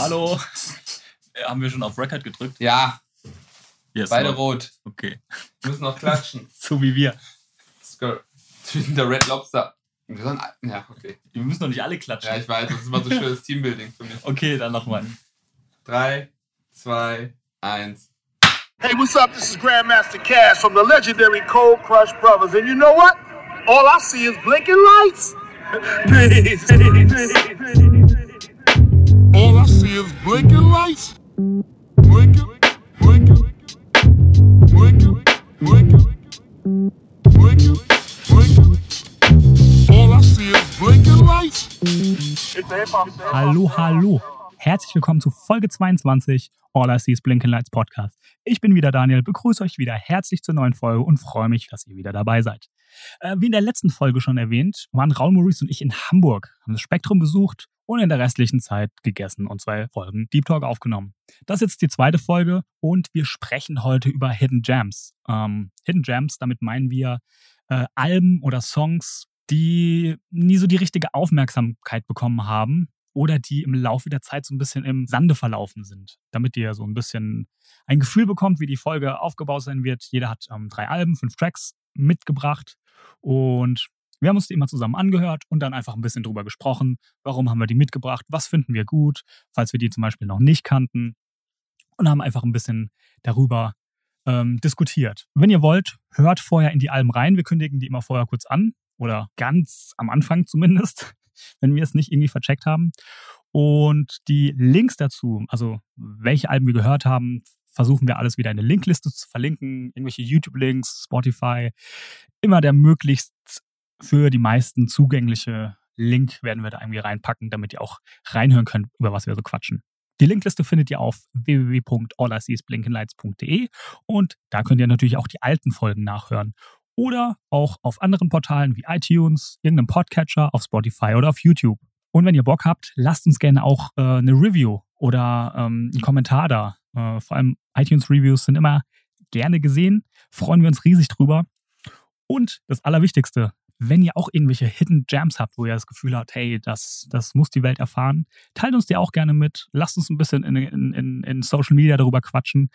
Hallo. Haben wir schon auf Record gedrückt? Ja. Yes, beide rot. Okay. Wir müssen noch klatschen. So wie wir. Der Red Lobster. Ja, okay. Wir müssen noch nicht alle klatschen. Ja, ich weiß. Das ist immer so schönes Teambuilding für mich. Okay, dann nochmal. 3, 2, 1. Hey, what's up? This is Grandmaster Cash from the legendary Cold Crush Brothers. And you know what? All I see is blinking lights. Peace. All I see is blinking lights. Blinking, blinking, blinking, blinking, blinking, blinking. All I see is blinking lights. Hallo, hallo. Herzlich willkommen zu Folge 22 All I See is Blinking Lights Podcast. Ich bin wieder Daniel, begrüße euch wieder herzlich zur neuen Folge und freue mich, dass ihr wieder dabei seid. Wie in der letzten Folge schon erwähnt, waren Raul Maurice und ich in Hamburg, haben das Spektrum besucht und in der restlichen Zeit gegessen und 2 Folgen Deep Talk aufgenommen. Das ist jetzt die 2. Folge und wir sprechen heute über Hidden Gems. Hidden Gems, damit meinen wir Alben oder Songs, die nie so die richtige Aufmerksamkeit bekommen haben. Oder die im Laufe der Zeit so ein bisschen im Sande verlaufen sind. Damit ihr so ein bisschen ein Gefühl bekommt, wie die Folge aufgebaut sein wird. Jeder hat 3 Alben, 5 Tracks mitgebracht. Und wir haben uns die immer zusammen angehört und dann einfach ein bisschen drüber gesprochen. Warum haben wir die mitgebracht? Was finden wir gut? Falls wir die zum Beispiel noch nicht kannten. Und haben einfach ein bisschen darüber diskutiert. Wenn ihr wollt, hört vorher in die Alben rein. Wir kündigen die immer vorher kurz an. Oder ganz am Anfang zumindest. Wenn wir es nicht irgendwie vercheckt haben. Und die Links dazu, also welche Alben wir gehört haben, versuchen wir alles wieder in eine Linkliste zu verlinken. Irgendwelche YouTube-Links, Spotify. Immer der möglichst für die meisten zugängliche Link werden wir da irgendwie reinpacken, damit ihr auch reinhören könnt, über was wir so quatschen. Die Linkliste findet ihr auf www.alliceesblinkenlights.de und da könnt ihr natürlich auch die alten Folgen nachhören. Oder auch auf anderen Portalen wie iTunes, irgendeinem Podcatcher, auf Spotify oder auf YouTube. Und wenn ihr Bock habt, lasst uns gerne auch eine Review oder einen Kommentar da. Vor allem iTunes-Reviews sind immer gerne gesehen. Freuen wir uns riesig drüber. Und das Allerwichtigste, wenn ihr auch irgendwelche Hidden Gems habt, wo ihr das Gefühl habt, hey, das muss die Welt erfahren, teilt uns die auch gerne mit. Lasst uns ein bisschen in Social Media darüber quatschen.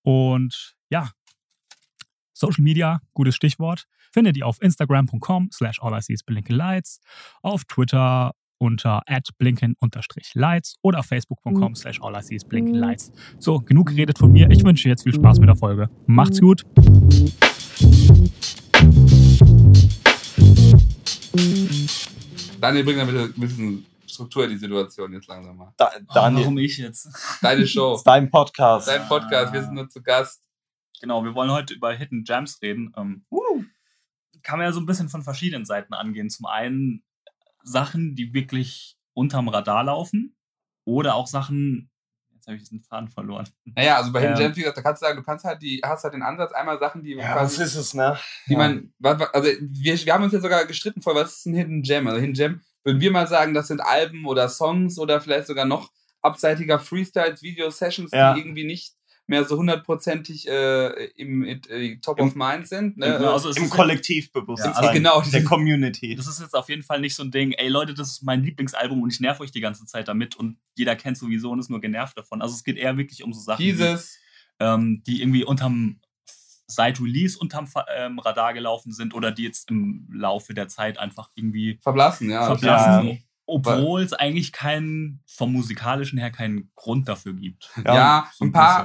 Und ja, Social Media, gutes Stichwort, findet ihr auf instagram.com/alliceesblinkenlights, auf Twitter unter @blinken_lights oder auf facebook.com/alliceesblinkenlights. So, genug geredet von mir. Ich wünsche jetzt viel Spaß mit der Folge. Macht's gut. Daniel, bring dann bitte ein bisschen Struktur in die Situation jetzt langsam mal. Daniel. Warum ich jetzt? Deine Show. Das ist dein Podcast. Dein Podcast, wir sind nur zu Gast. Genau, wir wollen heute über Hidden Gems reden. Kann man ja so ein bisschen von verschiedenen Seiten angehen. Zum einen Sachen, die wirklich unterm Radar laufen oder auch Sachen, jetzt habe ich den Faden verloren. Naja, also bei Hidden Gems, wie gesagt, da kannst du sagen, du hast halt den Ansatz, einmal Sachen, die ja, quasi, das ist es, ne? Die ja. Wir haben uns ja sogar gestritten vor, was ist ein Hidden Gem? Also Hidden Gem, würden wir mal sagen, das sind Alben oder Songs oder vielleicht sogar noch abseitiger Freestyles, Video-Sessions, die irgendwie nicht mehr so hundertprozentig im Top of Mind sind. Ne? Also im Kollektivbewusstsein, ja, also genau, der Community. Das ist jetzt auf jeden Fall nicht so ein Ding, ey Leute, das ist mein Lieblingsalbum und ich nerv euch die ganze Zeit damit und jeder kennt sowieso und ist nur genervt davon. Also es geht eher wirklich um so Sachen, die irgendwie seit Release unterm Radar gelaufen sind oder die jetzt im Laufe der Zeit einfach irgendwie verblassen. Ja. Obwohl es eigentlich vom musikalischen her keinen Grund dafür gibt. Ja, so ein paar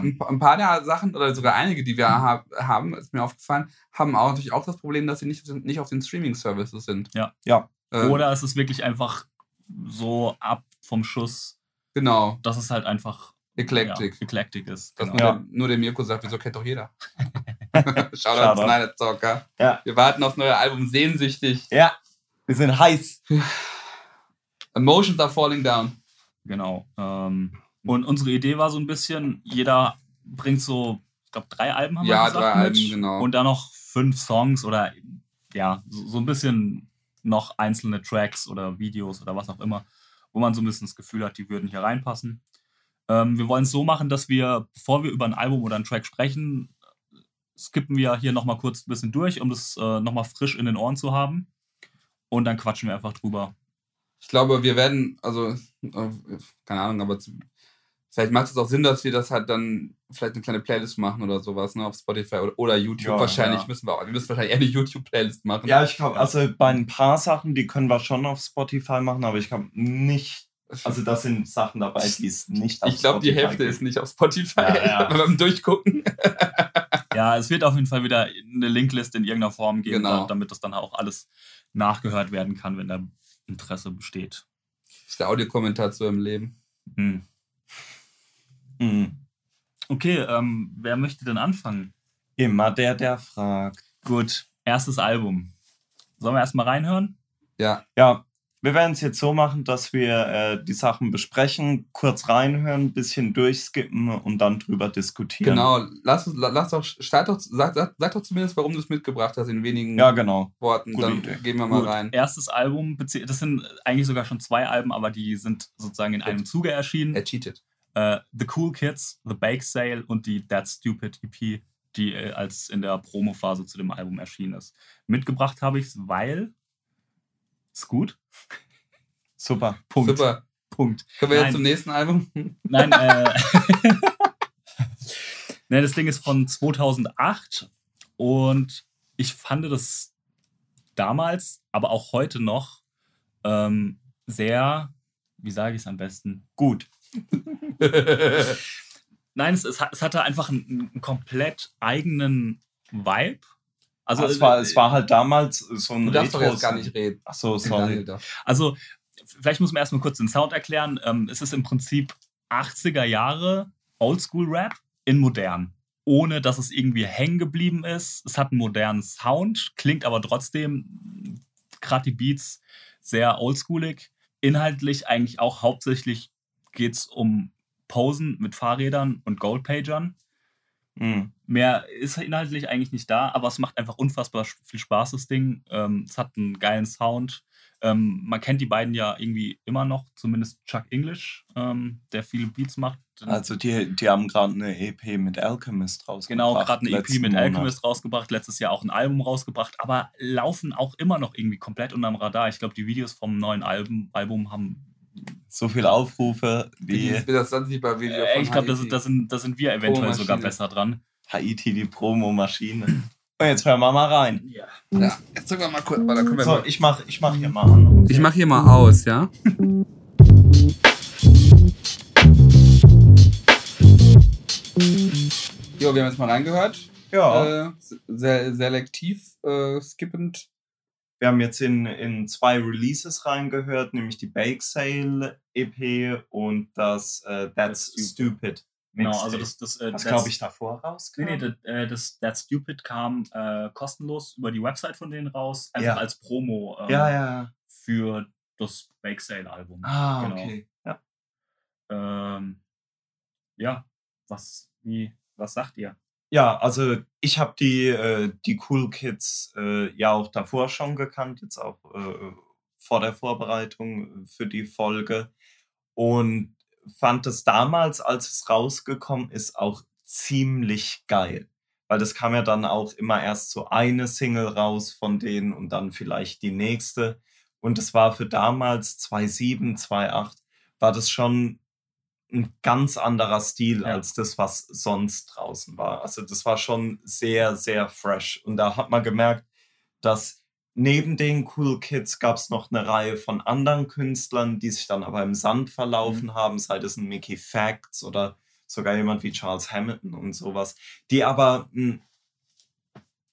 der Sachen oder sogar einige, die wir haben, ist mir aufgefallen, haben auch natürlich auch das Problem, dass sie nicht auf den Streaming-Services sind. Ja. Oder es ist wirklich einfach so ab vom Schuss. Genau. Dass es halt einfach eclectic ist. Genau. Nur der Mirko sagt, wieso kennt doch jeder. Shoutout an Snyder Talker. Ja. Wir warten aufs neue Album sehnsüchtig. Ja, wir sind heiß. Emotions are falling down. Genau. Und unsere Idee war so ein bisschen, jeder bringt so, ich glaube, 3 Alben haben wir gesagt. Ja, 3 Alben, mit. Genau. Und dann noch 5 Songs oder ja, so ein bisschen noch einzelne Tracks oder Videos oder was auch immer, wo man so ein bisschen das Gefühl hat, die würden hier reinpassen. Wir wollen es so machen, dass wir, bevor wir über ein Album oder einen Track sprechen, skippen wir hier nochmal kurz ein bisschen durch, um das nochmal frisch in den Ohren zu haben. Und dann quatschen wir einfach drüber. Ich glaube, wir werden, also, keine Ahnung, aber Vielleicht macht es auch Sinn, dass wir das halt dann vielleicht eine kleine Playlist machen oder sowas, ne, auf Spotify oder YouTube. Ja, wahrscheinlich müssen wir auch. Wir müssen wahrscheinlich eher eine YouTube-Playlist machen. Ja, ich glaube, also bei ein paar Sachen, die können wir schon auf Spotify machen, aber ich glaube nicht. Also das sind Sachen dabei, die es nicht auf Spotify gibt. Ich glaube, die Hälfte ist nicht auf Spotify, aber beim Durchgucken. Ja, es wird auf jeden Fall wieder eine Linkliste in irgendeiner Form geben, damit das dann auch alles nachgehört werden kann, wenn da Interesse besteht. Ist der Audiokommentar zu im Leben. Hm. Okay, wer möchte denn anfangen? Immer der fragt. Gut, erstes Album. Sollen wir erstmal reinhören? Ja. Ja, wir werden es jetzt so machen, dass wir die Sachen besprechen, kurz reinhören, ein bisschen durchskippen und dann drüber diskutieren. Genau, sag doch zumindest, warum du es mitgebracht hast in wenigen Worten. Gute Idee. Gehen wir mal rein. Erstes Album, das sind eigentlich sogar schon zwei Alben, aber die sind sozusagen in einem Zuge erschienen. Er cheatet. The Cool Kids, The Bake Sale und die That's Stupid EP, die als in der Promophase zu dem Album erschienen ist. Mitgebracht habe ich es, weil es gut. Super. Punkt. Super. Punkt. Können wir jetzt zum nächsten Album? Nein, Nein, das Ding ist von 2008 und ich fand das damals, aber auch heute noch sehr, wie sage ich es am besten, gut. Nein, es hatte einfach einen komplett eigenen Vibe. Also es war halt damals so ein Retro. Du darfst doch jetzt gar nicht reden. Ach so, sorry. Also vielleicht muss man erstmal kurz den Sound erklären. Es ist im Prinzip 80er Jahre Oldschool-Rap in modern. Ohne, dass es irgendwie hängen geblieben ist. Es hat einen modernen Sound, klingt aber trotzdem, gerade die Beats, sehr oldschoolig. Inhaltlich eigentlich auch hauptsächlich geht es um Posen mit Fahrrädern und Goldpagern. Mhm. Mehr ist inhaltlich eigentlich nicht da, aber es macht einfach unfassbar viel Spaß, das Ding. Es hat einen geilen Sound. Man kennt die beiden ja irgendwie immer noch, zumindest Chuck English, der viele Beats macht. Also die haben gerade eine EP mit Alchemist rausgebracht. Genau, gerade eine EP mit Alchemist rausgebracht, letztes Jahr auch ein Album rausgebracht, aber laufen auch immer noch irgendwie komplett unterm Radar. Ich glaube, die Videos vom neuen Album haben so viele Aufrufe wie das Sansibar-Video von ich glaube, da sind wir eventuell sogar besser dran. Haiti, die Promo-Maschine. Und jetzt hören wir mal rein. Ja. Jetzt sogar mal kurz. Da können wir so, ich mach hier mal an. Okay? Ich mach hier mal aus, ja? Jo, wir haben jetzt mal reingehört. Ja. Selektiv, skippend. Wir haben jetzt in zwei Releases reingehört, nämlich die Bake Sale EP und das That's Stupid. Genau, also das glaube ich, davor rauskam. Nee, das That's Stupid kam kostenlos über die Website von denen raus, einfach als Promo für das Bake Sale Album. Ah, genau. Okay. Ja. Was sagt ihr? Ja, also ich habe die Cool Kids ja auch davor schon gekannt, jetzt auch vor der Vorbereitung für die Folge und fand es damals, als es rausgekommen ist, auch ziemlich geil, weil das kam ja dann auch immer erst so eine Single raus von denen und dann vielleicht die nächste und das war für damals 2007, 2008, war das schon ein ganz anderer Stil als das, was sonst draußen war. Also das war schon sehr, sehr fresh. Und da hat man gemerkt, dass neben den Cool Kids gab es noch eine Reihe von anderen Künstlern, die sich dann aber im Sand verlaufen haben, sei das ein Mickey Facts oder sogar jemand wie Charles Hamilton und sowas, die aber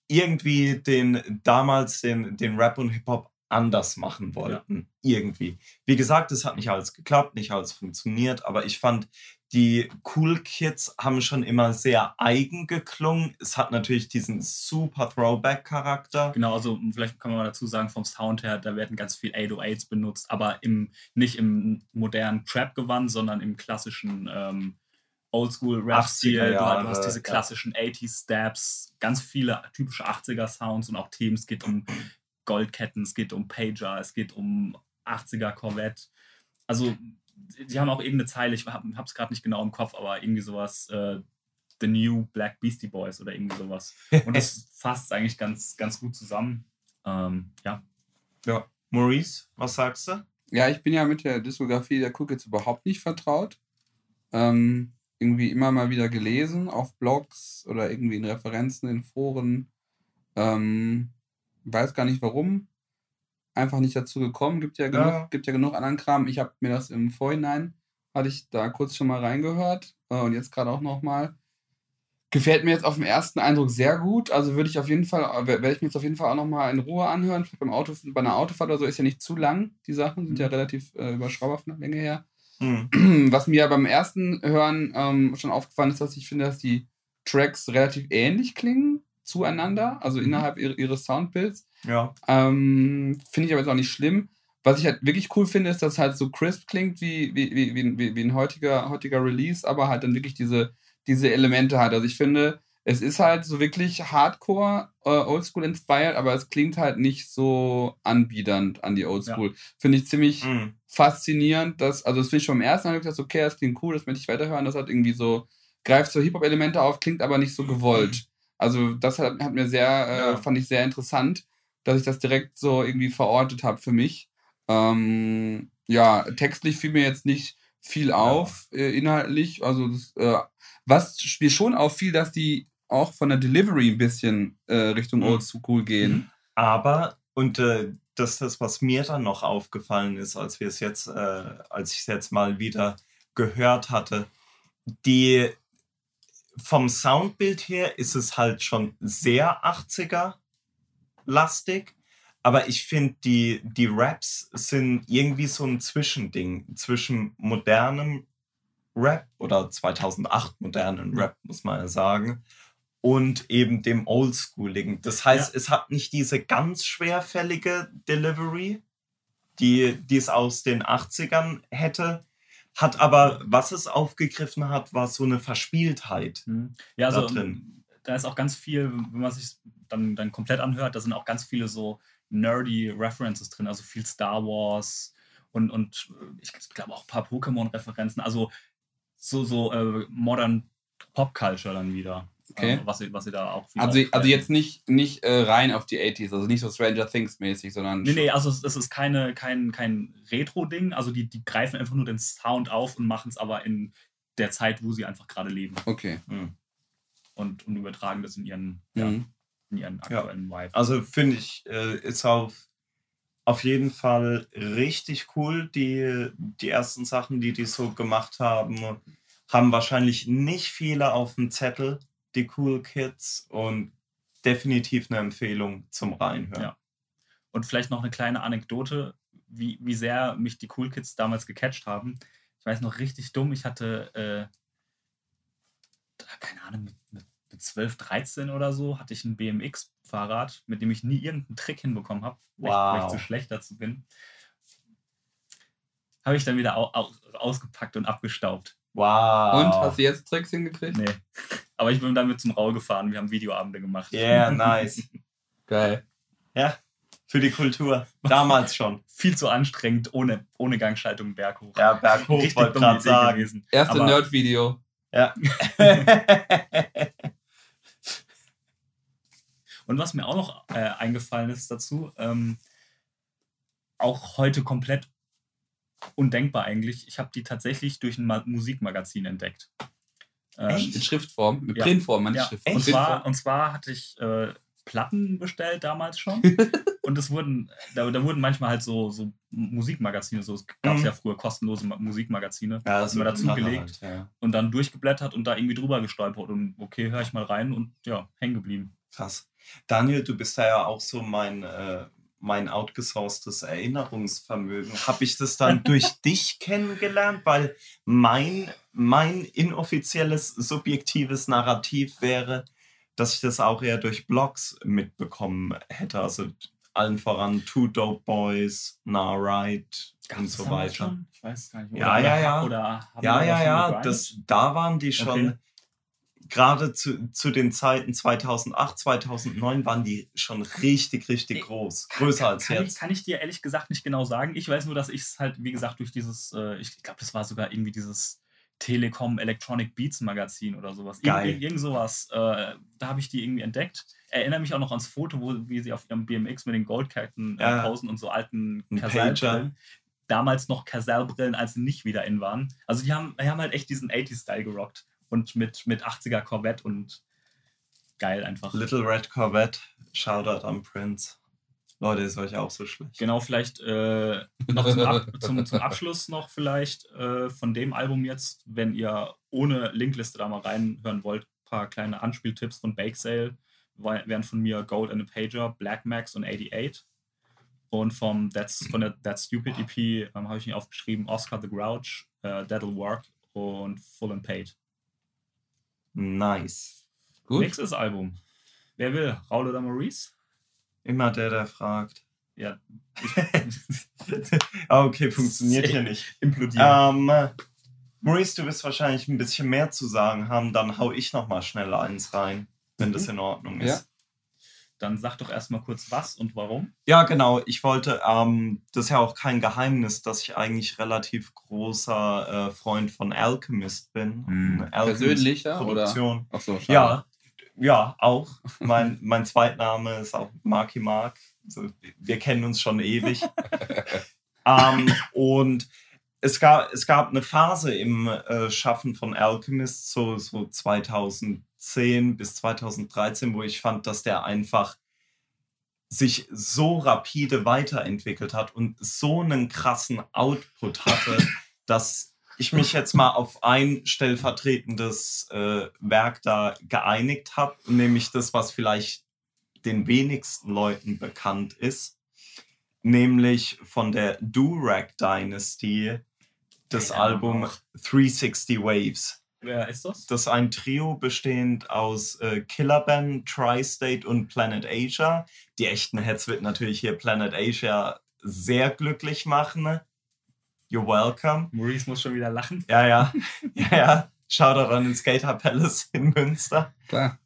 irgendwie den Rap und Hip-Hop anders machen wollten, irgendwie. Wie gesagt, es hat nicht alles geklappt, nicht alles funktioniert, aber ich fand, die Cool Kids haben schon immer sehr eigen geklungen. Es hat natürlich diesen super Throwback-Charakter. Genau, also vielleicht kann man mal dazu sagen, vom Sound her, da werden ganz viel 808s benutzt, aber nicht im modernen Trap gewandt, sondern im klassischen Oldschool-Rap-Stil. Du hast diese klassischen 80s-Steps, ganz viele typische 80er-Sounds und auch Themen. Es geht um Goldketten, es geht um Pager, es geht um 80er Corvette. Also, die haben auch irgendeine Zeile, ich hab's gerade nicht genau im Kopf, aber irgendwie sowas, The New Black Beastie Boys oder irgendwie sowas. Und das fasst eigentlich ganz, ganz gut zusammen. Ja. Maurice, was sagst du? Ja, ich bin ja mit der Diskografie der Cool Kids überhaupt nicht vertraut. irgendwie immer mal wieder gelesen auf Blogs oder irgendwie in Referenzen, in Foren. Weiß gar nicht warum. Einfach nicht dazu gekommen. Gibt ja genug anderen Kram. Ich habe mir das im Vorhinein, hatte ich da kurz schon mal reingehört und jetzt gerade auch nochmal. Gefällt mir jetzt auf den ersten Eindruck sehr gut. Also werde ich mir jetzt auf jeden Fall auch nochmal in Ruhe anhören. Vielleicht bei einer Autofahrt oder so, ist ja nicht zu lang. Die Sachen sind ja relativ überschaubar von der Länge her. Mhm. Was mir beim ersten Hören schon aufgefallen ist, dass ich finde, dass die Tracks relativ ähnlich klingen zueinander, also innerhalb ihres Soundbilds. Ja. Finde ich aber jetzt auch nicht schlimm. Was ich halt wirklich cool finde, ist, dass es halt so crisp klingt wie ein heutiger Release, aber halt dann wirklich diese Elemente hat. Also ich finde, es ist halt so wirklich Hardcore, Oldschool-inspired, aber es klingt halt nicht so anbiedernd an die Oldschool. Ja. Finde ich ziemlich faszinierend, dass, also das finde ich schon im ersten Eindruck, dass okay, das klingt cool, das möchte ich weiterhören, das hat irgendwie so, greift so Hip-Hop-Elemente auf, klingt aber nicht so gewollt. Also das hat mir sehr, fand ich sehr interessant, dass ich das direkt so irgendwie verortet habe für mich. Textlich fiel mir jetzt nicht viel auf, inhaltlich, also das, was mir schon auffiel, dass die auch von der Delivery ein bisschen Richtung Oldschool gehen. Aber, und das ist, was mir dann noch aufgefallen ist, als ich es jetzt mal wieder gehört hatte, die vom Soundbild her ist es halt schon sehr 80er-lastig, aber ich finde, die Raps sind irgendwie so ein Zwischending zwischen modernem Rap oder 2008 modernen Rap, muss man ja sagen, und eben dem Oldschooligen. Das heißt, es hat nicht diese ganz schwerfällige Delivery, die es aus den 80ern hätte, hat aber, was es aufgegriffen hat, war so eine Verspieltheit da drin. Da ist auch ganz viel, wenn man sich dann komplett anhört, da sind auch ganz viele so nerdy References drin, also viel Star Wars und ich glaube auch ein paar Pokémon-Referenzen, also so Modern Pop Culture dann wieder. Okay. Was sie da auch wieder. Also jetzt nicht rein auf die 80s, also nicht so Stranger Things mäßig, sondern. Nee, also es ist kein Retro-Ding, also die greifen einfach nur den Sound auf und machen es aber in der Zeit, wo sie einfach gerade leben. Okay. Mhm. Und übertragen das in ihren, in ihren aktuellen Vibe. Also finde ich, ist auf jeden Fall richtig cool. Die ersten Sachen, die so gemacht haben wahrscheinlich nicht viele auf dem Zettel, die Cool Kids, und definitiv eine Empfehlung zum Reinhören. Ja. Und vielleicht noch eine kleine Anekdote, wie sehr mich die Cool Kids damals gecatcht haben. Ich weiß noch, richtig dumm, ich hatte, keine Ahnung, mit 12, 13 oder so, hatte ich ein BMX-Fahrrad, mit dem ich nie irgendeinen Trick hinbekommen habe, weil ich zu schlecht dazu bin. Habe ich dann wieder ausgepackt und abgestaubt. Wow. Und, hast du jetzt Tricks hingekriegt? Nee. Aber ich bin damit zum Rau gefahren. Wir haben Videoabende gemacht. Yeah, nice. Geil. Ja, für die Kultur. Damals schon. Viel zu anstrengend, ohne Gangschaltung berghoch. Ja, berghoch wollte ich gerade sagen. Gewesen. Erste Nerd-Video. Ja. Und was mir auch noch eingefallen ist dazu, auch heute komplett undenkbar eigentlich, ich habe die tatsächlich durch ein Musikmagazin entdeckt. In Schriftform, in Printform, meine Schrift. Und zwar hatte ich Platten bestellt damals schon. Und es wurden, da wurden manchmal halt so Musikmagazine, so, es gab ja früher kostenlose Musikmagazine, das immer dazugelegt und dann durchgeblättert und da irgendwie drüber gestolpert. Und okay, höre ich mal rein und ja, hängen geblieben. Krass. Daniel, du bist da ja auch so mein outgesourcetes Erinnerungsvermögen. Habe ich das dann durch dich kennengelernt? Weil mein inoffizielles, subjektives Narrativ wäre, dass ich das auch eher durch Blogs mitbekommen hätte. Also allen voran Two Dope Boys, Nah Right und so weiter. Ich weiß gar nicht. Oder ja. Da waren die schon... Okay. Gerade zu den Zeiten 2008, 2009 waren die schon richtig groß. Größer als jetzt. Kann ich dir ehrlich gesagt nicht genau sagen. Ich weiß nur, dass ich es halt, wie gesagt, durch dieses, ich glaube, das war sogar irgendwie dieses Telekom Electronic Beats Magazin oder sowas. Geil. Irgend sowas. Da habe ich die irgendwie entdeckt. Erinnere mich auch noch ans Foto, wie sie auf ihrem BMX mit den Goldketten posen und so alten Kassetten. damals noch Casell-Brillen, als sie nicht wieder in waren. Also die haben halt echt diesen 80s-Style gerockt und mit 80er Corvette und geil einfach. Little Red Corvette, Shoutout an Prince. Leute, ist euch auch so schlecht. Genau, vielleicht noch zum Abschluss noch vielleicht von dem Album jetzt, wenn ihr ohne Linkliste da mal reinhören wollt, ein paar kleine Anspieltipps von Bake Sale wären von mir Gold and a Pager, Black Max und 88. Und von der That's Stupid EP habe ich mir aufgeschrieben Oscar the Grouch, That'll Work und Full and Paid. Nice. Gut. Nächstes Album. Wer will? Raul oder Maurice? Immer der fragt. Ja. Okay, funktioniert hier nicht. Implodiert. Maurice, du wirst wahrscheinlich ein bisschen mehr zu sagen haben, dann hau ich nochmal schnell eins rein, wenn das in Ordnung ist. Ja. Dann sag doch erstmal kurz was und warum. Ja, genau. Ich wollte, das ist ja auch kein Geheimnis, dass ich eigentlich relativ großer Freund von Alchemist bin. Mhm. Persönlicher Produktion. Oder? Ach so, schade. Ja, auch. Mein Zweitname ist auch Marky Mark. Also, wir kennen uns schon ewig. Und es gab eine Phase im Schaffen von Alchemist, so 2010 bis 2013, wo ich fand, dass der einfach sich so rapide weiterentwickelt hat und so einen krassen Output hatte, dass ich mich jetzt mal auf ein stellvertretendes Werk da geeinigt habe, nämlich das, was vielleicht den wenigsten Leuten bekannt ist, nämlich von der Durag Dynasty das Album 360 Waves. Wer ist das? Das ist ein Trio bestehend aus Killer Band, Tri-State und Planet Asia. Die echten Heads wird natürlich hier Planet Asia sehr glücklich machen. You're welcome. Maurice muss schon wieder lachen. Ja. Shoutout an den Skater Palace in Münster. Klar.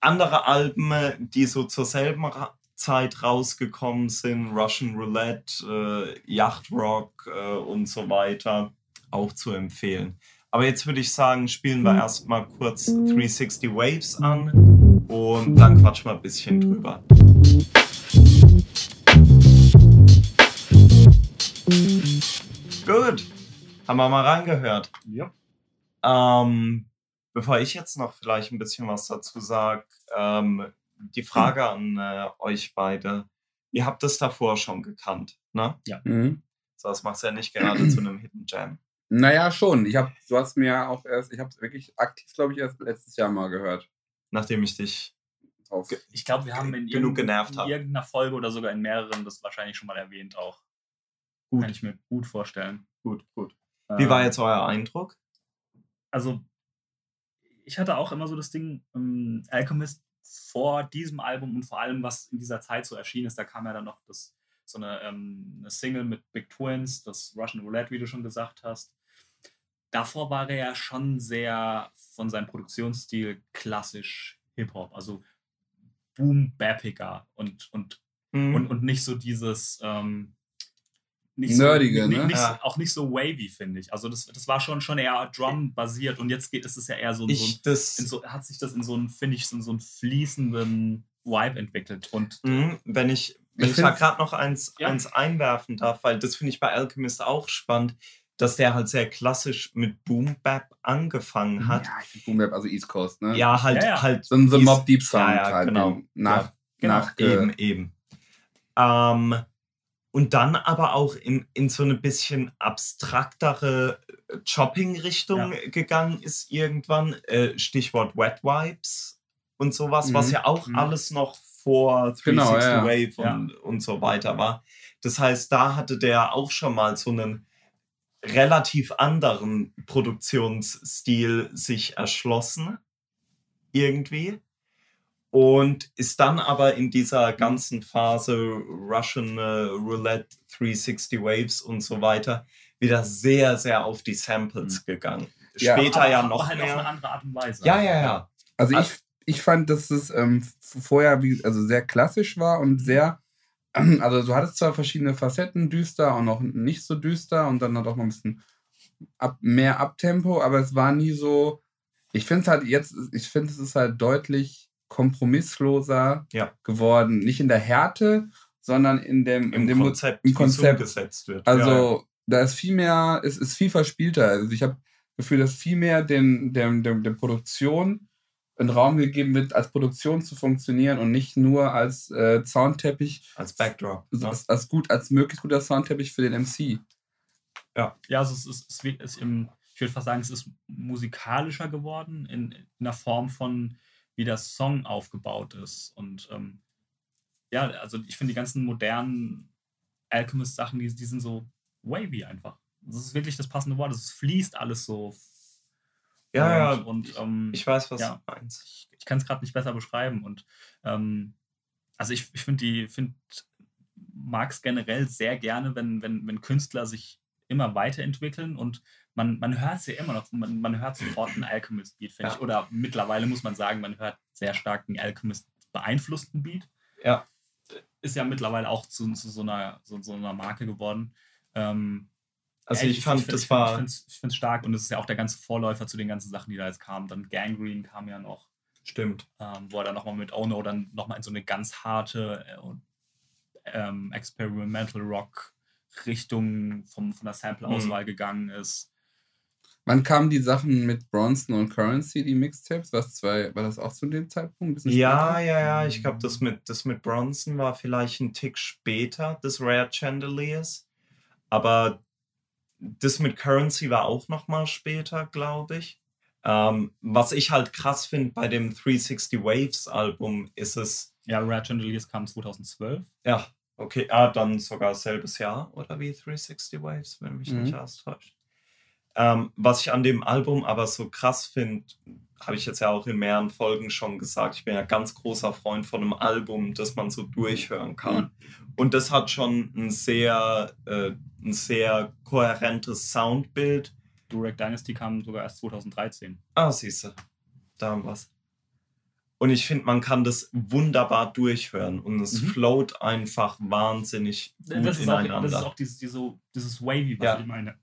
Andere Alben, die so zur selben Zeit rausgekommen sind, Russian Roulette, Yacht Rock und so weiter, auch zu empfehlen. Aber jetzt würde ich sagen, spielen wir erstmal kurz 360 Waves an und dann quatschen wir ein bisschen drüber. Gut, haben wir mal reingehört. Ja. Bevor ich jetzt noch vielleicht ein bisschen was dazu sage, die Frage an euch beide. Ihr habt das davor schon gekannt, ne? Ja. Mhm. So, das machst du ja nicht gerade zu einem Hidden Gem. Naja, schon. Ich habe es wirklich aktiv, glaube ich, erst letztes Jahr mal gehört. Nachdem ich dich ich glaube, wir haben in irgendeiner Folge oder sogar in mehreren das wahrscheinlich schon mal erwähnt auch. Gut. Kann ich mir gut vorstellen. Gut. Wie war jetzt euer Eindruck? Also, ich hatte auch immer so das Ding, Alchemist vor diesem Album und vor allem, was in dieser Zeit so erschienen ist, da kam ja dann noch eine Single mit Big Twins, das Russian Roulette, wie du schon gesagt hast. Davor war er ja schon sehr von seinem Produktionsstil klassisch Hip-Hop, also boom-bappiger und nicht so dieses... Nerdige, ne? Auch nicht so wavy, finde ich. Also das war schon eher Drum-basiert und jetzt geht es ja eher hat sich das in so einen fließenden Vibe entwickelt. Und wenn ich da gerade noch eins einwerfen darf, weil das finde ich bei Alchemist auch spannend, dass der halt sehr klassisch mit Boom-Bap angefangen hat. Ja, ich finde Boom-Bap, also East Coast, ne? Ja, halt so ein Mobb-Deep-Sound halt. Genau. Eben. Und dann aber auch in so eine bisschen abstraktere Chopping-Richtung gegangen ist irgendwann. Stichwort Wet Wipes und sowas, was ja auch alles noch vor 360 Wave und so weiter war. Das heißt, da hatte der auch schon mal so einen relativ anderen Produktionsstil sich erschlossen. Irgendwie. Und ist dann aber in dieser ganzen Phase Russian Roulette, 360 Waves und so weiter wieder sehr, sehr auf die Samples gegangen. Ja, später aber noch halt mehr. Auf eine andere Art und Weise. Ja. Also ich fand, dass es vorher sehr klassisch war und sehr, also du hattest zwar verschiedene Facetten, düster und auch nicht so düster und dann doch mal ein bisschen mehr Abtempo, aber es war nie so, ich finde es ist halt deutlich kompromissloser geworden. Nicht in der Härte sondern im Konzept umgesetzt wird. Also da ist viel mehr, es ist viel verspielter. Also ich habe das Gefühl, dass viel mehr der Produktion einen Raum gegeben wird, als Produktion zu funktionieren und nicht nur als Soundteppich. Als Backdrop. Also als möglichst guter Soundteppich für den MC. Ja, also ich würde fast sagen, es ist musikalischer geworden in einer Form von, wie der Song aufgebaut ist. Und also ich finde die ganzen modernen Alchemist-Sachen, die sind so wavy einfach. Das ist wirklich das passende Wort. Es fließt alles so. Ja, ich weiß, was du meinst. Ich kann es gerade nicht besser beschreiben. Und ich mag es generell sehr gerne, wenn Künstler sich immer weiterentwickeln und man hört es ja immer noch. Man hört sofort einen Alchemist-Beat, finde ich. Oder mittlerweile muss man sagen, man hört sehr stark einen Alchemist-beeinflussten Beat. Ja. Ist ja mittlerweile auch zu so einer Marke geworden. Also ich finde es stark und es ist ja auch der ganze Vorläufer zu den ganzen Sachen, die da jetzt kamen. Dann Gangrene kam ja noch. Stimmt. Wo er dann nochmal mit Oh No dann nochmal in so eine ganz harte Experimental Rock Richtung von der Sample-Auswahl gegangen ist. Wann kamen die Sachen mit Bronson und Currency, die Mixtapes? War das auch zu dem Zeitpunkt? Ja. Ich glaube, das mit Bronson war vielleicht ein Tick später, das Rare Chandeliers. Aber das mit Currency war auch nochmal später, glaube ich. Was ich halt krass finde bei dem 360 Waves Album ist es... Ja, Rare Chandeliers kam 2012. Ja, okay. Ah, dann sogar selbes Jahr, oder wie 360 Waves, wenn mich nicht alles täuscht. Was ich an dem Album aber so krass finde, habe ich jetzt ja auch in mehreren Folgen schon gesagt, ich bin ja ganz großer Freund von einem Album, das man so durchhören kann. Und das hat schon ein sehr kohärentes Soundbild. Durag Dynasty kam sogar erst 2013. Ah, siehst du, da haben wir es. Und ich finde, man kann das wunderbar durchhören und es float einfach wahnsinnig gut ineinander. Das ist auch dieses Wavy, was ich meine.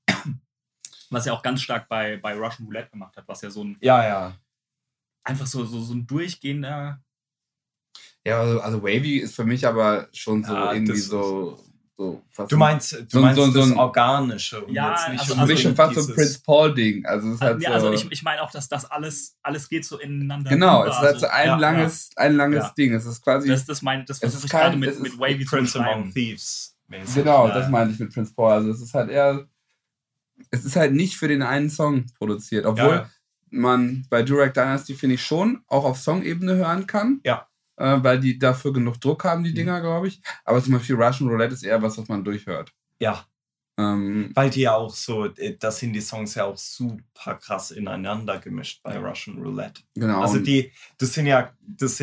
Was er auch ganz stark bei Russian Roulette gemacht hat, was ja so ein... Ja. Einfach so ein durchgehender... Ja, also Wavy ist für mich aber schon so irgendwie so... Du meinst das Organische und ja, jetzt nicht also, schon fast so ein Prince Paul-Ding. Also, es halt also ich meine auch, dass das alles geht so ineinander. Genau, es ist halt so ein langes Ding. Es ist quasi... Das ist gerade mit Wavy zu Prince Among Thieves. Genau, das meine ich mit Prince Paul. Also es ist halt eher... Es ist halt nicht für den einen Song produziert, obwohl man bei Durag Dynasty, finde ich, schon auch auf Song-Ebene hören kann, weil die dafür genug Druck haben, die Dinger, glaube ich. Aber zum Beispiel Russian Roulette ist eher was man durchhört. Ja, weil die ja auch so, das sind die Songs ja auch super krass ineinander gemischt bei Russian Roulette. Genau. Also das sind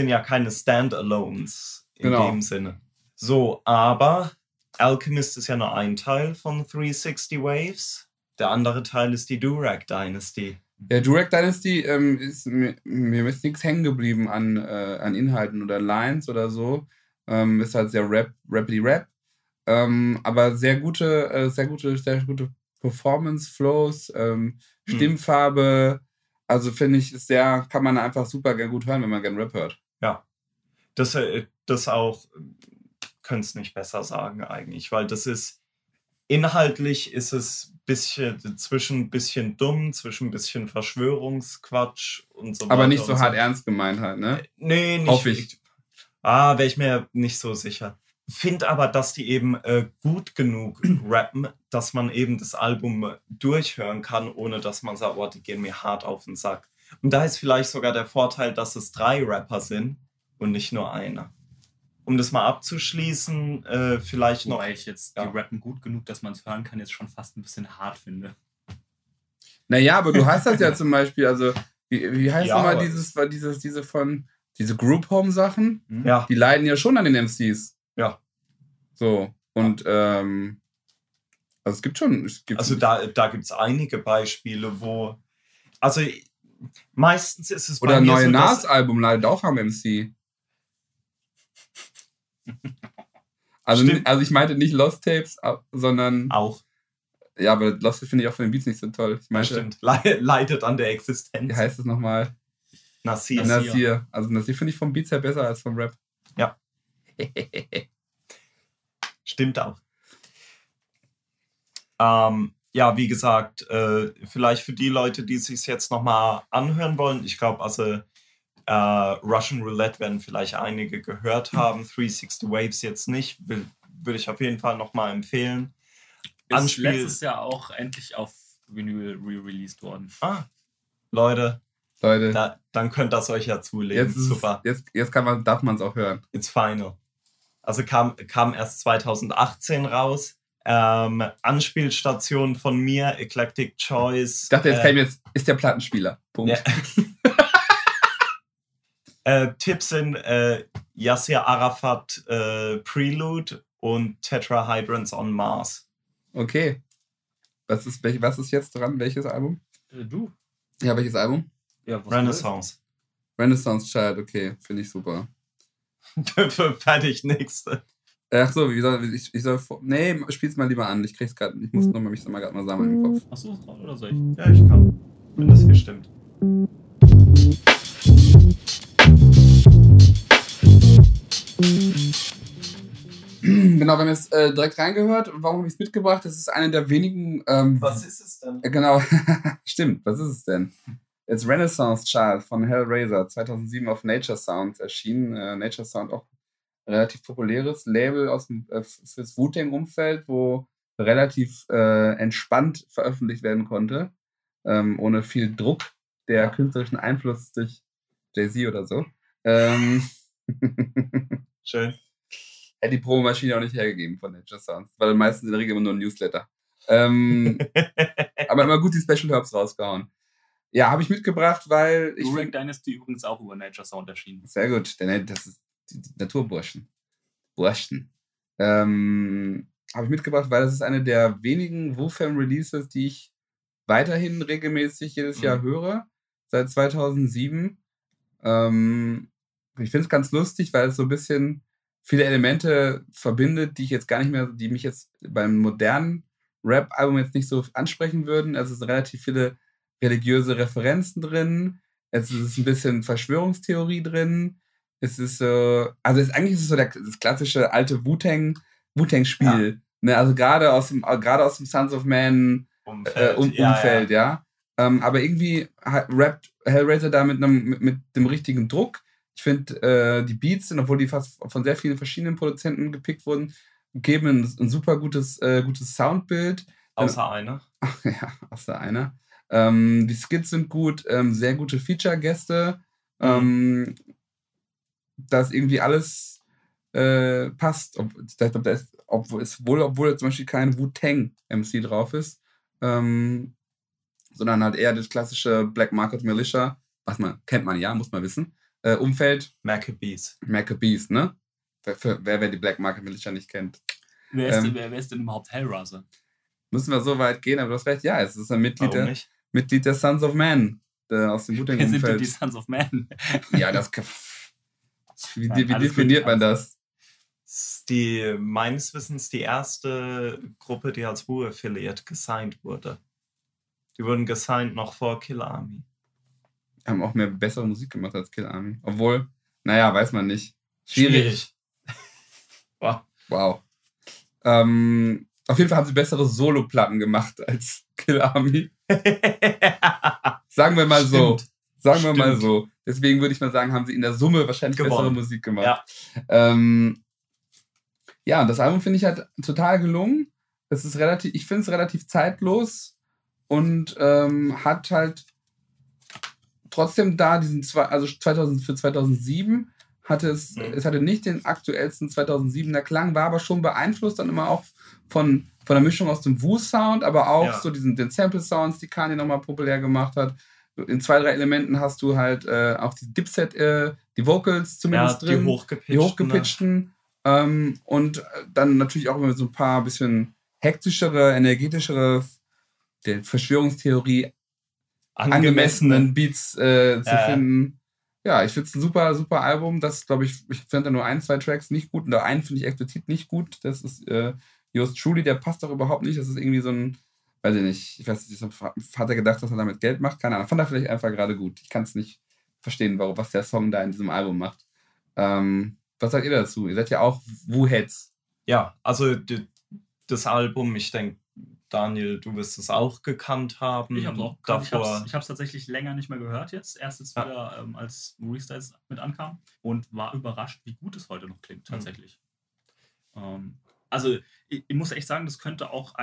ja keine Standalones in dem Sinne. So, aber Alchemist ist ja nur ein Teil von 360 Waves. Der andere Teil ist die Durag Dynasty. Ja, Durag Dynasty ist mir ist nichts hängen geblieben an Inhalten oder Lines oder so. Ist halt sehr Rappity-Rap. Aber sehr gute Performance, Flows, Stimmfarbe. Also finde ich, ist sehr, kann man einfach super gut hören, wenn man gern Rap hört. Ja, das auch, könnt's nicht besser sagen eigentlich, weil das ist, inhaltlich ist es zwischen bisschen dumm, zwischen bisschen Verschwörungsquatsch und so weiter. Aber nicht so hart ernst gemeint halt, ne? Nee, nicht. Hoffe ich. Wäre ich mir nicht so sicher. Finde aber, dass die eben gut genug rappen, dass man eben das Album durchhören kann, ohne dass man sagt, oh, die gehen mir hart auf den Sack. Und da ist vielleicht sogar der Vorteil, dass es 3 Rapper sind und nicht nur einer. Um das mal abzuschließen, vielleicht noch... Wobei ich jetzt die Rappen gut genug, dass man es hören kann, jetzt schon fast ein bisschen hart finde. Naja, aber du hast das ja zum Beispiel, also, wie heißt nochmal diese Group-Home-Sachen? Ja. Die leiden ja schon an den MCs. Ja. So, und, also es gibt also da gibt es einige Beispiele, wo, also, meistens ist es bei mir so, oder ein neues Nas-Album leidet auch am MC. Also ich meinte nicht Lost Tapes, sondern... Auch. Ja, aber Lost Tapes finde ich auch von den Beats nicht so toll. Ich meinte, stimmt, leidet an der Existenz. Wie heißt es nochmal? Nasir. Also Nasir finde ich vom Beats her besser als vom Rap. Ja. Stimmt auch. Ja, wie gesagt, vielleicht für die Leute, die es sich jetzt nochmal anhören wollen, ich glaube, also Russian Roulette werden vielleicht einige gehört haben, 360 Waves jetzt nicht, würde ich auf jeden Fall nochmal empfehlen. Ist letztes Jahr auch endlich auf Vinyl re-released worden. Ah, Leute. Dann könnt ihr es euch ja zulegen. Jetzt super. Jetzt darf man es auch hören. It's final. Also kam erst 2018 raus. Anspielstation von mir, Eclectic Choice. Ich dachte, jetzt ist der Plattenspieler. Punkt. Tipps sind Yasser Arafat Prelude und Tetrahydrons on Mars. Okay. Was ist jetzt dran? Welches Album? Du. Ja, welches Album? Ja, Renaissance. Renaissance Child, okay. Finde ich super. Fertig, nächste. Ach so, nee, spiel's mal lieber an. Ich krieg's gerade. Ich muss mich gerade mal sammeln im Kopf. Ach so, oder soll ich? Ja, ich kann. Wenn das hier stimmt. Genau, wir haben jetzt direkt reingehört. Warum habe ich es mitgebracht? Das ist eine der wenigen. Was ist es denn? Genau, stimmt. Was ist es denn? It's Renaissance Child von Hellraiser, 2007 auf Nature Sounds erschienen. Nature Sound auch relativ populäres Label aus dem fürs Wu-Tang-Umfeld, wo relativ entspannt veröffentlicht werden konnte, ohne viel Druck der künstlerischen Einfluss durch Jay-Z oder so. Schön. Hätte die Promomaschine auch nicht hergegeben von Nature Sounds, weil meistens in der Regel immer nur ein Newsletter. Aber immer gut die Special Herbs rausgehauen. Ja, habe ich mitgebracht, weil ich. Durag Dynasty übrigens auch über Nature Sound erschienen. Sehr gut, denn das ist die Naturburschen. Habe ich mitgebracht, weil das ist eine der wenigen Wu-Fam-Releases, die ich weiterhin regelmäßig jedes Jahr höre, seit 2007. Ich finde es ganz lustig, weil es so ein bisschen viele Elemente verbindet, die mich jetzt beim modernen Rap-Album jetzt nicht so ansprechen würden. Also es sind relativ viele religiöse Referenzen drin. Es ist ein bisschen Verschwörungstheorie drin. Es ist so, eigentlich ist es so das klassische alte Wu-Tang-Spiel. Ja. Ne, also gerade aus dem Sons of Men Umfeld, ja. Aber irgendwie rappt Hellraiser da mit dem richtigen Druck. Ich finde, die Beats sind, obwohl die fast von sehr vielen verschiedenen Produzenten gepickt wurden, geben ein super gutes Soundbild. Außer einer. Ja, außer einer. Die Skits sind gut, sehr gute Feature-Gäste. Dass irgendwie alles passt. Obwohl zum Beispiel kein Wu-Tang-MC drauf ist, sondern halt eher das klassische Black Market Militia, muss man wissen, Umfeld. Maccabees, ne? Wer die Black Market Militia nicht kennt. Wer ist denn überhaupt Hellraiser? Müssen wir so weit gehen, aber du hast recht, ja, es ist ein Mitglied der Sons of Men, aus dem Wu-Tang-Umfeld. Wer sind denn die Sons of Men? Ja, das kann... Wie definiert man das? Meines Wissens die erste Gruppe, die als Wu-Affiliate gesigned wurde. Die wurden gesigned noch vor Killer Army. Haben auch mehr bessere Musik gemacht als Killer Army. Obwohl, naja, weiß man nicht. Schwierig. Wow. Auf jeden Fall haben sie bessere Solo-Platten gemacht als Killer Army. Sagen wir mal so. Deswegen würde ich mal sagen, haben sie in der Summe wahrscheinlich bessere Musik gemacht. Ja, das Album finde ich halt total gelungen. Ich finde es relativ zeitlos und hat halt trotzdem da diesen, also für 2007 hatte es hatte nicht den aktuellsten 2007er Klang, war aber schon beeinflusst dann immer auch von der Mischung aus dem Wu-Sound, aber auch so den Sample-Sounds, die Kanye nochmal populär gemacht hat. In 2-3 Elementen hast du halt auch die Dipset, die Vocals zumindest drin. Die hochgepitchten. Und dann natürlich auch immer so ein paar bisschen hektischere, energetischere, der Verschwörungstheorie angemessenen Beats zu finden. Ja, ich finde es ein super, super Album. Das, glaube ich, finde da nur 1-2 Tracks nicht gut. Und da einen finde ich explizit nicht gut. Das ist Yours Truly, der passt doch überhaupt nicht. Das ist irgendwie so ein... Ich weiß nicht, hat er gedacht, dass er damit Geld macht? Keine Ahnung, fand er vielleicht einfach gerade gut. Ich kann es nicht verstehen, was der Song da in diesem Album macht. Was sagt ihr dazu? Ihr seid ja auch Wu-Heads. ja, also das Album, ich denke, Daniel, du wirst es auch gekannt haben. Ich habe es auch gekannt. Ich habe es tatsächlich länger nicht mehr gehört jetzt. Erst jetzt wieder, als Restyles mit ankam, und war überrascht, wie gut es heute noch klingt tatsächlich. Also ich muss echt sagen, das könnte auch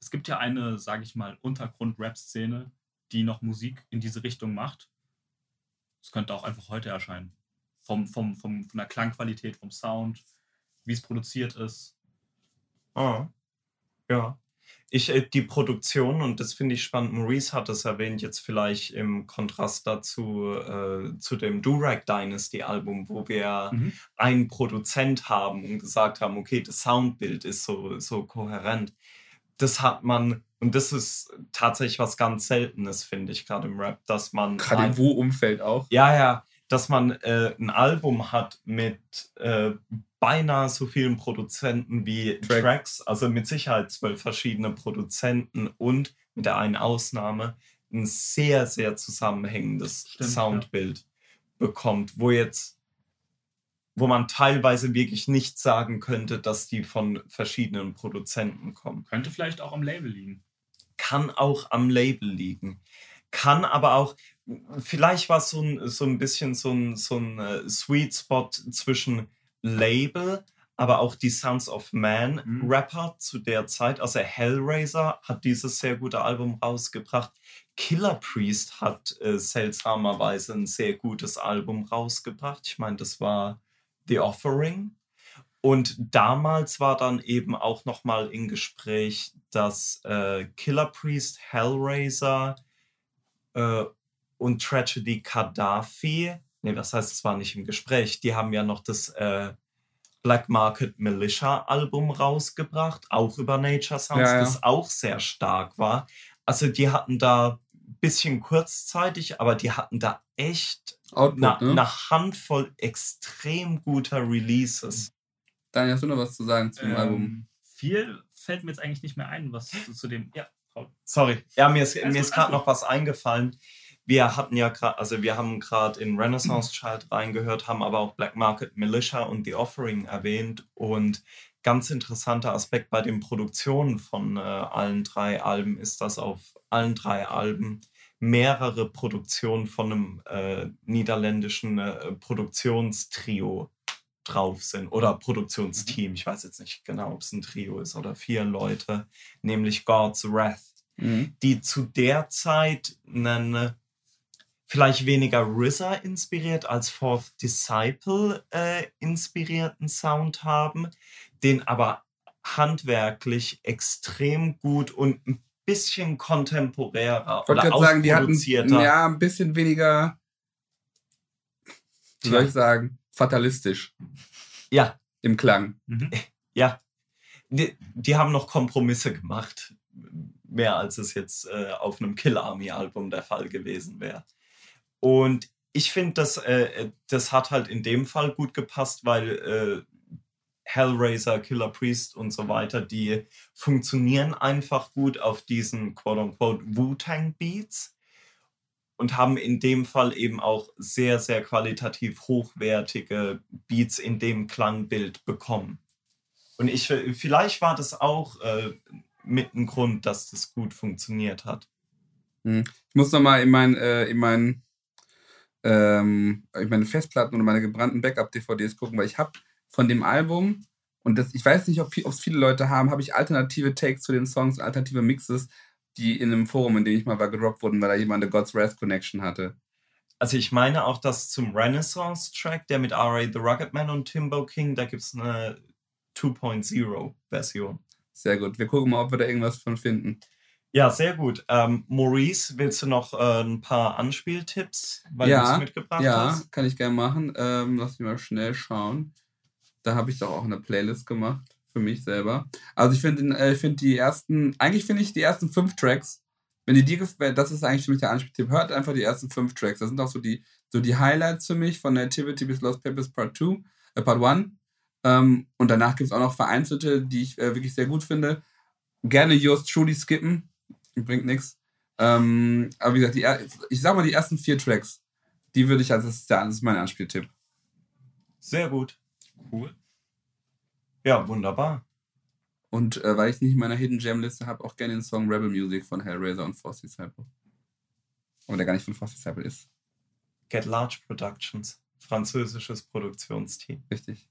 es gibt ja eine, sage ich mal, Untergrund-Rap-Szene, die noch Musik in diese Richtung macht. Das könnte auch einfach heute erscheinen. Von der Klangqualität, vom Sound, wie es produziert ist. Ah, ja. Die Produktion, und das finde ich spannend, Maurice hat es erwähnt, jetzt vielleicht im Kontrast dazu zu dem Durag Dynasty Album, wo wir einen Produzent haben und gesagt haben, okay, das Soundbild ist so kohärent. Das hat man, und das ist tatsächlich was ganz Seltenes, finde ich, gerade im Rap, dass man... Gerade im Wu-Umfeld auch. Ja, ja, dass man ein Album hat mit beinahe so vielen Produzenten wie Tracks, also mit Sicherheit 12 verschiedene Produzenten und mit der einen Ausnahme ein sehr, sehr zusammenhängendes Soundbild bekommt, wo man teilweise wirklich nicht sagen könnte, dass die von verschiedenen Produzenten kommen. Könnte vielleicht auch am Label liegen. Kann auch am Label liegen. Kann aber auch, vielleicht war es so ein bisschen so ein Sweet Spot zwischen Label, aber auch die Sons of Man Rapper zu der Zeit. Also Hellraiser hat dieses sehr gute Album rausgebracht. Killer Priest hat seltsamerweise ein sehr gutes Album rausgebracht. Ich meine, das war The Offering. Und damals war dann eben auch nochmal im Gespräch, dass Killer Priest, Hellraiser und Tragedy Gaddafi, es war nicht im Gespräch, die haben ja noch das Black Market Militia Album rausgebracht, auch über Nature Sounds, das auch sehr stark war. Also die hatten da ein bisschen kurzzeitig, aber die hatten da echt eine Handvoll extrem guter Releases. Daniel, hast du noch was zu sagen zum Album? Viel fällt mir jetzt eigentlich nicht mehr ein, was zu dem... Ja, sorry, ja, mir ist gerade noch was eingefallen. Wir hatten ja gerade, also wir haben gerade in Renaissance Child reingehört, haben aber auch Black Market Militia und The Offering erwähnt, und ganz interessanter Aspekt bei den Produktionen von allen drei Alben ist, dass auf allen drei Alben mehrere Produktionen von einem niederländischen Produktionstrio drauf sind oder Produktionsteam. Ich weiß jetzt nicht genau, ob es ein Trio ist oder 4 Leute, nämlich God's Wrath, die zu der Zeit einen vielleicht weniger RZA inspiriert als Fourth Disciple inspirierten Sound haben, den aber handwerklich extrem gut und ein bisschen kontemporärer oder ausproduzierter. Die hatten, ja, ein bisschen weniger, wie soll ich sagen, fatalistisch. Ja. Im Klang. Ja. Die haben noch Kompromisse gemacht. Mehr als es jetzt auf einem Killer Army Album der Fall gewesen wäre. Und ich finde, das hat halt in dem Fall gut gepasst, weil Hellraiser, Killer Priest und so weiter, die funktionieren einfach gut auf diesen quote-unquote Wu-Tang Beats und haben in dem Fall eben auch sehr, sehr qualitativ hochwertige Beats in dem Klangbild bekommen. Und vielleicht war das auch mit einem Grund, dass das gut funktioniert hat. Ich muss nochmal in meine Festplatten oder meine gebrannten Backup-DVDs gucken, weil ich habe von dem Album, und das, ich weiß nicht, ob es viele Leute haben, habe ich alternative Takes zu den Songs, alternative Mixes, die in einem Forum, in dem ich mal war, gedroppt wurden, weil da jemand eine God's Wrath Connection hatte. Also ich meine auch, dass zum Renaissance-Track, der mit R.A. The Rugged Man und Timbo King, da gibt es eine 2.0-Version. Sehr gut. Wir gucken mal, ob wir da irgendwas von finden. Ja, sehr gut. Maurice, willst du noch ein paar Anspieltipps, weil du es mitgebracht hast? Ja, kann ich gerne machen. Lass mich mal schnell schauen. Da habe ich doch auch eine Playlist gemacht für mich selber. Also ich finde die ersten 5 Tracks, wenn ihr die gefällt, das ist eigentlich für mich der Anspieltipp. Hört einfach die ersten 5 Tracks. Das sind auch so die Highlights für mich von Nativity bis Lost Papers Part 1. Und danach gibt es auch noch vereinzelte, die ich wirklich sehr gut finde. Gerne Yours Truly skippen, bringt nichts. Aber wie gesagt, die ersten 4 Tracks, die würde ich, das ist mein Anspieltipp. Sehr gut. Cool. Ja, wunderbar. Und weil ich es nicht in meiner Hidden Gem Liste habe, auch gerne den Song Rebel Music von Hellraiser und Fourth Disciple. Aber der gar nicht von Fourth Disciple ist. Get Large Productions. Französisches Produktionsteam. Richtig.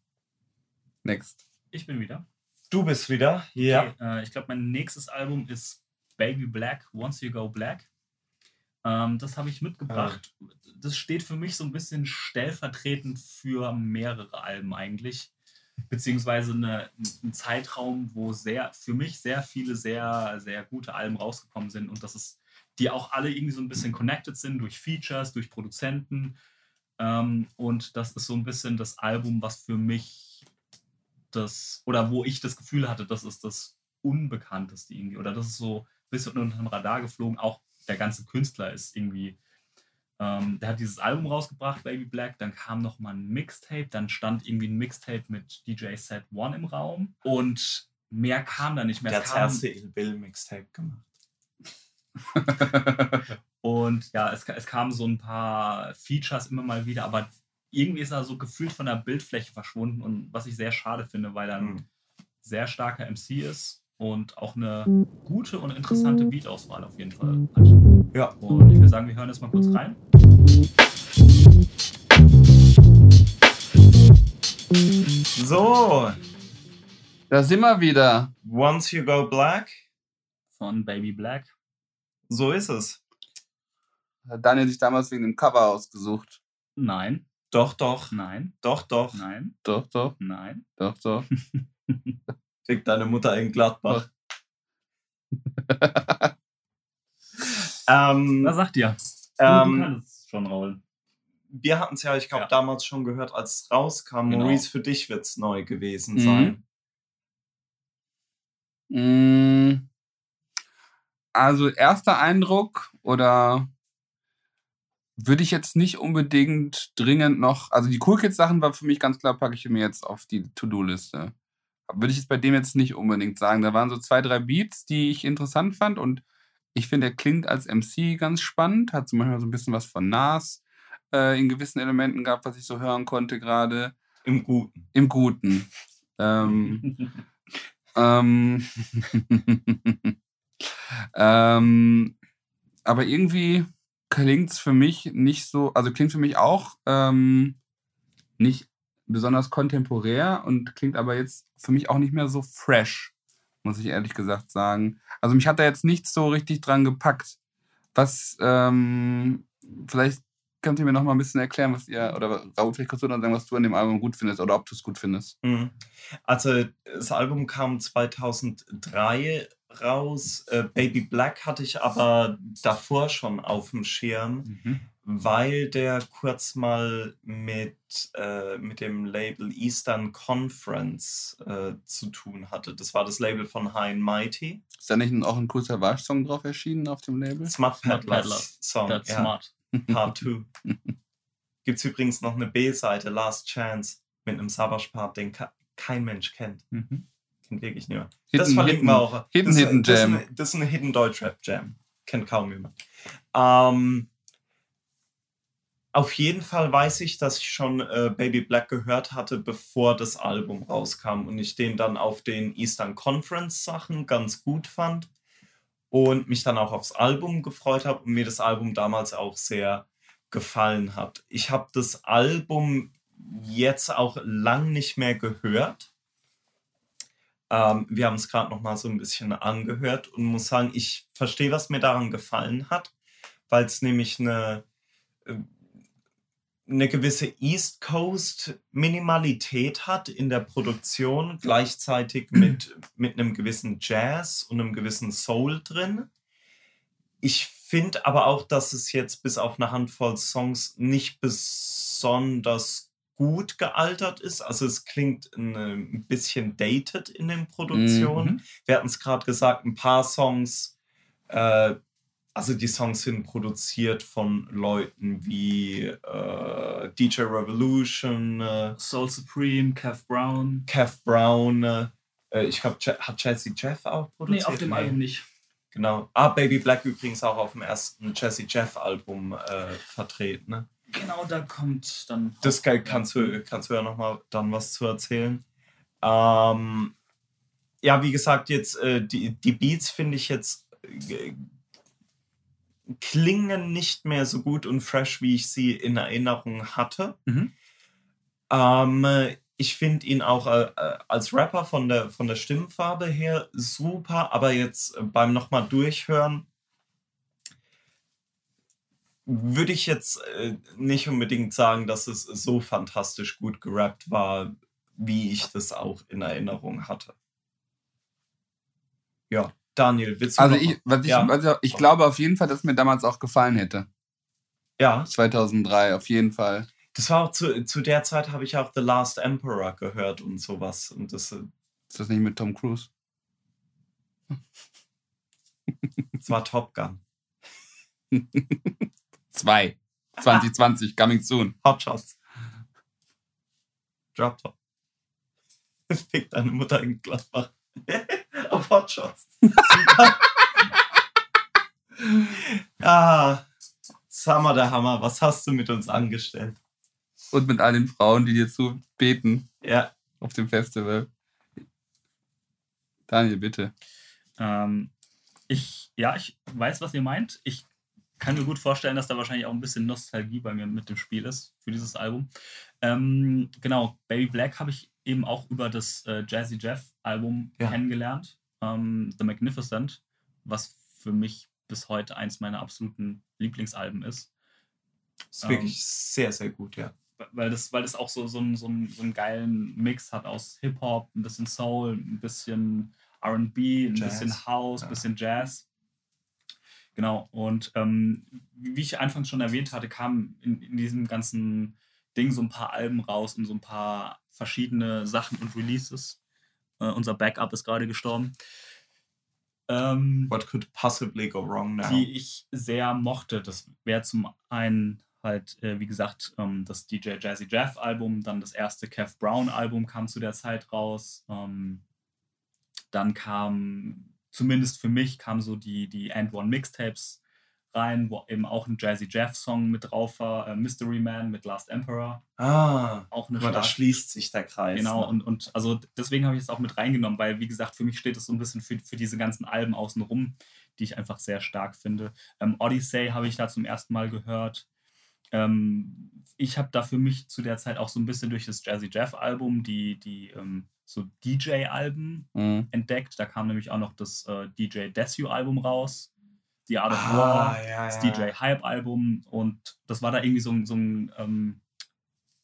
Next. Ich bin wieder. Du bist wieder. Ja. Okay, ich glaube, mein nächstes Album ist Baby Black, Once You Go Black. Das habe ich mitgebracht. Das steht für mich so ein bisschen stellvertretend für mehrere Alben eigentlich. Beziehungsweise ein Zeitraum, wo für mich sehr viele sehr, sehr gute Alben rausgekommen sind. Und das ist, die auch alle irgendwie so ein bisschen connected sind durch Features, durch Produzenten. Und das ist so ein bisschen das Album, was für mich wo ich das Gefühl hatte, das ist das Unbekannteste irgendwie. Oder das ist so ein bisschen unter dem Radar geflogen. Auch der ganze Künstler ist irgendwie... der hat dieses Album rausgebracht, Baby Black, dann kam nochmal ein Mixtape, dann stand irgendwie ein Mixtape mit DJ Set One im Raum und mehr kam da nicht mehr. Der hat das erste Il Bill Mixtape gemacht. Und ja, es kamen so ein paar Features immer mal wieder, aber irgendwie ist er so gefühlt von der Bildfläche verschwunden, und was ich sehr schade finde, weil er ein sehr starker MC ist und auch eine gute und interessante Beat-Auswahl auf jeden Fall hat. Ja, und ich würde sagen, wir hören jetzt mal kurz rein. So, da sind wir wieder. Once You Go Black von Baby Black. So ist es. Hat Daniel sich damals wegen dem Cover ausgesucht? Nein. Doch, doch. Nein. Doch, doch. Nein. Doch, doch. Nein. Doch, doch. Kriegt deine Mutter in Gladbach. Was sagt ihr? Du kannst es schon, Raul. Wir hatten es ja, ich glaube, damals schon gehört, als es rauskam. Genau. Maurice, für dich wird es neu gewesen sein. Mhm. Also erster Eindruck, oder würde ich jetzt nicht unbedingt dringend noch, also die Cool Kids Sachen war für mich ganz klar, packe ich mir jetzt auf die To-Do-Liste. Würde ich jetzt bei dem jetzt nicht unbedingt sagen. Da waren so 2-3 Beats, die ich interessant fand, und ich finde, er klingt als MC ganz spannend, hat zum Beispiel so ein bisschen was von Nas in gewissen Elementen gehabt, was ich so hören konnte gerade. Im Guten. Im Guten. Aber irgendwie klingt es für mich nicht so, also klingt für mich auch nicht besonders kontemporär und klingt aber jetzt für mich auch nicht mehr so fresh, muss ich ehrlich gesagt sagen. Also mich hat da jetzt nichts so richtig dran gepackt. Was, vielleicht könnt ihr mir noch mal ein bisschen erklären, was ihr, oder Raoul, vielleicht kannst du dann sagen, was du an dem Album gut findest oder ob du es gut findest. Also das Album kam 2003 raus. Baby Black hatte ich aber davor schon auf dem Schirm, weil der kurz mal mit dem Label Eastern Conference zu tun hatte. Das war das Label von High and Mighty. Ist da nicht auch ein Cool Savage-Song drauf erschienen auf dem Label? Smart Peddler's Song. That's smart. Part 2. Gibt es übrigens noch eine B-Seite, Last Chance, mit einem Savage-Part, den kein Mensch kennt. Kennt wirklich niemand. Das verlinken wir auch. Hidden Jam. Das ist eine Hidden Deutschrap-Jam. Kennt kaum jemand. Auf jeden Fall weiß ich, dass ich schon Baby Black gehört hatte, bevor das Album rauskam, und ich den dann auf den Eastern Conference Sachen ganz gut fand und mich dann auch aufs Album gefreut habe und mir das Album damals auch sehr gefallen hat. Ich habe das Album jetzt auch lang nicht mehr gehört. Wir haben es gerade noch mal so ein bisschen angehört und muss sagen, ich verstehe, was mir daran gefallen hat, weil es nämlich eine gewisse East Coast Minimalität hat in der Produktion, gleichzeitig mit einem gewissen Jazz und einem gewissen Soul drin. Ich finde aber auch, dass es jetzt bis auf eine Handvoll Songs nicht besonders gut gealtert ist. Also es klingt ein bisschen dated in den Produktionen. Wir hatten es gerade gesagt, ein paar Songs, also die Songs sind produziert von Leuten wie DJ Revolution, Soul Supreme, Kev Brown. Ich glaube, hat Jesse Jeff auch produziert? Nee, auf dem Album nicht. Genau. Baby Black übrigens auch auf dem ersten Jesse Jeff Album vertreten. Ne? Genau, da kommt dann... Das kannst du ja nochmal dann was zu erzählen. Ja, wie gesagt, jetzt die Beats finde ich jetzt klingen nicht mehr so gut und fresh, wie ich sie in Erinnerung hatte. Mhm. Ich finde ihn auch als Rapper von der Stimmfarbe her super, aber jetzt beim nochmal durchhören würde ich jetzt nicht unbedingt sagen, dass es so fantastisch gut gerappt war, wie ich das auch in Erinnerung hatte. Ja, Daniel, willst du ich glaube auf jeden Fall, dass mir damals auch gefallen hätte. Ja. 2003, auf jeden Fall. Das war auch zu der Zeit, habe ich auch The Last Emperor gehört und sowas. Und das, ist das nicht mit Tom Cruise? Das war Top Gun. 2. 2020, coming soon. Hot Shots. Drop Top. Fick deine Mutter in Gladbach. Auf Hot Shots. Summer, der Hammer, was hast du mit uns angestellt? Und mit all den Frauen, die dir zu beten. Ja. Auf dem Festival. Daniel, bitte. Ich weiß, was ihr meint. Ich kann mir gut vorstellen, dass da wahrscheinlich auch ein bisschen Nostalgie bei mir mit dem Spiel ist, für dieses Album. Genau, Baby Black habe ich eben auch über das Jazzy Jeff Album kennengelernt. The Magnificent, was für mich bis heute eins meiner absoluten Lieblingsalben ist. Ist wirklich sehr, sehr gut, ja. Weil das auch so einen geilen Mix hat aus Hip-Hop, ein bisschen Soul, ein bisschen R&B, ein bisschen House, ein bisschen Jazz. Genau, und wie ich anfangs schon erwähnt hatte, kamen in diesem ganzen Ding so ein paar Alben raus und so ein paar verschiedene Sachen und Releases. Unser Backup ist gerade gestorben. What could possibly go wrong now? Die ich sehr mochte. Das wäre zum einen halt, wie gesagt, das DJ Jazzy Jeff Album, dann das erste Kev Brown Album kam zu der Zeit raus. Dann kam, zumindest für mich, so die And One Mixtapes rein, wo eben auch ein Jazzy Jeff Song mit drauf war, Mystery Man mit Last Emperor. Auch eine Stadt. Da schließt sich der Kreis. Genau, ne? und also deswegen habe ich es auch mit reingenommen, weil, wie gesagt, für mich steht es so ein bisschen für diese ganzen Alben außenrum, die ich einfach sehr stark finde. Odyssey habe ich da zum ersten Mal gehört. Ich habe da für mich zu der Zeit auch so ein bisschen durch das Jazzy Jeff Album die so DJ-Alben entdeckt. Da kam nämlich auch noch das DJ Desu Album raus. Die Art of War, das DJ Hype-Album, und das war da irgendwie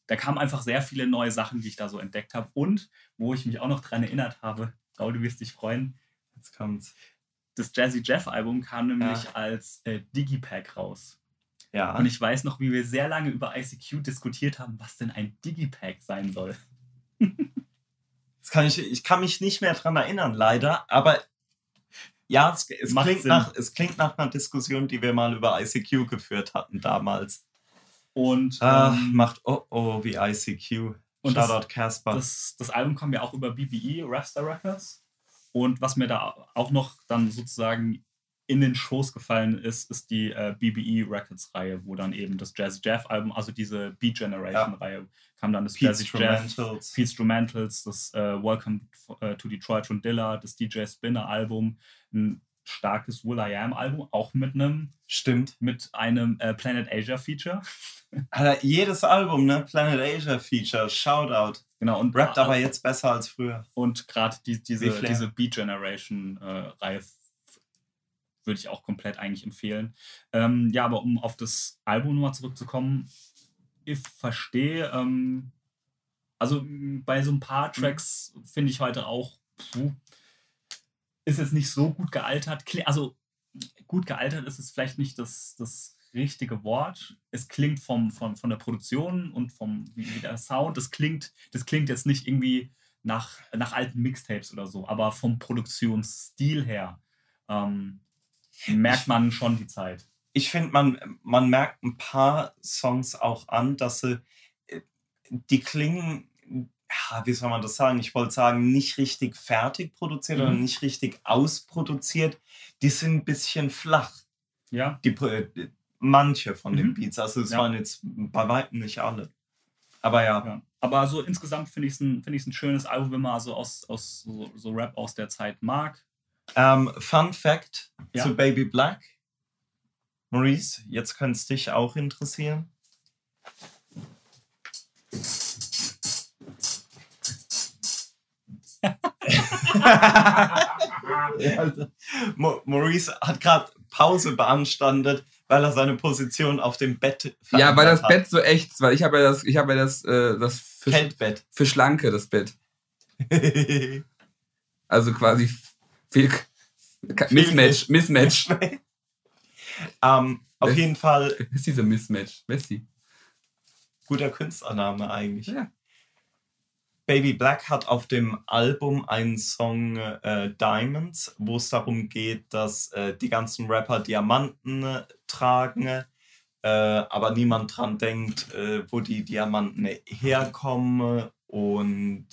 da kamen einfach sehr viele neue Sachen, die ich da so entdeckt habe, und wo ich mich auch noch dran erinnert habe, Raul, du wirst dich freuen. Jetzt kommt's. Das Jazzy Jeff-Album kam nämlich als Digipack raus. Ja. Und ich weiß noch, wie wir sehr lange über ICQ diskutiert haben, was denn ein Digipack sein soll. Ich kann mich nicht mehr dran erinnern, leider, aber ja, es klingt nach einer Diskussion, die wir mal über ICQ geführt hatten damals. Und macht wie ICQ. Shoutout Casper. Das Album kam ja auch über BBE Records. Und was mir da auch noch dann sozusagen in den Schoß gefallen ist die BBE Records Reihe, wo dann eben das Jazzy Jeff Album, also diese Beat Generation Reihe, kam dann das Jazzy Jeff, Pete Instrumentals, das Welcome to Detroit von Dilla, das DJ Spinner Album, ein starkes Will.i.am Album, auch mit einem Planet Asia Feature. Alter, jedes Album, ne? Planet Asia Feature, Shoutout. Genau, und rappt aber jetzt besser als früher. Und gerade diese Beat Generation Reihe würde ich auch komplett eigentlich empfehlen. Aber um auf das Album nochmal zurückzukommen, ich verstehe, also bei so ein paar Tracks finde ich heute auch, ist jetzt nicht so gut gealtert. Also gut gealtert ist es vielleicht nicht das richtige Wort. Es klingt von der Produktion und wie der Sound, das klingt jetzt nicht irgendwie nach alten Mixtapes oder so, aber vom Produktionsstil her, merkt man schon die Zeit. Ich finde, man merkt ein paar Songs auch an, dass sie, die klingen, wie soll man das sagen? Ich wollte sagen, nicht richtig fertig produziert oder nicht richtig ausproduziert. Die sind ein bisschen flach. Ja. Manche von den Beats. Also es waren jetzt bei weitem nicht alle. Aber ja. Aber so insgesamt finde ich es ein schönes Album, wenn man so aus so Rap aus der Zeit mag. Fun Fact zu Baby Black. Maurice, jetzt könnte es dich auch interessieren. Maurice hat gerade Pause beanstandet, weil er seine Position auf dem Bett verändert hat. Ja, weil das Bett so echt ist, weil ich habe ja das Feldbett. Für Schlanke, das Bett. Also quasi Mismatch. Auf jeden Fall. Ist dieser Mismatch, Messi. Guter Künstlername eigentlich. Ja. Baby Black hat auf dem Album einen Song Diamonds, wo es darum geht, dass die ganzen Rapper Diamanten tragen, aber niemand dran denkt, wo die Diamanten herkommen und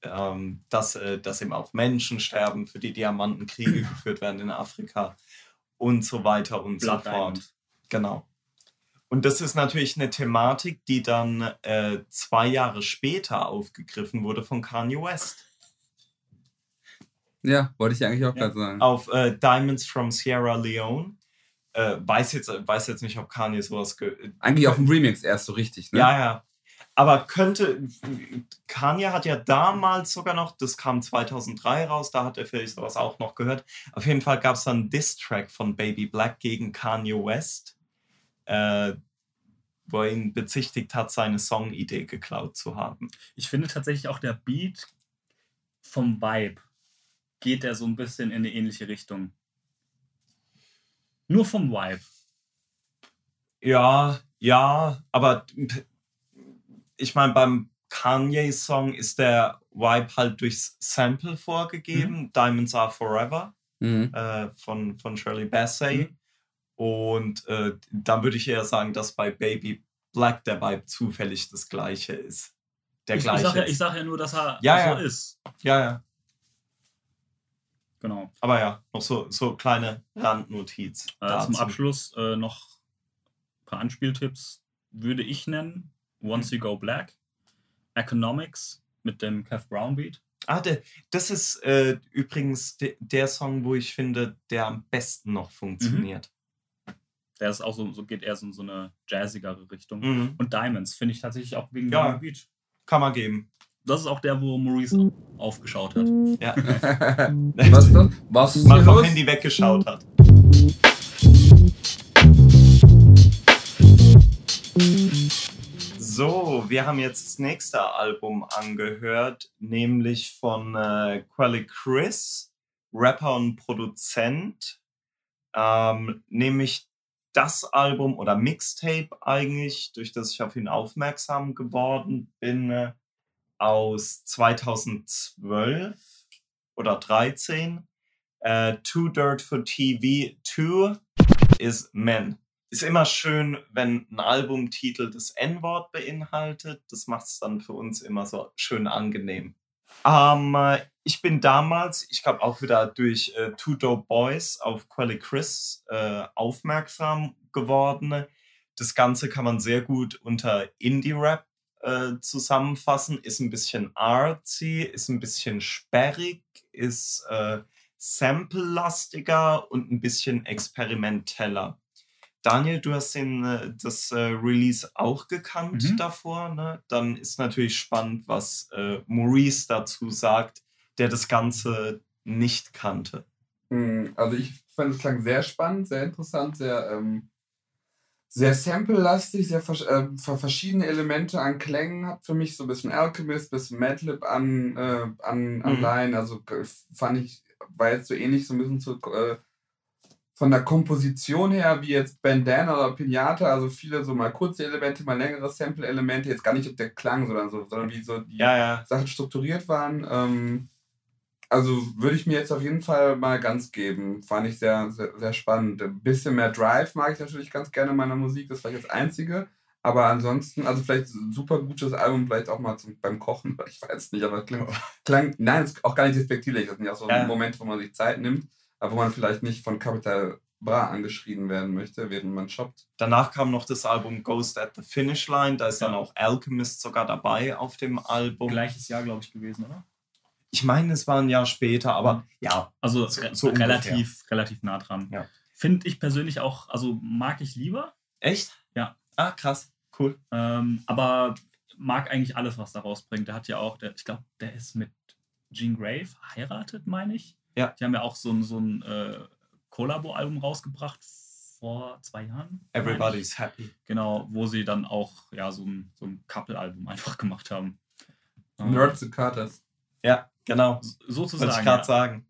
dass eben auch Menschen sterben, für die Diamanten Kriege geführt werden in Afrika und so weiter und so fort. Genau. Und das ist natürlich eine Thematik, die dann 2 Jahre später aufgegriffen wurde von Kanye West. Ja, wollte ich eigentlich auch gerade sagen. Auf Diamonds from Sierra Leone. Weiß jetzt nicht, ob Kanye sowas... Eigentlich auf dem Remix erst so richtig, ne? Ja, ja. Aber könnte... Kanye hat ja damals sogar noch, das kam 2003 raus, da hat er vielleicht sowas auch noch gehört. Auf jeden Fall gab es dann einen Diss-Track von Baby Black gegen Kanye West, wo er ihn bezichtigt hat, seine Songidee geklaut zu haben. Ich finde tatsächlich auch, der Beat vom Vibe geht er so ein bisschen in eine ähnliche Richtung. Nur vom Vibe. Ja, aber ich meine, beim Kanye-Song ist der Vibe halt durchs Sample vorgegeben, Diamonds Are Forever von Shirley Bassey. Und dann würde ich eher sagen, dass bei Baby Black der Vibe zufällig das Gleiche ist. Ich sage ja nur, dass er so ist. Ja, ja. Genau. Aber ja, noch so kleine Randnotiz. Zum Abschluss noch ein paar Anspieltipps würde ich nennen. Once You Go Black, Economics mit dem Kev Brown Beat. Das ist übrigens der Song, wo ich finde, der am besten noch funktioniert. Der ist auch so geht eher so in so eine jazzigere Richtung. Und Diamonds finde ich tatsächlich auch wegen dem Beat. Kann man geben. Das ist auch der, wo Maurice aufgeschaut hat. Ja. Was ist man vom Handy weggeschaut hat. So, wir haben jetzt das nächste Album angehört, nämlich von Quelly Chris, Rapper und Produzent. Nämlich das Album oder Mixtape eigentlich, durch das ich auf ihn aufmerksam geworden bin, aus 2012 oder 2013. Too Dirt for TV 2 is Men. Ist immer schön, wenn ein Albumtitel das N-Wort beinhaltet. Das macht es dann für uns immer so schön angenehm. Ich bin damals, ich glaube auch wieder durch Two Dope Boys auf Quelly Chris aufmerksam geworden. Das Ganze kann man sehr gut unter Indie-Rap zusammenfassen. Ist ein bisschen artsy, ist ein bisschen sperrig, ist sample-lastiger und ein bisschen experimenteller. Daniel, du hast das Release auch gekannt davor, ne? Dann ist natürlich spannend, was Maurice dazu sagt, der das Ganze nicht kannte. Also ich fand, es klang sehr spannend, sehr interessant, sehr, sehr sample-lastig, sehr verschiedene Elemente an Klängen, hat für mich so ein bisschen Alchemist, ein bisschen Madlib an Line, also fand ich, war jetzt so ähnlich so ein bisschen zu... von der Komposition her, wie jetzt Bandana oder Pinata, also viele so mal kurze Elemente, mal längere Sample-Elemente, jetzt gar nicht ob der Klang, sondern wie so die Sachen strukturiert waren. Also würde ich mir jetzt auf jeden Fall mal ganz geben. Fand ich sehr, sehr, sehr spannend. Ein bisschen mehr Drive mag ich natürlich ganz gerne in meiner Musik, das war jetzt das Einzige. Aber ansonsten, also vielleicht ein super gutes Album, vielleicht auch mal beim Kochen, ich weiß nicht, aber klang nein, ist auch gar nicht despektierlich, das sind ja auch so Momente, wo man sich Zeit nimmt, wo man vielleicht nicht von Capital bar angeschrien werden möchte, während man shoppt. Danach kam noch das Album Ghost at the Finish Line, da ist dann auch Alchemist sogar dabei auf dem Album. Gleiches Jahr, glaube ich, gewesen, oder? Ich meine, es war ein Jahr später, aber ja. Also so relativ nah dran. Ja. Finde ich persönlich auch, also mag ich lieber. Echt? Ja. Ah, krass. Cool. Aber mag eigentlich alles, was da rausbringt. Der hat ja auch, ich glaube, der ist mit Jean Grey verheiratet, meine ich. Ja. Die haben ja auch so ein Collabo-Album rausgebracht vor 2 Jahren. Everybody's Happy. Genau, wo sie dann auch so ein Couple-Album einfach gemacht haben. Nerds and Carters. Ja, genau. Sozusagen. Wollte ich gerade sagen.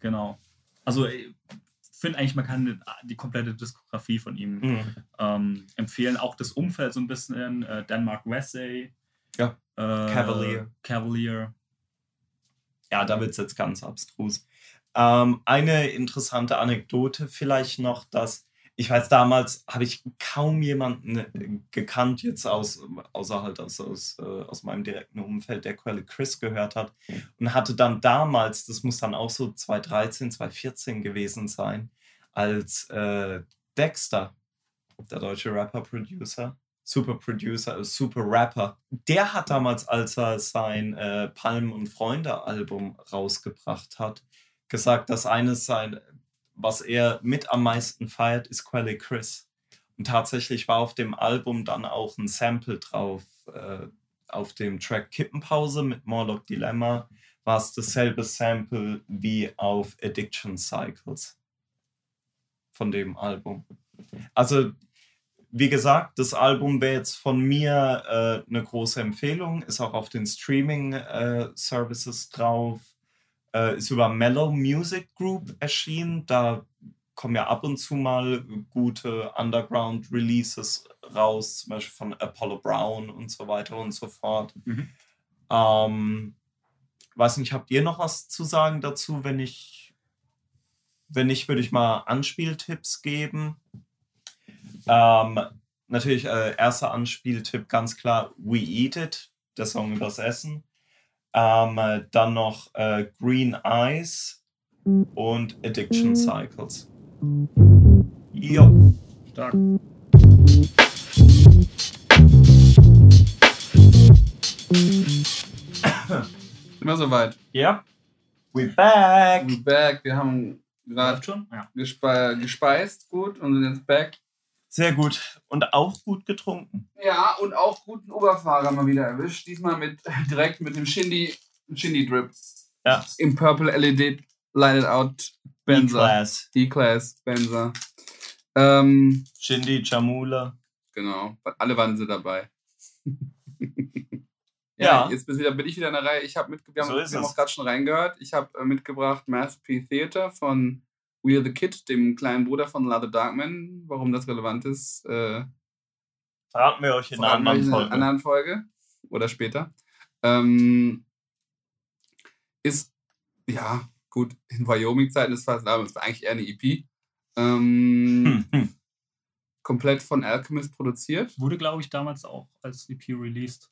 Genau. Also ich finde eigentlich, man kann die komplette Diskografie von ihm empfehlen. Auch das Umfeld so ein bisschen. Denmark Wessey. Ja. Cavalier. Ja, da wird es jetzt ganz abstrus. Eine interessante Anekdote vielleicht noch, dass ich weiß, damals habe ich kaum jemanden gekannt, jetzt außer aus meinem direkten Umfeld, der Quelly Chris gehört hat. Und hatte dann damals, das muss dann auch so 2013, 2014 gewesen sein, als Dexter, der deutsche Rapper-Producer, Super-Rapper, der hat damals, als er sein Palmen- und Freunde-Album rausgebracht hat, gesagt, dass was er mit am meisten feiert, ist Quelly Chris. Und tatsächlich war auf dem Album dann auch ein Sample drauf. Auf dem Track Kippenpause mit Morlock Dilemma war es dasselbe Sample wie auf Addiction Cycles von dem Album. Also, wie gesagt, das Album wäre jetzt von mir eine große Empfehlung. Ist auch auf den Streaming-Services drauf. Ist über Mellow Music Group erschienen. Da kommen ja ab und zu mal gute Underground-Releases raus, zum Beispiel von Apollo Brown und so weiter und so fort. Mhm. Weiß nicht, habt ihr noch was zu sagen dazu? Wenn nicht, würde ich mal Anspieltipps geben. Natürlich, erster Anspieltipp, ganz klar, We Eat It, der Song über das Essen. Dann noch Green Eyes und Addiction Cycles. Jo. Stark. Sind wir soweit? Ja. We back. Wir haben gerade schon gespeist gut und sind jetzt back. Sehr gut. Und auch gut getrunken. Ja, und auch guten Oberfahrer mal wieder erwischt. Diesmal direkt mit dem Shindy-Drip. Ja. Im Purple LED Lighted Out Benzer. D-Class Benzer. Shindy, Jamula. Genau. Alle waren sie dabei. Ja. Jetzt bin ich wieder in der Reihe. Wir haben auch gerade schon reingehört. Ich habe mitgebracht Masterpiece Theater von We Are The Kid, dem kleinen Bruder von La The Darkman. Warum das relevant ist, verraten wir euch in einer anderen Folge. Oder später. Ist, ja, gut, in Wyoming-Zeiten ist fast, aber es war eigentlich eher eine EP. Komplett von Alchemist produziert. Wurde, glaube ich, damals auch als EP released.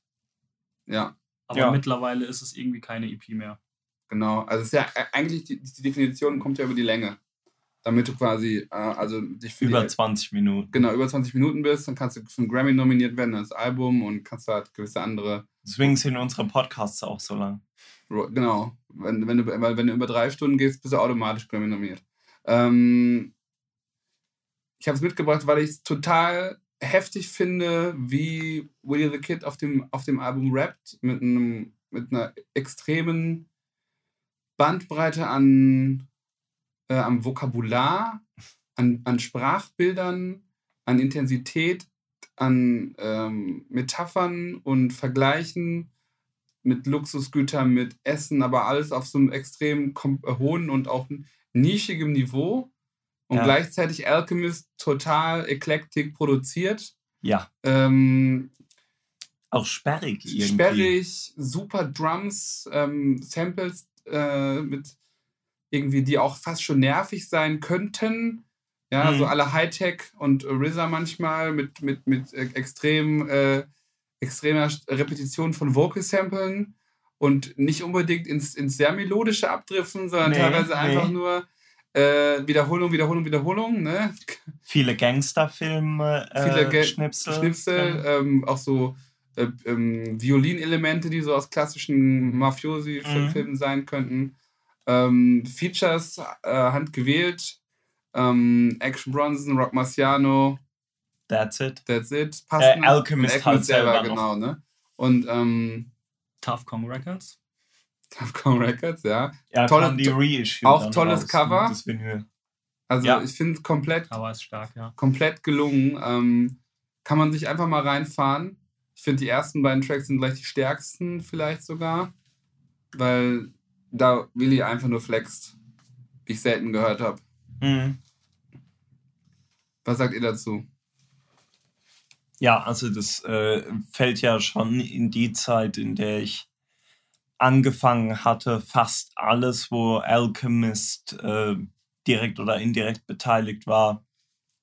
Ja. Aber mittlerweile ist es irgendwie keine EP mehr. Genau, also es ist ja eigentlich, die Definition kommt ja über die Länge. Damit du quasi, also dich für über 20 Minuten. Genau, über 20 Minuten bist, dann kannst du für einen Grammy nominiert werden als Album und kannst halt gewisse andere. Deswegen sind unsere Podcasts auch so lang. Genau, wenn du über 3 Stunden gehst, bist du automatisch Grammy nominiert. Ich habe es mitgebracht, weil ich es total heftig finde, wie Willie the Kid auf dem Album rappt, mit einer extremen Bandbreite am Vokabular, an Sprachbildern, an Intensität, an Metaphern und Vergleichen mit Luxusgütern, mit Essen, aber alles auf so einem extrem hohen und auch nischigem Niveau und gleichzeitig Alchemist total eklektisch produziert. Ja. Auch sperrig irgendwie. Sperrig, super Drums, Samples, mit irgendwie, die auch fast schon nervig sein könnten. Ja, so alle Hightech und RZA manchmal mit extremer Repetition von Vocal-Samplen und nicht unbedingt ins sehr melodische Abdriften, sondern teilweise einfach nur Wiederholung, ne? Viele Gangsterfilme, Schnipsel. Auch so Violinelemente, die so aus klassischen Mafiosi-Filmen sein könnten. Features, handgewählt. Action Bronson, Rock Marciano. That's it. Passend. Alchemist hat selber, genau, ne? Und Tough Kong Records, ja. Ja, tolle, die Reissue auch tolles raus, Cover. Das Vinyl. Also ja. Ich finde es komplett, Cover ist stark, ja. Komplett gelungen. Kann man sich einfach mal reinfahren. Ich finde, die ersten beiden Tracks sind gleich die stärksten vielleicht sogar, weil da Willi einfach nur flext, wie ich selten gehört habe. Mhm. Was sagt ihr dazu? Ja, also das fällt ja schon in die Zeit, in der ich angefangen hatte, fast alles, wo Alchemist direkt oder indirekt beteiligt war,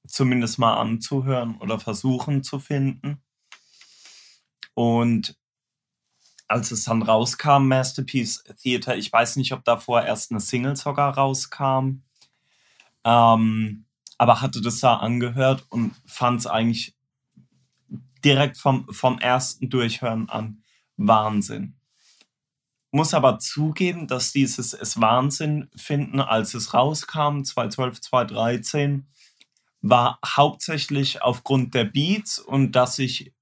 zumindest mal anzuhören oder versuchen zu finden. Und als es dann rauskam, Masterpiece Theater, ich weiß nicht, ob davor erst eine Single sogar rauskam, aber hatte das da angehört und fand es eigentlich direkt vom ersten Durchhören an Wahnsinn. Muss aber zugeben, dass dieses Es Wahnsinn finden, als es rauskam, 2012, 2013, war hauptsächlich aufgrund der Beats und dass die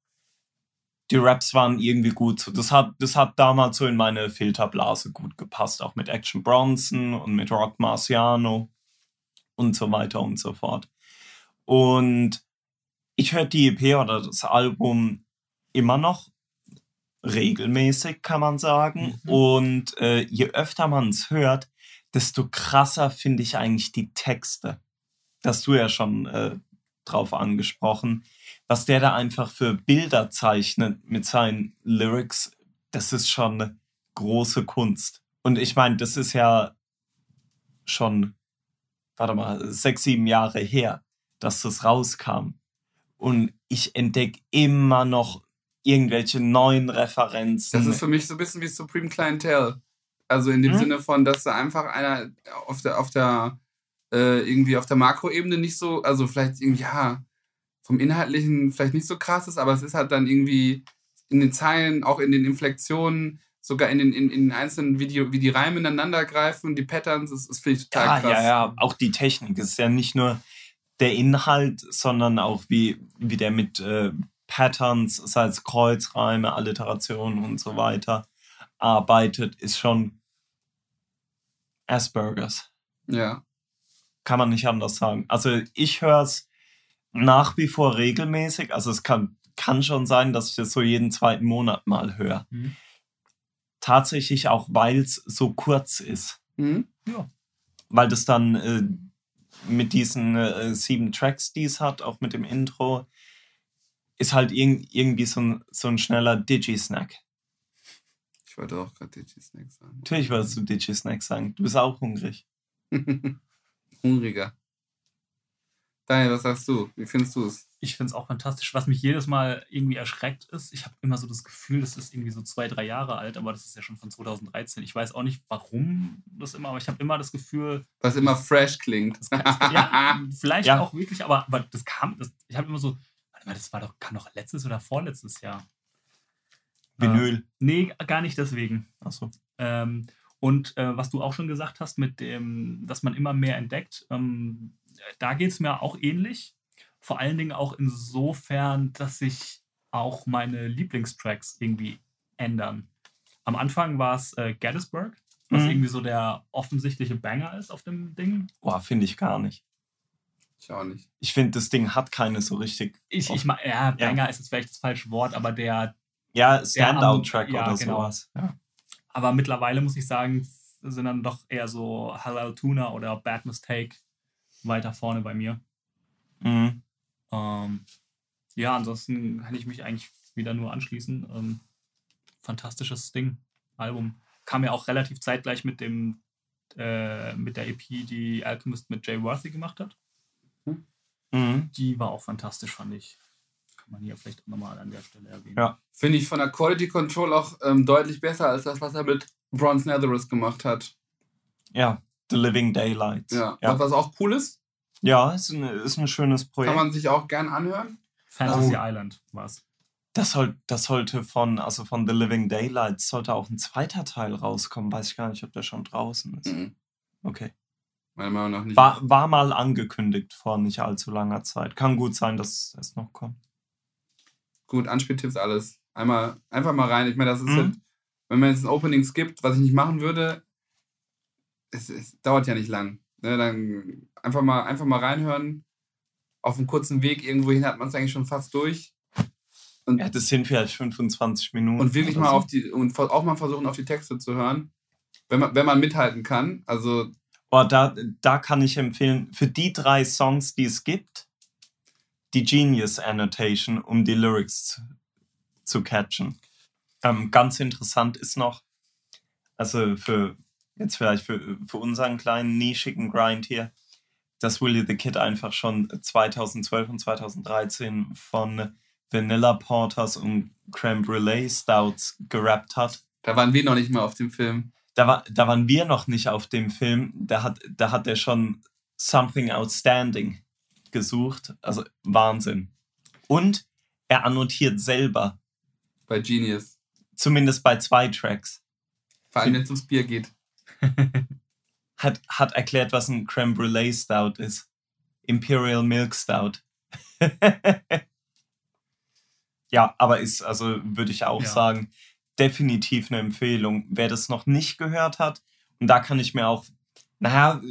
Raps waren irgendwie gut. So, das hat damals so in meine Filterblase gut gepasst, auch mit Action Bronson und mit Rock Marciano und so weiter und so fort. Und ich höre die EP oder das Album immer noch regelmäßig, kann man sagen. Mhm. Und je öfter man es hört, desto krasser finde ich eigentlich die Texte. Das hast du ja schon drauf angesprochen. Was der da einfach für Bilder zeichnet mit seinen Lyrics, das ist schon eine große Kunst. Und ich meine, das ist ja schon, 6-7 Jahre her, dass das rauskam. Und ich entdecke immer noch irgendwelche neuen Referenzen. Das ist für mich so ein bisschen wie Supreme Clientele. Also in dem Sinne von, dass da einfach einer auf der Makroebene nicht so, also vielleicht irgendwie, ja, vom Inhaltlichen vielleicht nicht so krass ist, aber es ist halt dann irgendwie in den Zeilen, auch in den Inflektionen, sogar in den einzelnen Videos, wie die Reime ineinander greifen, die Patterns, das finde ich total krass. Ja, auch die Technik ist ja nicht nur der Inhalt, sondern auch wie der mit Patterns, sei es Kreuzreime, Alliterationen und so weiter arbeitet, ist schon Asperger's. Ja. Kann man nicht anders sagen. Also ich höre es nach wie vor regelmäßig. Also es kann schon sein, dass ich das so jeden zweiten Monat mal höre. Mhm. Tatsächlich auch, weil es so kurz ist. Mhm. Ja. Weil das dann mit diesen 7 Tracks, die es hat, auch mit dem Intro, ist halt irgendwie so ein schneller Digi-Snack. Ich wollte auch gerade Digi-Snack sagen. Natürlich wolltest du Digi-Snack sagen. Du bist auch hungrig. Hungriger. Daniel, was sagst du? Wie findest du es? Ich finde es auch fantastisch. Was mich jedes Mal irgendwie erschreckt ist, ich habe immer so das Gefühl, das ist irgendwie so 2-3 Jahre alt, aber das ist ja schon von 2013. Ich weiß auch nicht, warum das immer, aber ich habe immer das Gefühl... Was immer fresh klingt. Vielleicht auch wirklich, aber das kam... ich habe immer so... Das kam doch letztes oder vorletztes Jahr. Vinyl. Nee, gar nicht deswegen. Ach so. Und was du auch schon gesagt hast, mit dem, dass man immer mehr entdeckt, da geht es mir auch ähnlich. Vor allen Dingen auch insofern, dass sich auch meine Lieblingstracks irgendwie ändern. Am Anfang war es Gettysburg, was irgendwie so der offensichtliche Banger ist auf dem Ding. Boah, finde ich gar nicht. Ich auch nicht. Ich finde, das Ding hat keine so richtig... Banger ist jetzt vielleicht das falsche Wort, aber der... Ja, Standout-Track oder sowas. Ja. Aber mittlerweile, muss ich sagen, sind dann doch eher so Halal Tuna oder Bad Mistake weiter vorne bei mir. Mhm. Ansonsten kann ich mich eigentlich wieder nur anschließen. Fantastisches Ding, Album. Kam ja auch relativ zeitgleich mit der EP, die Alchemist mit Jay Worthy gemacht hat. Die war auch fantastisch, fand ich. Kann man hier vielleicht auch nochmal an der Stelle erwähnen. Ja, finde ich von der Quality Control auch deutlich besser als das, was er mit Bronze Netherus gemacht hat. Ja, The Living Daylights. Ja, ja. Was auch cool ist. Ja, ist ein schönes Projekt. Kann man sich auch gern anhören. Fantasy Island war es. Das sollte von The Living Daylights sollte auch ein zweiter Teil rauskommen. Weiß ich gar nicht, ob der schon draußen ist. Mhm. Okay. Meiner Meinung nach nicht. War mal angekündigt vor nicht allzu langer Zeit. Kann gut sein, dass es noch kommt. Gut, Anspieltipps, alles. Einfach mal rein. Ich meine, das ist halt, wenn man jetzt ein Openings gibt, was ich nicht machen würde, es dauert ja nicht lang. Ne, dann einfach mal reinhören. Auf einem kurzen Weg irgendwo hin hat man es eigentlich schon fast durch. Und ja, das sind vielleicht 25 Minuten. Und wirklich mal so. Auch mal versuchen, auf die Texte zu hören, wenn man mithalten kann. Also da kann ich empfehlen, für die 3 Songs, die es gibt, die Genius Annotation, um die Lyrics zu catchen. Ganz interessant ist noch, also jetzt vielleicht für unseren kleinen nischigen Grind hier, dass Willy the Kid einfach schon 2012 und 2013 von Vanilla Porters und Creme Brulee Stouts gerappt hat. Da waren wir noch nicht mal auf dem Film. Da waren wir noch nicht auf dem Film. Da hat er schon Something Outstanding gesucht. Also Wahnsinn. Und er annotiert selber. Bei Genius. Zumindest bei 2 Tracks. Vor allem, wenn es ums Bier geht. Hat erklärt, was ein Creme Brulee Stout ist. Imperial Milk Stout. Ja, aber ist, also würde ich auch sagen, definitiv eine Empfehlung. Wer das noch nicht gehört hat, und da kann ich mir auch,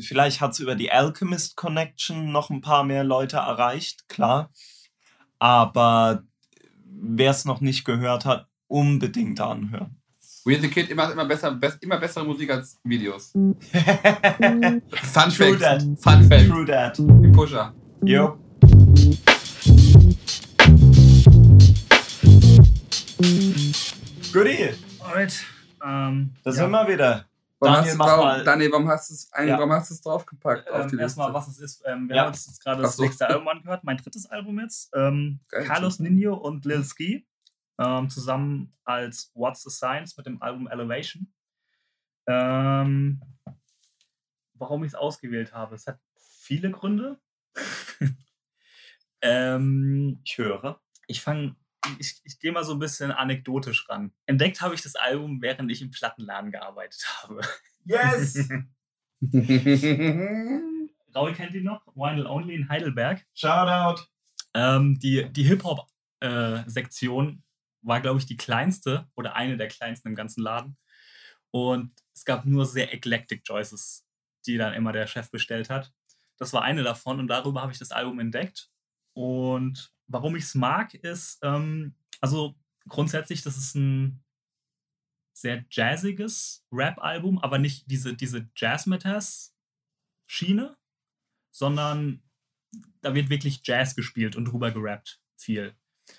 vielleicht hat es über die Alchemist Connection noch ein paar mehr Leute erreicht, klar. Aber wer es noch nicht gehört hat, unbedingt anhören. We're the Kid immer bessere Musik als Videos. Fun Fact. Fun Fact. True that. Die Pusher. Jo. Goodie. Alright. Das sind wir wieder. Daniel, warum hast du es draufgepackt? Erstmal, was es ist. Wir haben uns jetzt gerade das nächste Album angehört. Mein drittes Album jetzt. Carlos Nino und Lil Ski. Zusammen als What's the Science mit dem Album Elevation. Warum ich es ausgewählt habe, es hat viele Gründe. Ich höre. Ich gehe mal so ein bisschen anekdotisch ran. Entdeckt habe ich das Album, während ich im Plattenladen gearbeitet habe. Yes! Raul kennt ihn noch, Vinyl Only in Heidelberg. Shoutout! Die Hip-Hop-Sektion war, glaube ich, die kleinste oder eine der kleinsten im ganzen Laden. Und es gab nur sehr eclectic Choices, die dann immer der Chef bestellt hat. Das war eine davon und darüber habe ich das Album entdeckt. Und warum ich es mag, ist, also grundsätzlich, das ist ein sehr jazziges Rap-Album, aber nicht diese Jazz-Metas-Schiene, sondern da wird wirklich Jazz gespielt und drüber gerappt viel.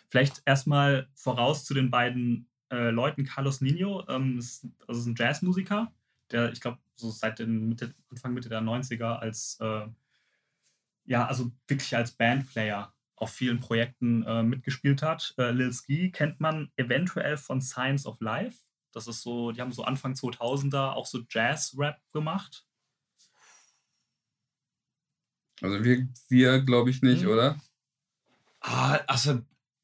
Vielleicht erstmal voraus zu den beiden Leuten. Carlos Nino ist ein Jazzmusiker, der, ich glaube, so seit Anfang, Mitte der 90er also wirklich als Bandplayer auf vielen Projekten mitgespielt hat. Lil Ski kennt man eventuell von Science of Life. Das ist so, die haben so Anfang 2000er auch so Jazz-Rap gemacht. Also wir glaube ich nicht, oder? Also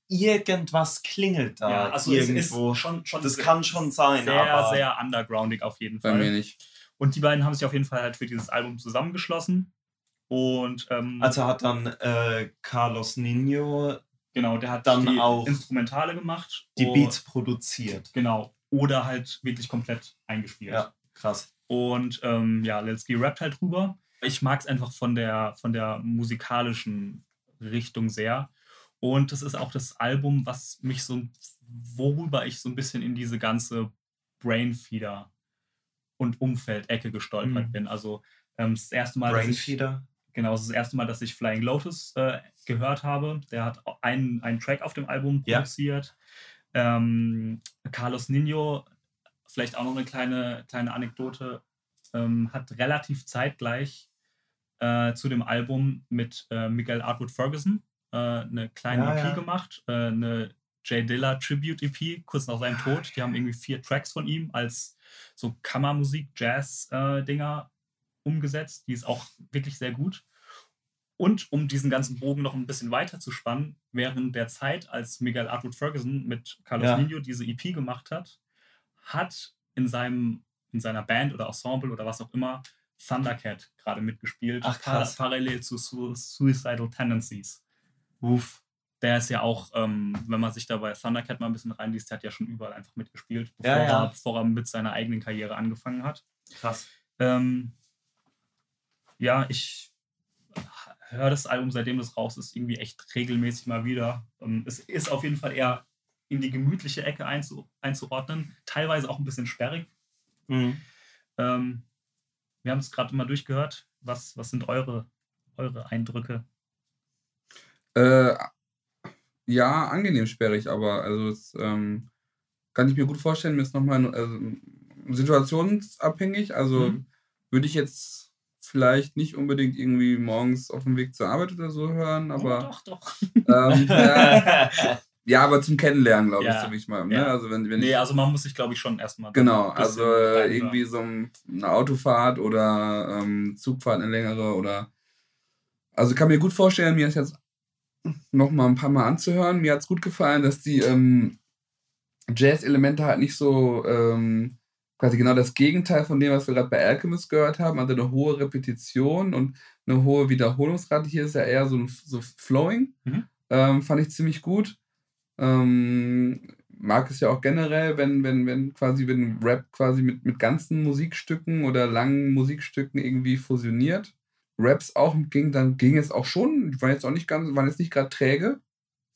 irgendwas klingelt da. Ja, also irgendwo. Es ist schon das kann schon sein, sehr, aber sehr undergroundig auf jeden Fall. Bei mir nicht. Und die beiden haben sich auf jeden Fall halt für dieses Album zusammengeschlossen. Und also hat dann Carlos Nino, genau, der hat dann auch Instrumentale gemacht, die Beats produziert, genau, oder halt wirklich komplett eingespielt. Ja, krass. Und Lilski rappt halt drüber. Ich mag es einfach von der musikalischen Richtung sehr. Und das ist auch das Album, was mich worüber ich so ein bisschen in diese ganze Brainfeeder und Umfeld-Ecke gestolpert bin. Also das erste Mal, dass ich Flying Lotus gehört habe. Der hat einen Track auf dem Album produziert. Ja. Carlos Nino, vielleicht auch noch eine kleine Anekdote, hat relativ zeitgleich zu dem Album mit Miguel Atwood Ferguson eine kleine EP gemacht, eine Jay Dilla Tribute EP, kurz nach seinem Tod. Die haben irgendwie 4 Tracks von ihm als so Kammermusik-Jazz-Dinger umgesetzt. Die ist auch wirklich sehr gut. Und um diesen ganzen Bogen noch ein bisschen weiter zu spannen, während der Zeit, als Miguel Atwood Ferguson mit Carlos Nino diese EP gemacht hat, hat in seiner Band oder Ensemble oder was auch immer Thundercat gerade mitgespielt. Ach, krass. Parallel zu Suicidal Tendencies. Uff. Der ist ja auch, wenn man sich da bei Thundercat mal ein bisschen reinliest, der hat ja schon überall einfach mitgespielt, bevor er mit seiner eigenen Karriere angefangen hat. Krass. Ich höre das Album, seitdem das raus ist, irgendwie echt regelmäßig mal wieder. Es ist auf jeden Fall eher in die gemütliche Ecke einzuordnen, teilweise auch ein bisschen sperrig. Mhm. Wir haben es gerade mal durchgehört. Was sind eure Eindrücke? Ja, angenehm sperrig, aber also es kann ich mir gut vorstellen. Mir ist nochmal situationsabhängig. Also würde ich jetzt vielleicht nicht unbedingt irgendwie morgens auf dem Weg zur Arbeit oder so hören, aber doch. Aber zum Kennenlernen, glaube ich, so wie ich mal. Ne? Ja. Also man muss sich, glaube ich, schon erstmal. Genau, also irgendwie so eine Autofahrt oder Zugfahrt, eine längere oder. Also kann mir gut vorstellen, mir ist jetzt noch mal ein paar Mal anzuhören. Mir hat es gut gefallen, dass die Jazz-Elemente halt nicht so quasi genau das Gegenteil von dem, was wir gerade bei Alchemist gehört haben, also eine hohe Repetition und eine hohe Wiederholungsrate. Hier ist ja eher so Flowing. Fand ich ziemlich gut. Mag es ja auch generell, wenn Rap quasi mit ganzen Musikstücken oder langen Musikstücken irgendwie fusioniert. Raps auch ging es auch schon, waren jetzt nicht gerade träge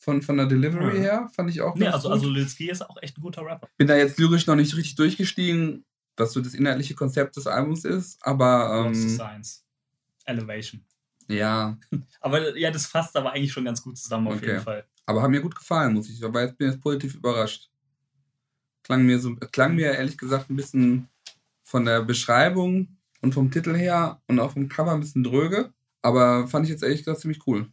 von der Delivery her, fand ich auch ganz gut. Also Lil Ski ist auch echt ein guter Rapper. Bin da jetzt lyrisch noch nicht richtig durchgestiegen, was so das inhaltliche Konzept des Albums ist, aber Science. Elevation. Ja. Aber ja, das fasst aber eigentlich schon ganz gut zusammen auf jeden Fall. Aber hat mir gut gefallen, bin jetzt positiv überrascht. Klang mir ehrlich gesagt ein bisschen von der Beschreibung und vom Titel her und auch vom Cover ein bisschen dröge, aber fand ich jetzt ehrlich gesagt ziemlich cool.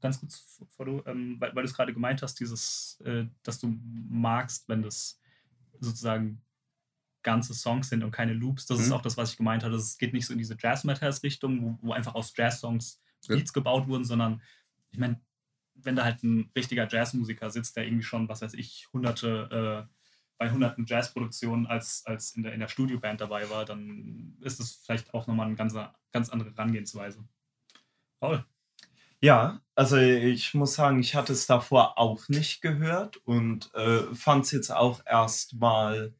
Ganz kurz, bevor du, weil du es gerade gemeint hast, dieses, dass du magst, wenn das sozusagen ganze Songs sind und keine Loops, das ist auch das, was ich gemeint habe. Es geht nicht so in diese Jazz-Matters-Richtung, wo einfach aus Jazz-Songs Beats gebaut wurden, sondern, ich meine, wenn da halt ein richtiger Jazzmusiker sitzt, der irgendwie schon, was weiß ich, bei hunderten Jazzproduktionen als in der Studioband dabei war, dann ist es vielleicht auch nochmal eine ganz andere Herangehensweise. Paul? Ja, also ich muss sagen, ich hatte es davor auch nicht gehört und fand es jetzt auch erstmal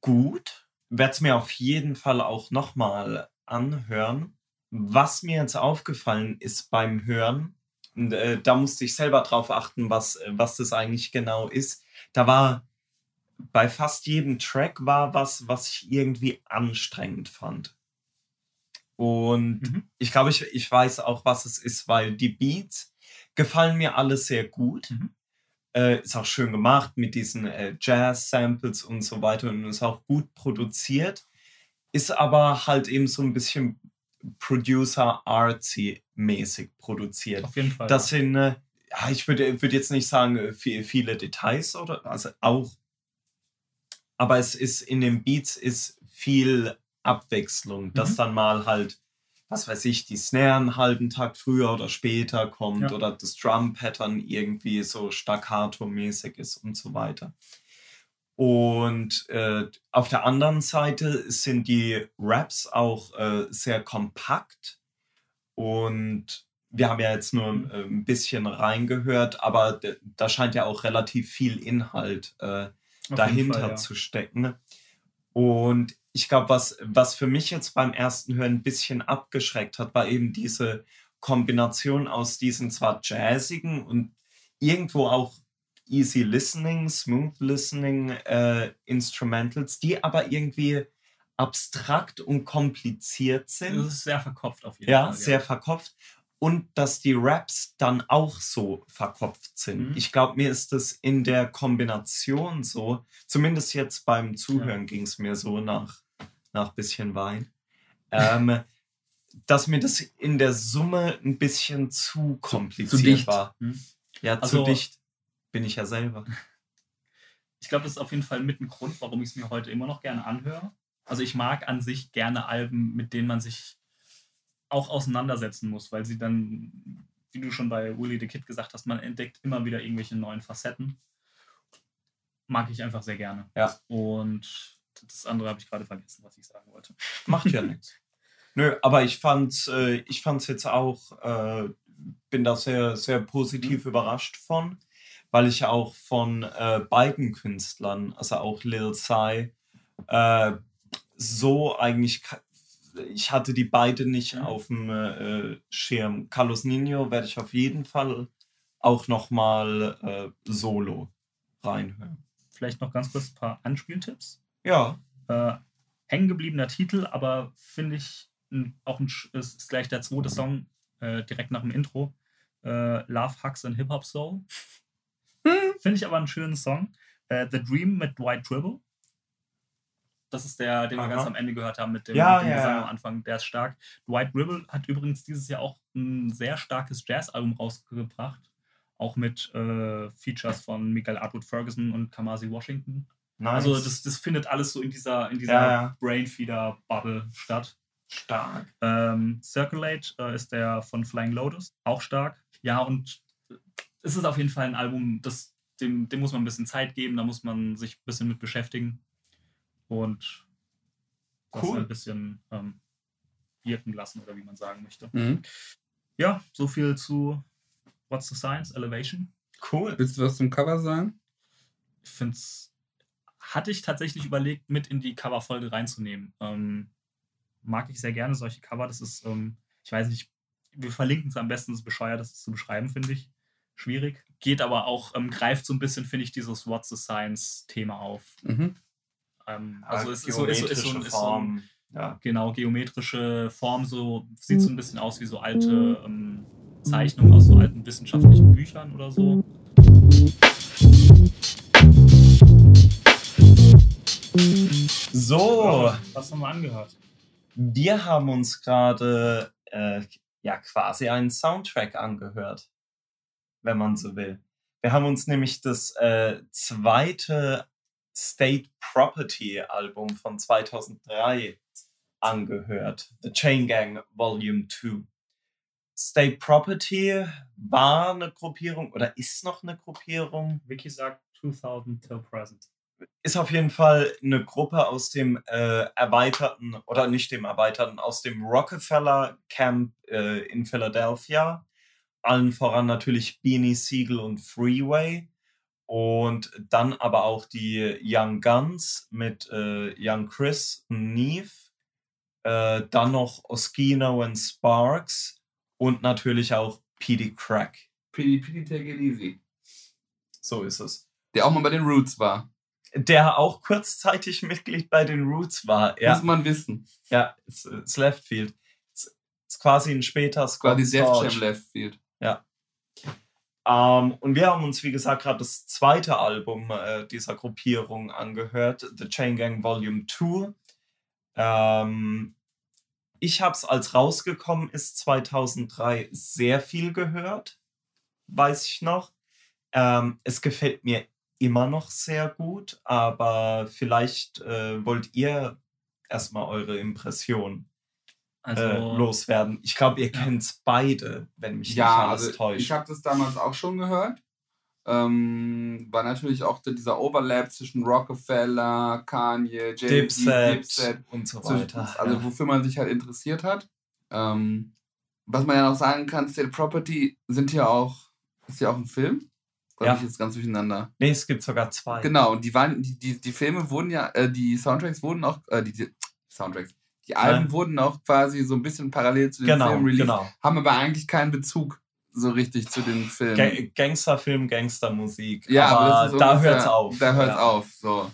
gut. Werde es mir auf jeden Fall auch nochmal anhören. Was mir jetzt aufgefallen ist beim Hören, und, da musste ich selber drauf achten, was das eigentlich genau ist. Da war bei fast jedem Track was ich irgendwie anstrengend fand. Und ich glaube, ich weiß auch, was es ist, weil die Beats gefallen mir alle sehr gut. Ist auch schön gemacht mit diesen Jazz-Samples und so weiter und ist auch gut produziert. Ist aber halt eben so ein bisschen Producer-Artsy-mäßig produziert. Auf jeden Fall. Das sind, ich würde jetzt nicht sagen, viele Details oder, also auch. Aber es ist in den Beats ist viel Abwechslung, dass dann mal halt, was weiß ich, die Snare einen halben Takt früher oder später kommt oder das Drum-Pattern irgendwie so staccato-mäßig ist und so weiter. Und auf der anderen Seite sind die Raps auch sehr kompakt und wir haben ja jetzt nur ein bisschen reingehört, aber da scheint ja auch relativ viel Inhalt dahinter zu stecken. Und ich glaube, was für mich jetzt beim ersten Hören ein bisschen abgeschreckt hat, war eben diese Kombination aus diesen zwar jazzigen und irgendwo auch easy listening, smooth listening Instrumentals, die aber irgendwie abstrakt und kompliziert sind. Das ist sehr verkopft auf jeden Fall. Ja, sehr verkopft. Und dass die Raps dann auch so verkopft sind. Mhm. Ich glaube, mir ist das in der Kombination so, zumindest jetzt beim Zuhören ging es mir so nach bisschen Wein, dass mir das in der Summe ein bisschen zu kompliziert war. Mhm. Ja, also, zu dicht bin ich ja selber. Ich glaube, das ist auf jeden Fall mit ein Grund, warum ich es mir heute immer noch gerne anhöre. Also ich mag an sich gerne Alben, mit denen man sich auch auseinandersetzen muss, weil sie dann, wie du schon bei Willy the Kid gesagt hast, man entdeckt immer wieder irgendwelche neuen Facetten. Mag ich einfach sehr gerne. Ja. Und das andere habe ich gerade vergessen, was ich sagen wollte. Macht ja nichts. Nö, aber ich fand's jetzt auch, bin da sehr, sehr positiv überrascht von, weil ich auch von beiden Künstlern, also auch Lil Sai, so eigentlich, ich hatte die beide nicht auf dem Schirm. Carlos Nino werde ich auf jeden Fall auch nochmal solo reinhören. Vielleicht noch ganz kurz ein paar Anspieltipps. Ja. Hängengebliebener Titel, aber finde ich auch ist gleich der zweite Song direkt nach dem Intro. Love, Hugs and Hip Hop Soul. Finde ich aber einen schönen Song. The Dream mit Dwight Tribble. Das ist der, den wir ganz am Ende gehört haben mit dem Gesang am Anfang. Der ist stark. Dwight Tribble hat übrigens dieses Jahr auch ein sehr starkes Jazz-Album rausgebracht. Auch mit Features von Michael Atwood Ferguson und Kamasi Washington. Nice. Also das findet alles so in dieser Brainfeeder-Bubble statt. Stark. Circulate ist der von Flying Lotus. Auch stark. Ja, und es ist auf jeden Fall ein Album, das dem muss man ein bisschen Zeit geben, da muss man sich ein bisschen mit beschäftigen. Und das ein bisschen wirken lassen, oder wie man sagen möchte. Mhm. Ja, so viel zu What's the Science? Elevation. Cool. Willst du was zum Cover sagen? Ich finde es... Hatte ich tatsächlich überlegt, mit in die Coverfolge reinzunehmen. Mag ich sehr gerne solche Cover. Das ist, ich weiß nicht, wir verlinken es am besten, das ist bescheuert, das zu beschreiben, finde ich. Schwierig. Geht aber auch, greift so ein bisschen, finde ich, dieses What's the Science-Thema auf. Mhm. Also es ist so genau, geometrische Form, so sieht so ein bisschen aus wie so alte Zeichnungen aus so alten wissenschaftlichen Büchern oder so. So, was haben wir angehört? Wir haben uns gerade quasi einen Soundtrack angehört, wenn man so will. Wir haben uns nämlich das zweite State Property Album von 2003 angehört, The Chain Gang Volume 2. State Property war eine Gruppierung oder ist noch eine Gruppierung. Wiki sagt 2000 till present. Ist auf jeden Fall eine Gruppe aus dem aus dem Rockefeller Camp in Philadelphia. Allen voran natürlich Beanie Siegel und Freeway. Und dann aber auch die Young Guns mit Young Chris und Neve. Dann noch Oskino und Sparks. Und natürlich auch P.D. Crack. P.D. Take It Easy. So ist es. Der auch mal bei den Roots war. Der auch kurzzeitig Mitglied bei den Roots war. Ja. Muss man wissen. Ja, it's Left Field. Ist quasi ein später Scott Storch. Quasi Def Jam Left Field. Ja. Und wir haben uns, wie gesagt, gerade das zweite Album dieser Gruppierung angehört, The Chain Gang Volume 2. Ich habe es, als rausgekommen ist, 2003 sehr viel gehört, weiß ich noch. Es gefällt mir immer noch sehr gut, aber vielleicht wollt ihr erstmal eure Impression loswerden. Ich glaube, ihr kennt es beide, wenn mich nicht alles täuscht. Ich habe das damals auch schon gehört. War natürlich auch dieser Overlap zwischen Rockefeller, Kanye, Dipset und so weiter. Also wofür man sich halt interessiert hat. Was man ja noch sagen kann, State Property ist ja auch ein Film. Oder habe ich jetzt ganz durcheinander? Nee, es gibt sogar zwei. Genau, und die Filme wurden die Soundtracks wurden auch, die Alben wurden auch quasi so ein bisschen parallel zu den Filmen released, haben aber eigentlich keinen Bezug so richtig zu den Filmen. Gangsterfilm, Gangstermusik. Ja, aber da hört es auf. Da hört es auf, so.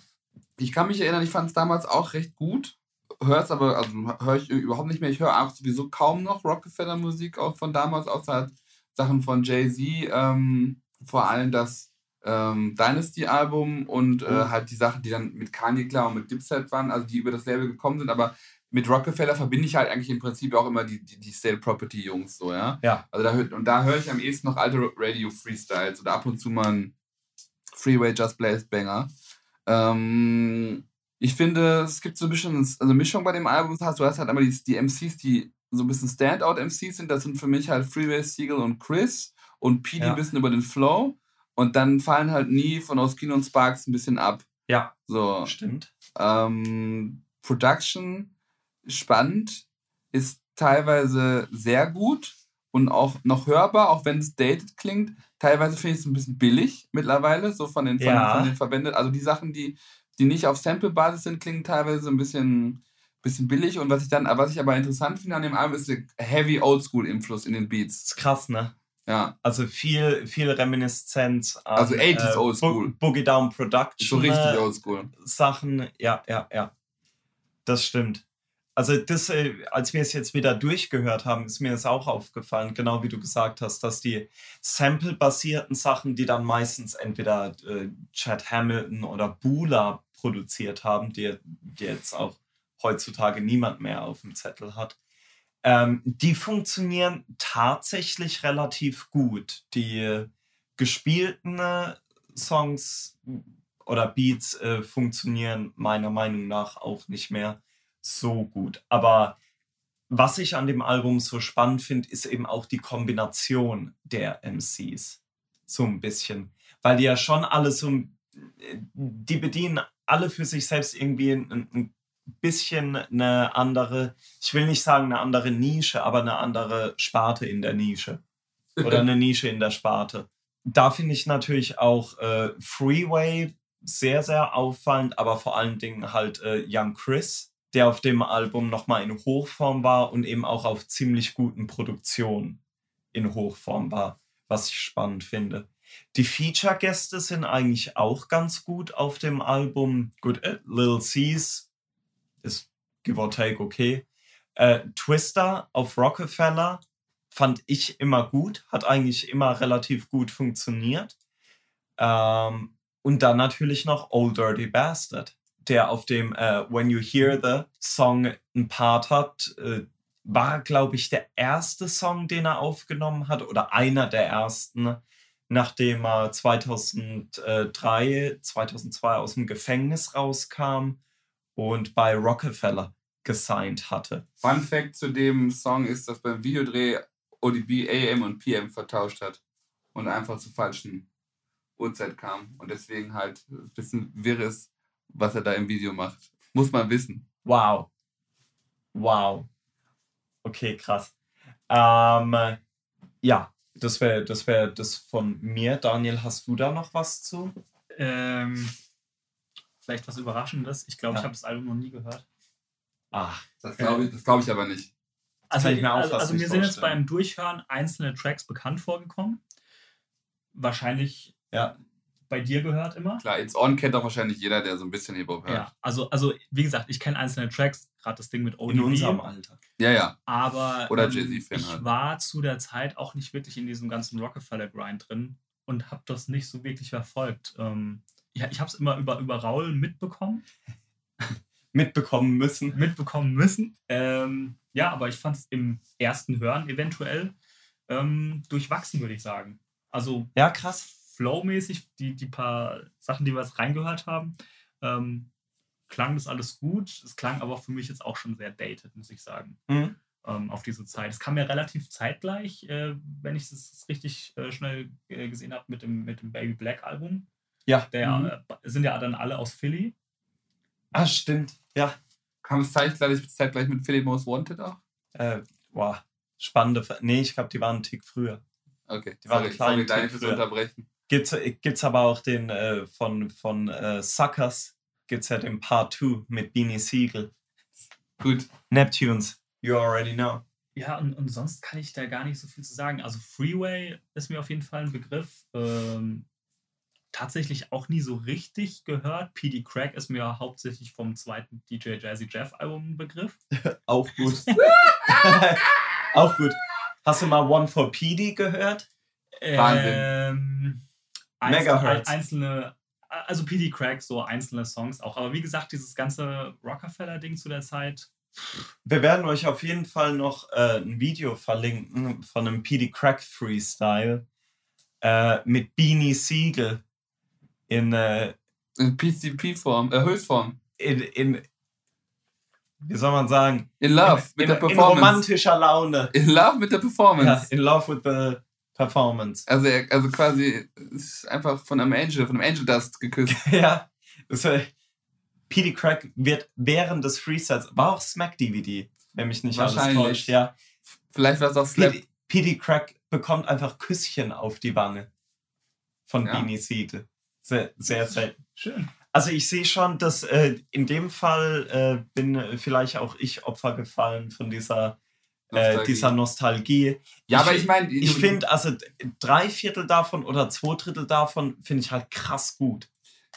Ich kann mich erinnern, ich fand es damals auch recht gut. Höre ich überhaupt nicht mehr. Ich höre auch sowieso kaum noch Rockefeller-Musik auch von damals, außer Sachen von Jay-Z, vor allem das Dynasty-Album und halt die Sachen, die dann mit Kanye klar und mit Dipset waren, also die über das Label gekommen sind, aber mit Rockefeller verbinde ich halt eigentlich im Prinzip auch immer die State-Property-Jungs so, ja. Also da höre ich am ehesten noch alte Radio-Freestyles oder ab und zu mal ein Freeway Just Blaze Banger. Ich finde, es gibt so ein bisschen eine Mischung bei dem Album. Du hast halt einmal die MCs, die so ein bisschen Standout-MCs sind. Das sind für mich halt Freeway, Siegel und Chris. Und P.D. ein bisschen über den Flow. Und dann fallen halt nie von Oskino und Sparks ein bisschen ab. Ja, so. Stimmt. Production, spannend, ist teilweise sehr gut und auch noch hörbar, auch wenn es dated klingt. Teilweise finde ich es ein bisschen billig mittlerweile, so von den Verbänden. Also die Sachen, die nicht auf Sample-Basis sind, klingen teilweise ein bisschen billig. Und was ich aber interessant finde an dem Album, ist der heavy Oldschool-Influss in den Beats. Das ist krass, ne? Ja. Also viel Reminiszenz an 80s Oldschool. Boogie Down Production. So richtig Oldschool. Sachen, ja. Das stimmt. Also das, als wir es jetzt wieder durchgehört haben, ist mir das auch aufgefallen, genau wie du gesagt hast, dass die Sample-basierten Sachen, die dann meistens entweder Chad Hamilton oder Bula produziert haben, die jetzt auch heutzutage niemand mehr auf dem Zettel hat, die funktionieren tatsächlich relativ gut. Die gespielten Songs oder Beats funktionieren meiner Meinung nach auch nicht mehr so gut. Aber was ich an dem Album so spannend finde, ist eben auch die Kombination der MCs. So ein bisschen. Weil die ja schon alle die bedienen alle für sich selbst irgendwie ein bisschen eine andere, ich will nicht sagen eine andere Nische, aber eine andere Sparte in der Nische. Oder eine Nische in der Sparte. Da finde ich natürlich auch Freeway sehr, sehr auffallend, aber vor allen Dingen halt Young Chris, der auf dem Album nochmal in Hochform war und eben auch auf ziemlich guten Produktionen in Hochform war, was ich spannend finde. Die Feature-Gäste sind eigentlich auch ganz gut auf dem Album. Gut, Little C's ist give or take okay. Twister auf Rockefeller fand ich immer gut, hat eigentlich immer relativ gut funktioniert. Und dann natürlich noch Old Dirty Bastard, der auf dem When You Hear the Song einen Part hat, war, glaube ich, der erste Song, den er aufgenommen hat oder einer der ersten, nachdem er 2002 aus dem Gefängnis rauskam und bei Rockefeller gesigned hatte. Fun Fact zu dem Song ist, dass beim Videodreh ODB AM und PM vertauscht hat und einfach zur falschen Uhrzeit kam und deswegen halt ein bisschen wirr ist, was er da im Video macht. Muss man wissen. Wow. Okay, krass. Ja, das wäre das von mir. Daniel, hast du da noch was zu? Vielleicht was Überraschendes. Ich glaube, ich habe das Album noch nie gehört. Ach, das glaube ich aber nicht. Also mir sind jetzt beim Durchhören einzelne Tracks bekannt vorgekommen. Wahrscheinlich... ja. Bei dir gehört immer. Klar, It's On kennt auch wahrscheinlich jeder, der so ein bisschen Hip-Hop hört. Ja, also wie gesagt, ich kenne einzelne Tracks, gerade das Ding mit ODB. In unserem Alter. Ja. Aber oder Jay-Z-Fan ich halt. War zu der Zeit auch nicht wirklich in diesem ganzen Rockefeller-Grind drin und habe das nicht so wirklich verfolgt. Ich habe es immer über Raul mitbekommen. Mitbekommen müssen. Ja, aber ich fand es im ersten Hören eventuell durchwachsen, würde ich sagen. Also ja, krass. Flow-mäßig, die paar Sachen, die wir jetzt reingehört haben, klang das alles gut. Es klang aber für mich jetzt auch schon sehr dated, muss ich sagen, auf diese Zeit. Es kam ja relativ zeitgleich, wenn ich das richtig schnell gesehen habe, mit dem Baby Black Album. Ja. Sind ja dann alle aus Philly. Ah, stimmt. Ja. Kam es zeitgleich mit Philly Most Wanted auch? Wow. Spannende. Nee, ich glaube, die waren einen Tick früher. Okay. Die waren einen Tick früher. Unterbrechen. Gibt's aber auch den von Suckers, gibt's ja den Part 2 mit Beanie Siegel. Gut. Neptunes, you already know. Ja, und sonst kann ich da gar nicht so viel zu sagen. Also Freeway ist mir auf jeden Fall ein Begriff. Tatsächlich auch nie so richtig gehört. P.D. Craig ist mir hauptsächlich vom zweiten DJ Jazzy Jeff Album ein Begriff. Auch gut. Auch gut. Hast du mal One for P.D. gehört? Wahnsinn. Megahertz. Einzelne, also P.D. Craig, so einzelne Songs auch. Aber wie gesagt, dieses ganze Rockefeller-Ding zu der Zeit. Wir werden euch auf jeden Fall noch ein Video verlinken von einem P.D. Craig Freestyle mit Beanie Siegel in PCP-Form, Höchstform. wie soll man sagen? In love mit der Performance. In romantischer Laune. In love mit der Performance. Ja, in love with the Performance. Also quasi ist einfach von einem Angel Dust geküsst. Ja. Das war, P.D. Craig wird während des Freestyles, war auch Smack-DVD, wenn mich nicht alles täuscht. Ja. Vielleicht war es auch Slap. P.D. Craig bekommt einfach Küsschen auf die Wange von Beanie Seed. Sehr, sehr selten. Schön. Also ich sehe schon, dass in dem Fall bin vielleicht auch ich Opfer gefallen von dieser Nostalgie. Ja, aber ich meine... Ich finde, also 3/4 davon oder 2/3 davon finde ich halt krass gut.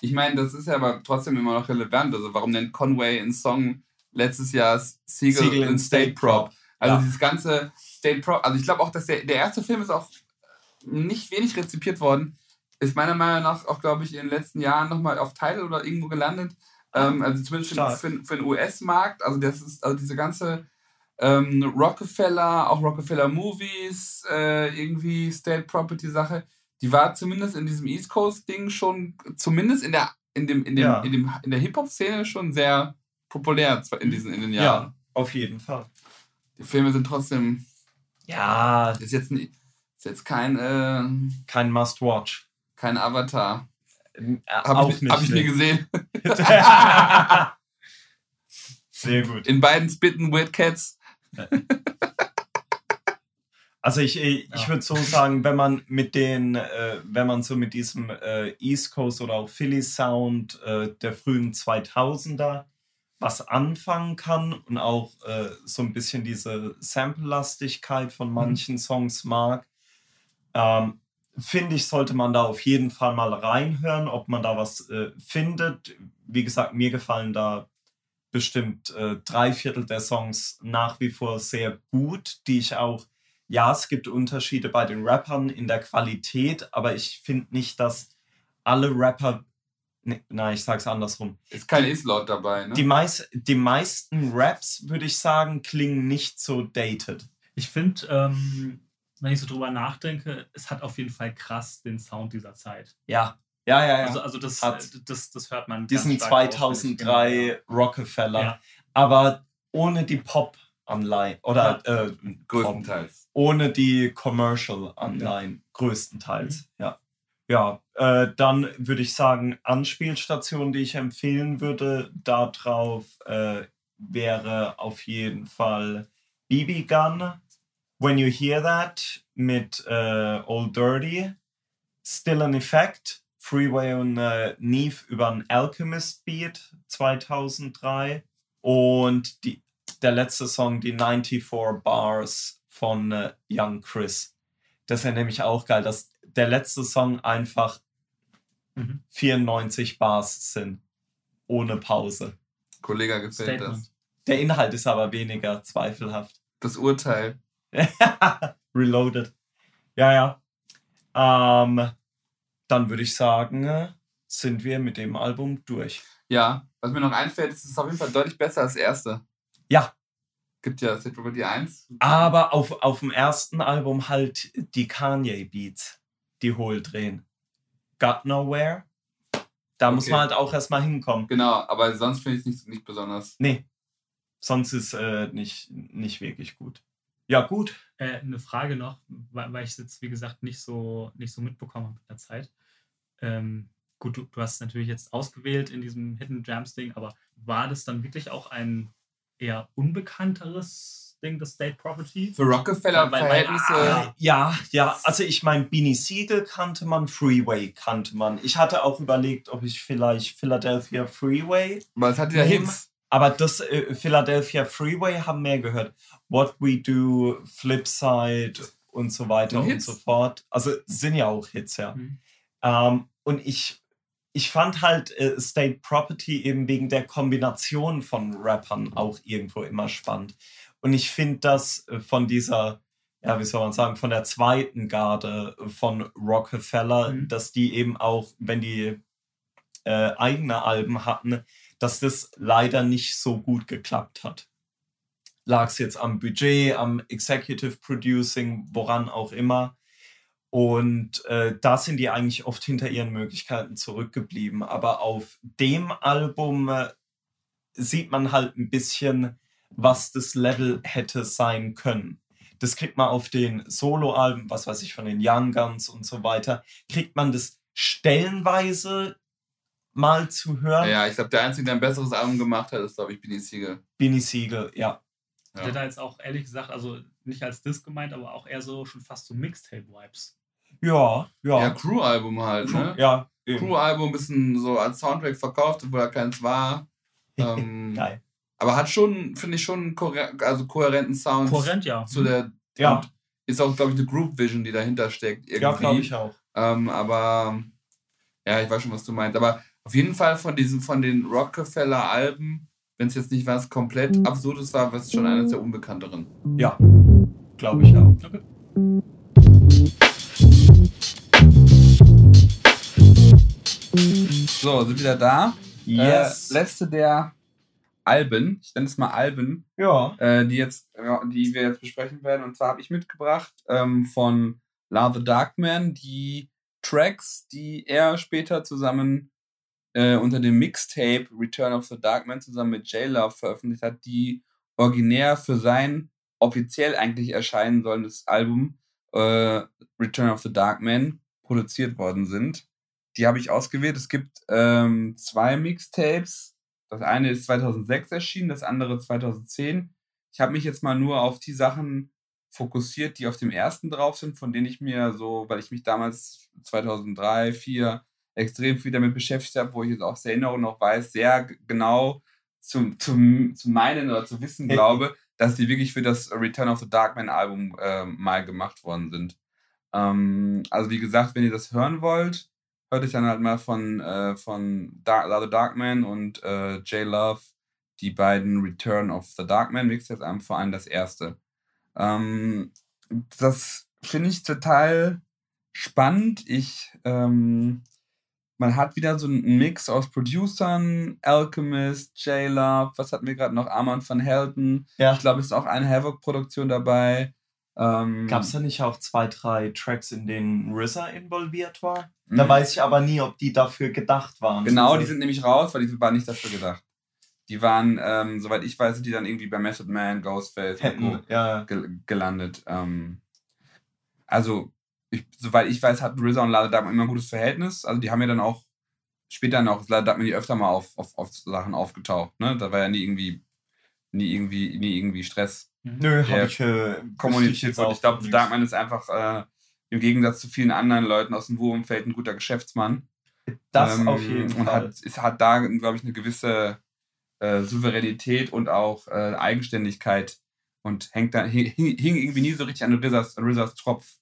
Ich meine, das ist ja aber trotzdem immer noch relevant. Also warum nennt Conway einen Song letztes Jahr Siegel in State Prop? Also dieses ganze State Prop... Also ich glaube auch, dass der erste Film ist auch nicht wenig rezipiert worden. Ist meiner Meinung nach auch, glaube ich, in den letzten Jahren nochmal auf Tidal oder irgendwo gelandet. Also zumindest für den US-Markt. Also das ist diese ganze Rockefeller, auch Rockefeller-Movies, irgendwie State-Property-Sache, die war zumindest in diesem East Coast-Ding schon, zumindest in der Hip-Hop-Szene schon sehr populär in den Jahren. Ja, auf jeden Fall. Die Filme sind trotzdem... Ja. Ist jetzt kein... kein Must-Watch. Kein Avatar. Hab ich nie gesehen. Sehr gut. In beiden Spitten Weird Cats. Also ich würde so sagen, wenn man mit diesem East Coast oder auch Philly Sound der frühen 2000er was anfangen kann und auch so ein bisschen diese Sample-Lastigkeit von manchen Songs mag, finde ich, sollte man da auf jeden Fall mal reinhören, ob man da was findet. Wie gesagt, mir gefallen da bestimmt 3/4 der Songs nach wie vor sehr gut, die ich auch, ja, es gibt Unterschiede bei den Rappern in der Qualität, aber ich finde nicht, dass alle Rapper, ich sag's andersrum. Ist kein Islot dabei, ne? Die meisten Raps, würde ich sagen, klingen nicht so dated. Ich finde, wenn ich so drüber nachdenke, es hat auf jeden Fall krass den Sound dieser Zeit. Ja. Also das hört man. Diesen 2003 Rockefeller. Ja. Aber ohne die Pop-Anleihen. Oder größtenteils. Ohne die Commercial-Anleihen. Ja. Größtenteils, ja. Dann würde ich sagen, Anspielstationen, die ich empfehlen würde, darauf wäre auf jeden Fall BB Gun. When You Hear That mit Old Dirty, Still an Effect, Freeway und Neve über einen Alchemist Beat 2003 und der letzte Song, die 94 Bars von Young Chris. Das ist ja nämlich auch geil, dass der letzte Song einfach 94 Bars sind, ohne Pause. Kollege, gefällt das. Der Inhalt ist aber weniger zweifelhaft. Das Urteil. Reloaded. Ja. Dann würde ich sagen, sind wir mit dem Album durch. Ja, was mir noch einfällt, ist es auf jeden Fall deutlich besser als das erste. Ja. Gibt ja State Property 1. Aber auf dem ersten Album halt die Kanye-Beats, die hohldrehen. Got Nowhere. Da muss man halt auch erstmal hinkommen. Genau, aber sonst finde ich es nicht besonders. Nee, sonst ist nicht wirklich gut. Ja, gut. Eine Frage noch, weil ich es jetzt, wie gesagt, nicht so mitbekommen habe mit der Zeit. Gut, du hast es natürlich jetzt ausgewählt in diesem Hidden Gems Ding, aber war das dann wirklich auch ein eher unbekannteres Ding, das State Property? Für Rockefeller-Verhältnisse? Ja, also ich meine, Beanie Siegel kannte man, Freeway kannte man. Ich hatte auch überlegt, ob ich vielleicht Philadelphia Freeway... Was hatte der Hits? Aber das Philadelphia Freeway haben mehr gehört. What We Do, Flipside und so weiter und so fort. Also sind ja auch Hits, ja. Und ich fand halt State Property eben wegen der Kombination von Rappern auch irgendwo immer spannend. Und ich finde das von dieser, ja, wie soll man sagen, von der zweiten Garde von Rockefeller, dass die eben auch, wenn die eigene Alben hatten, dass das leider nicht so gut geklappt hat. Lag es jetzt am Budget, am Executive Producing, woran auch immer. Und da sind die eigentlich oft hinter ihren Möglichkeiten zurückgeblieben. Aber auf dem Album sieht man halt ein bisschen, was das Level hätte sein können. Das kriegt man auf den Soloalben, was weiß ich, von den Young Guns und so weiter, kriegt man das stellenweise mal zu hören. Ja, ich glaube, der Einzige, der ein besseres Album gemacht hat, ist, glaube ich, Beanie Siegel. Beanie Siegel, ja. Ich hätte da jetzt auch ehrlich gesagt, also nicht als Disc gemeint, aber auch eher so schon fast so Mixtape-Vibes. Ja, ja. Ja, Crew-Album halt, ne? Ja. Crew-Album, ein bisschen so als Soundtrack verkauft, obwohl da keins war. Geil. Aber hat schon, finde ich, schon kohärenten Sound. Kohärent, ja. Zu der, ja. Ist auch, glaube ich, eine Group Vision, die dahinter steckt. Irgendwie. Ja, glaube ich auch. Aber, ja, ich weiß schon, was du meinst. Aber auf jeden Fall von den Rockefeller-Alben, wenn es jetzt nicht was komplett Absurdes war, war es schon eines der unbekannteren. Ja, glaube ich auch. Okay. So, sind wieder da. Yes. Letzte der Alben, ich nenne es mal Alben, ja. Die wir jetzt besprechen werden. Und zwar habe ich mitgebracht von La The Darkman die Tracks, die er später zusammen unter dem Mixtape Return of the Darkman zusammen mit J-Love veröffentlicht hat, die originär für sein offiziell eigentlich erscheinen sollendes Album Return of the Darkman produziert worden sind. Die habe ich ausgewählt. Es gibt zwei Mixtapes. Das eine ist 2006 erschienen, das andere 2010. Ich habe mich jetzt mal nur auf die Sachen fokussiert, die auf dem ersten drauf sind, von denen ich mir so, weil ich mich damals 2003, 2004 extrem viel damit beschäftigt habe, wo ich jetzt auch aus Erinnerung noch weiß, sehr genau zu meinen oder zu wissen glaube, dass die wirklich für das Return of the Darkman Album mal gemacht worden sind. Also wie gesagt, wenn ihr das hören wollt, hört euch dann halt mal von La The Darkman und J-Love die beiden Return of the Darkman Mixtapes an, vor allem das erste. Das finde ich total spannend. Man hat wieder so einen Mix aus Producern, Alchemist, J-Love, was hatten wir gerade noch? Arman van Helden. Ja. Ich glaube, es ist auch eine Havoc-Produktion dabei. Gab es da nicht auch 2, 3 Tracks, in denen RZA involviert war? Da weiß ich aber nie, ob die dafür gedacht waren. Genau, so. Die sind nämlich raus, weil die waren nicht dafür gedacht. Die waren, soweit ich weiß, sind die dann irgendwie bei Method Man, Ghostface gelandet. Soweit ich weiß, hatten RZA und La The Darkman immer ein gutes Verhältnis. Also die haben ja dann auch später noch La The Darkman die öfter mal auf Sachen aufgetaucht. Ne? Da war ja nie irgendwie Stress. Nö, habe ich kommuniziert. Und ich glaube, The Darkman ist einfach im Gegensatz zu vielen anderen Leuten aus dem Wu-Umfeld ein guter Geschäftsmann. Das auf jeden Fall. Und hat da, glaube ich, eine gewisse Souveränität und auch Eigenständigkeit und hing irgendwie nie so richtig an RZAs Tropf.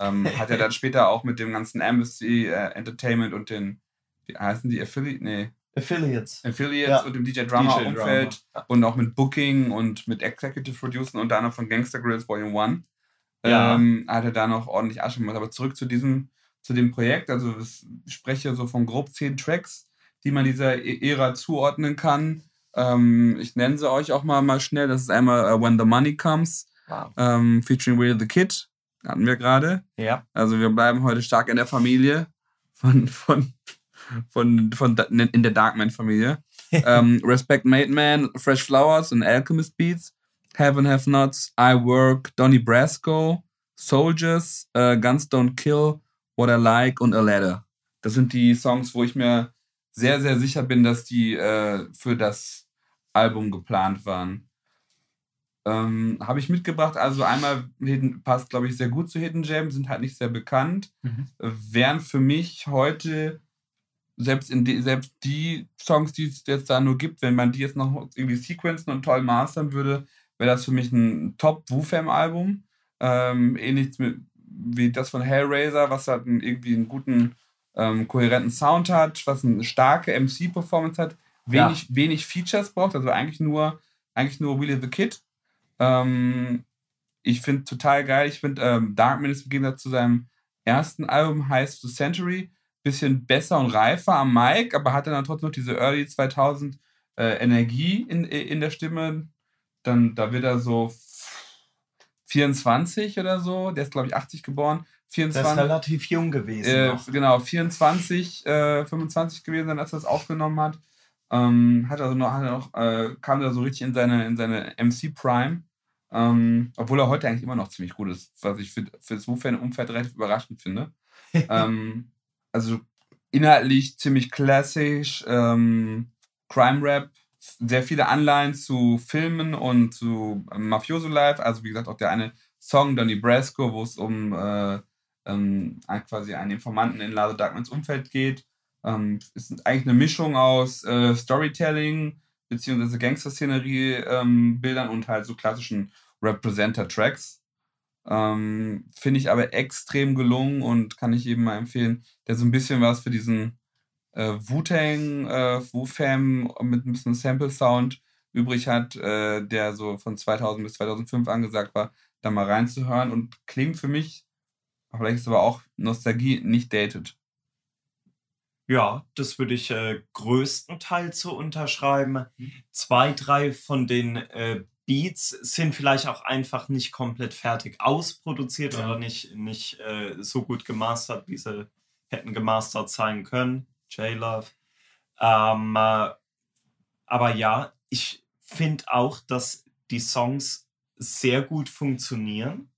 Hat er dann später auch mit dem ganzen Embassy Entertainment und den, wie heißen die, Affiliates ja. Und dem DJ Drama Umfeld und auch mit Booking und mit Executive Producing und dann noch von Gangster Grills Volume 1 hat er da noch ordentlich Asche gemacht. Aber zurück zu dem Projekt, also ich spreche so von grob 10 Tracks, die man dieser Ära zuordnen kann. Ich nenne sie euch auch mal schnell. Das ist einmal When the Money Comes, featuring Will the Kid. Hatten wir gerade. Ja. Also wir bleiben heute stark in der Familie in der Darkman-Familie. Respect Made Man, Fresh Flowers und Alchemist Beats, Have and Have Nots, I Work, Donnie Brasco, Soldiers, Guns Don't Kill, What I Like und A Ladder. Das sind die Songs, wo ich mir sehr, sehr sicher bin, dass die für das Album geplant waren. Habe ich mitgebracht, also einmal passt, glaube ich, sehr gut zu Hidden Gems, sind halt nicht sehr bekannt, wären für mich heute selbst die Songs, die es jetzt da nur gibt, wenn man die jetzt noch irgendwie sequenzen und toll mastern würde, wäre das für mich ein Top-Wu-Fam-Album, ähnlich wie das von Hellraiser, was halt irgendwie einen guten, kohärenten Sound hat, was eine starke MC-Performance hat, wenig Features braucht, also eigentlich nur Willie the Kid. Ich finde total geil. Ich finde Darkman ist im Gegensatz zu seinem ersten Album, heißt The Century, bisschen besser und reifer am Mic, aber hat dann trotzdem noch diese Early 2000 Energie in der Stimme. Dann, da wird er so 24 oder so. Der ist, glaube ich, 80 geboren. 24, der ist relativ jung gewesen. Genau, 25 gewesen, als er das aufgenommen hat. Kam da so richtig in seine MC-Prime, obwohl er heute eigentlich immer noch ziemlich gut ist, was ich für das Wu-Fan-Umfeld relativ überraschend finde. Also inhaltlich ziemlich klassisch, Crime-Rap, sehr viele Anleihen zu Filmen und zu Mafioso-Life, also wie gesagt auch der eine Song, Donnie Brasco, wo es um quasi einen Informanten in Lazlo Darkmans Umfeld geht. Ist eigentlich eine Mischung aus Storytelling beziehungsweise Gangster-Szenerie-Bildern und halt so klassischen Representer-Tracks. Finde ich aber extrem gelungen und kann ich jedem mal empfehlen, der so ein bisschen was für diesen Wu-Tang, Wu-Fam mit ein bisschen Sample-Sound übrig hat, der so von 2000 bis 2005 angesagt war, da mal reinzuhören und klingt für mich, vielleicht ist aber auch Nostalgie, nicht dated. Ja, das würde ich größtenteils so unterschreiben. 2, 3 von den Beats sind vielleicht auch einfach nicht komplett fertig ausproduziert oder nicht so gut gemastert, wie sie hätten gemastert sein können. J-Love. Aber ja, ich finde auch, dass die Songs sehr gut funktionieren.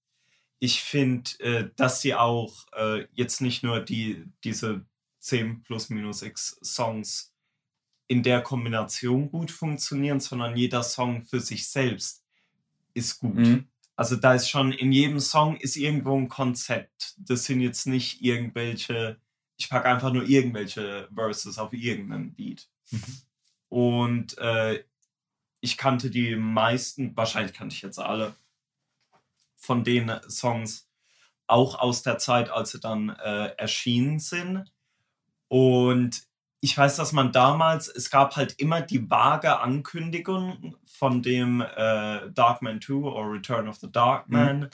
Ich finde, dass sie auch jetzt nicht nur diese 10 plus minus x Songs in der Kombination gut funktionieren, sondern jeder Song für sich selbst ist gut. Mhm. Also da ist schon, in jedem Song ist irgendwo ein Konzept. Das sind jetzt nicht irgendwelche, ich packe einfach nur irgendwelche Verses auf irgendeinen Beat. Mhm. Und ich kannte die meisten, wahrscheinlich kannte ich jetzt alle, von den Songs auch aus der Zeit, als sie dann erschienen sind. Und ich weiß, dass man damals, es gab halt immer die vage Ankündigung von dem Darkman 2 oder Return of the Darkman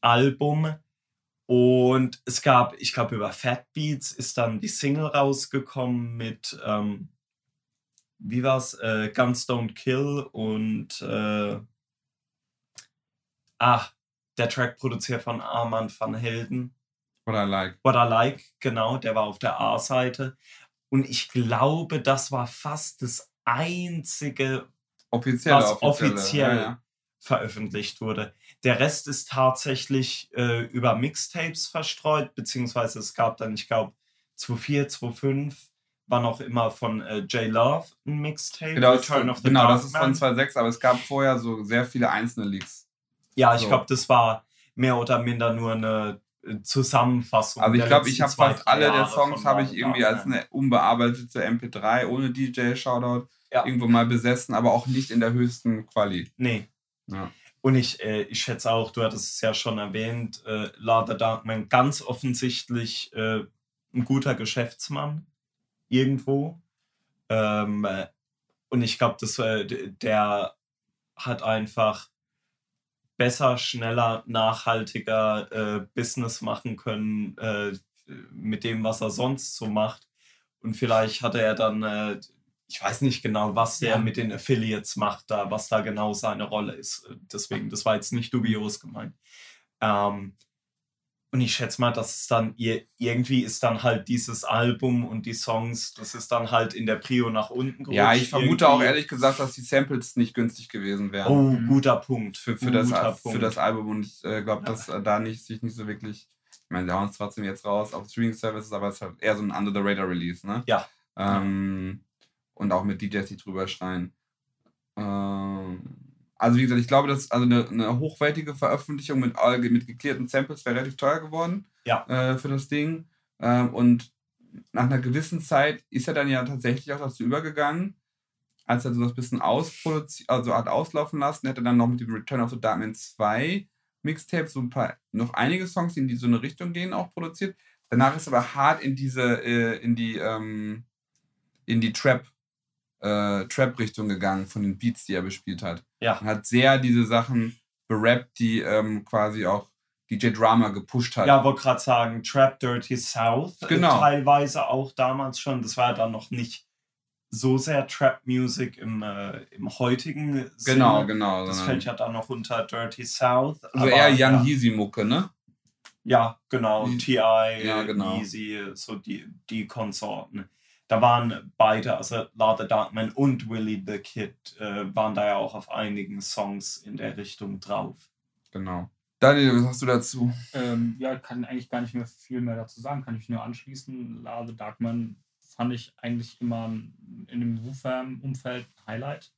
Album. Und es gab, ich glaube, über Fat Beats ist dann die Single rausgekommen mit, Guns Don't Kill und der Track produziert von Armand van Helden. What I Like. What I Like, genau, der war auf der A-Seite. Und ich glaube, das war fast das einzige, was offiziell veröffentlicht wurde. Der Rest ist tatsächlich über Mixtapes verstreut, beziehungsweise es gab dann, ich glaube, 2004, 2005, war noch immer von J-Love ein Mixtape. Genau, das ist von 2006, aber es gab vorher so sehr viele einzelne Leaks. Ja, ich glaube, das war mehr oder minder nur eine Zusammenfassung. Also ich glaube, ich habe fast alle der Songs habe ich irgendwie als eine unbearbeitete MP3 ohne DJ-Shoutout irgendwo mal besessen, aber auch nicht in der höchsten Quali. Nee. Ja. Und ich schätze auch, du hattest es ja schon erwähnt, Lazlo Darkman ganz offensichtlich ein guter Geschäftsmann irgendwo. Und ich glaube, der hat einfach besser, schneller, nachhaltiger Business machen können mit dem, was er sonst so macht. Und vielleicht hatte er dann, ich weiß nicht genau, was der mit den Affiliates macht, was da genau seine Rolle ist. Deswegen, das war jetzt nicht dubios gemeint. Und ich schätze mal, dass es dann irgendwie ist dann halt dieses Album und die Songs, das ist dann halt in der Prio nach unten gerutscht. Ja, ich vermute auch ehrlich gesagt, dass die Samples nicht günstig gewesen wären. Oh, guter Punkt. Für das Album. Und ich glaube, dass da sich nicht so wirklich, ich meine, wir hauen es trotzdem jetzt raus auf Streaming-Services, aber es ist halt eher so ein Under-the-Radar-Release, ne? Ja. Und auch mit DJs, die drüber schreien. Also wie gesagt, ich glaube, dass eine hochwertige Veröffentlichung mit geklärten Samples wäre relativ teuer geworden für das Ding. Und nach einer gewissen Zeit ist er dann ja tatsächlich auch dazu übergegangen, als er so ein bisschen hat auslaufen lassen, hat er dann noch mit dem Return of the Darkman 2 Mixtape so noch einige Songs, die in so eine Richtung gehen, auch produziert. Danach ist er aber hart in die Trap-Richtung gegangen von den Beats, die er bespielt hat. Ja. Und hat sehr diese Sachen berappt, die quasi auch DJ Drama gepusht hat. Ja, wollte gerade sagen, Trap, Dirty South. Genau. Teilweise auch damals schon. Das war ja dann noch nicht so sehr Trap-Music im heutigen Sinne. Genau. Das fällt ja dann noch unter Dirty South. Also eher Young Yeezy-Mucke, ne? Ja, genau. T.I., Yeezy, so die Konsorten. Da waren beide, also Lada Darkman und Willy the Kid, waren da ja auch auf einigen Songs in der Richtung drauf. Genau. Daniel, was hast du dazu? Ja, kann eigentlich gar nicht mehr viel mehr dazu sagen, kann ich nur anschließen. Lada Darkman fand ich eigentlich immer in dem Wu-Fam-Umfeld ein Highlight.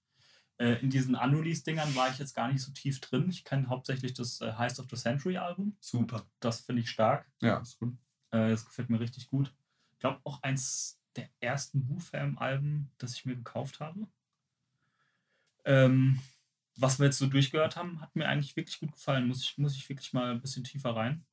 In diesen Unreleased-Dingern war ich jetzt gar nicht so tief drin. Ich kenne hauptsächlich das Heist of the Century-Album. Super. Das finde ich stark. Ja, ist gut. Das gefällt mir richtig gut. Ich glaube auch eins der ersten Wu-Fam-Alben, das ich mir gekauft habe. Was wir jetzt so durchgehört haben, hat mir eigentlich wirklich gut gefallen. Muss ich wirklich mal ein bisschen tiefer rein.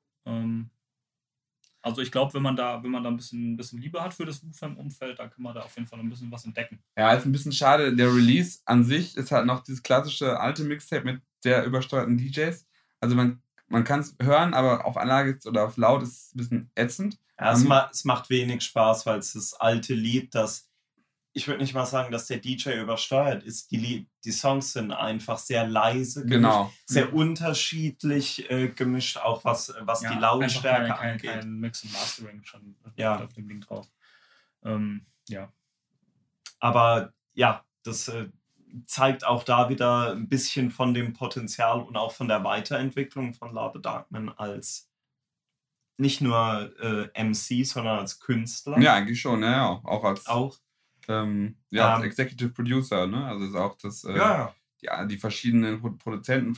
Also ich glaube, wenn man da ein bisschen Liebe hat für das Wu-Fam-Umfeld, dann kann man da auf jeden Fall ein bisschen was entdecken. Ja, ist ein bisschen schade. Der Release an sich ist halt noch dieses klassische alte Mixtape mit sehr übersteuerten DJs. Also man kann es hören, aber auf Anlage oder auf laut ist es ein bisschen ätzend. Ja, es macht wenig Spaß, weil es das alte Lied, das... Ich würde nicht mal sagen, dass der DJ übersteuert ist. Die Songs sind einfach sehr leise gemischt, genau. Sehr unterschiedlich gemischt, auch was die Lautstärke angeht. Kein Mix und Mastering schon auf dem Ding drauf. Aber ja, das zeigt auch da wieder ein bisschen von dem Potenzial und auch von der Weiterentwicklung von Lada Darkman als nicht nur MC, sondern als Künstler. Ja, eigentlich schon, ja. Auch als... als Executive Producer, ne? Also ist auch das die verschiedenen Produzenten, also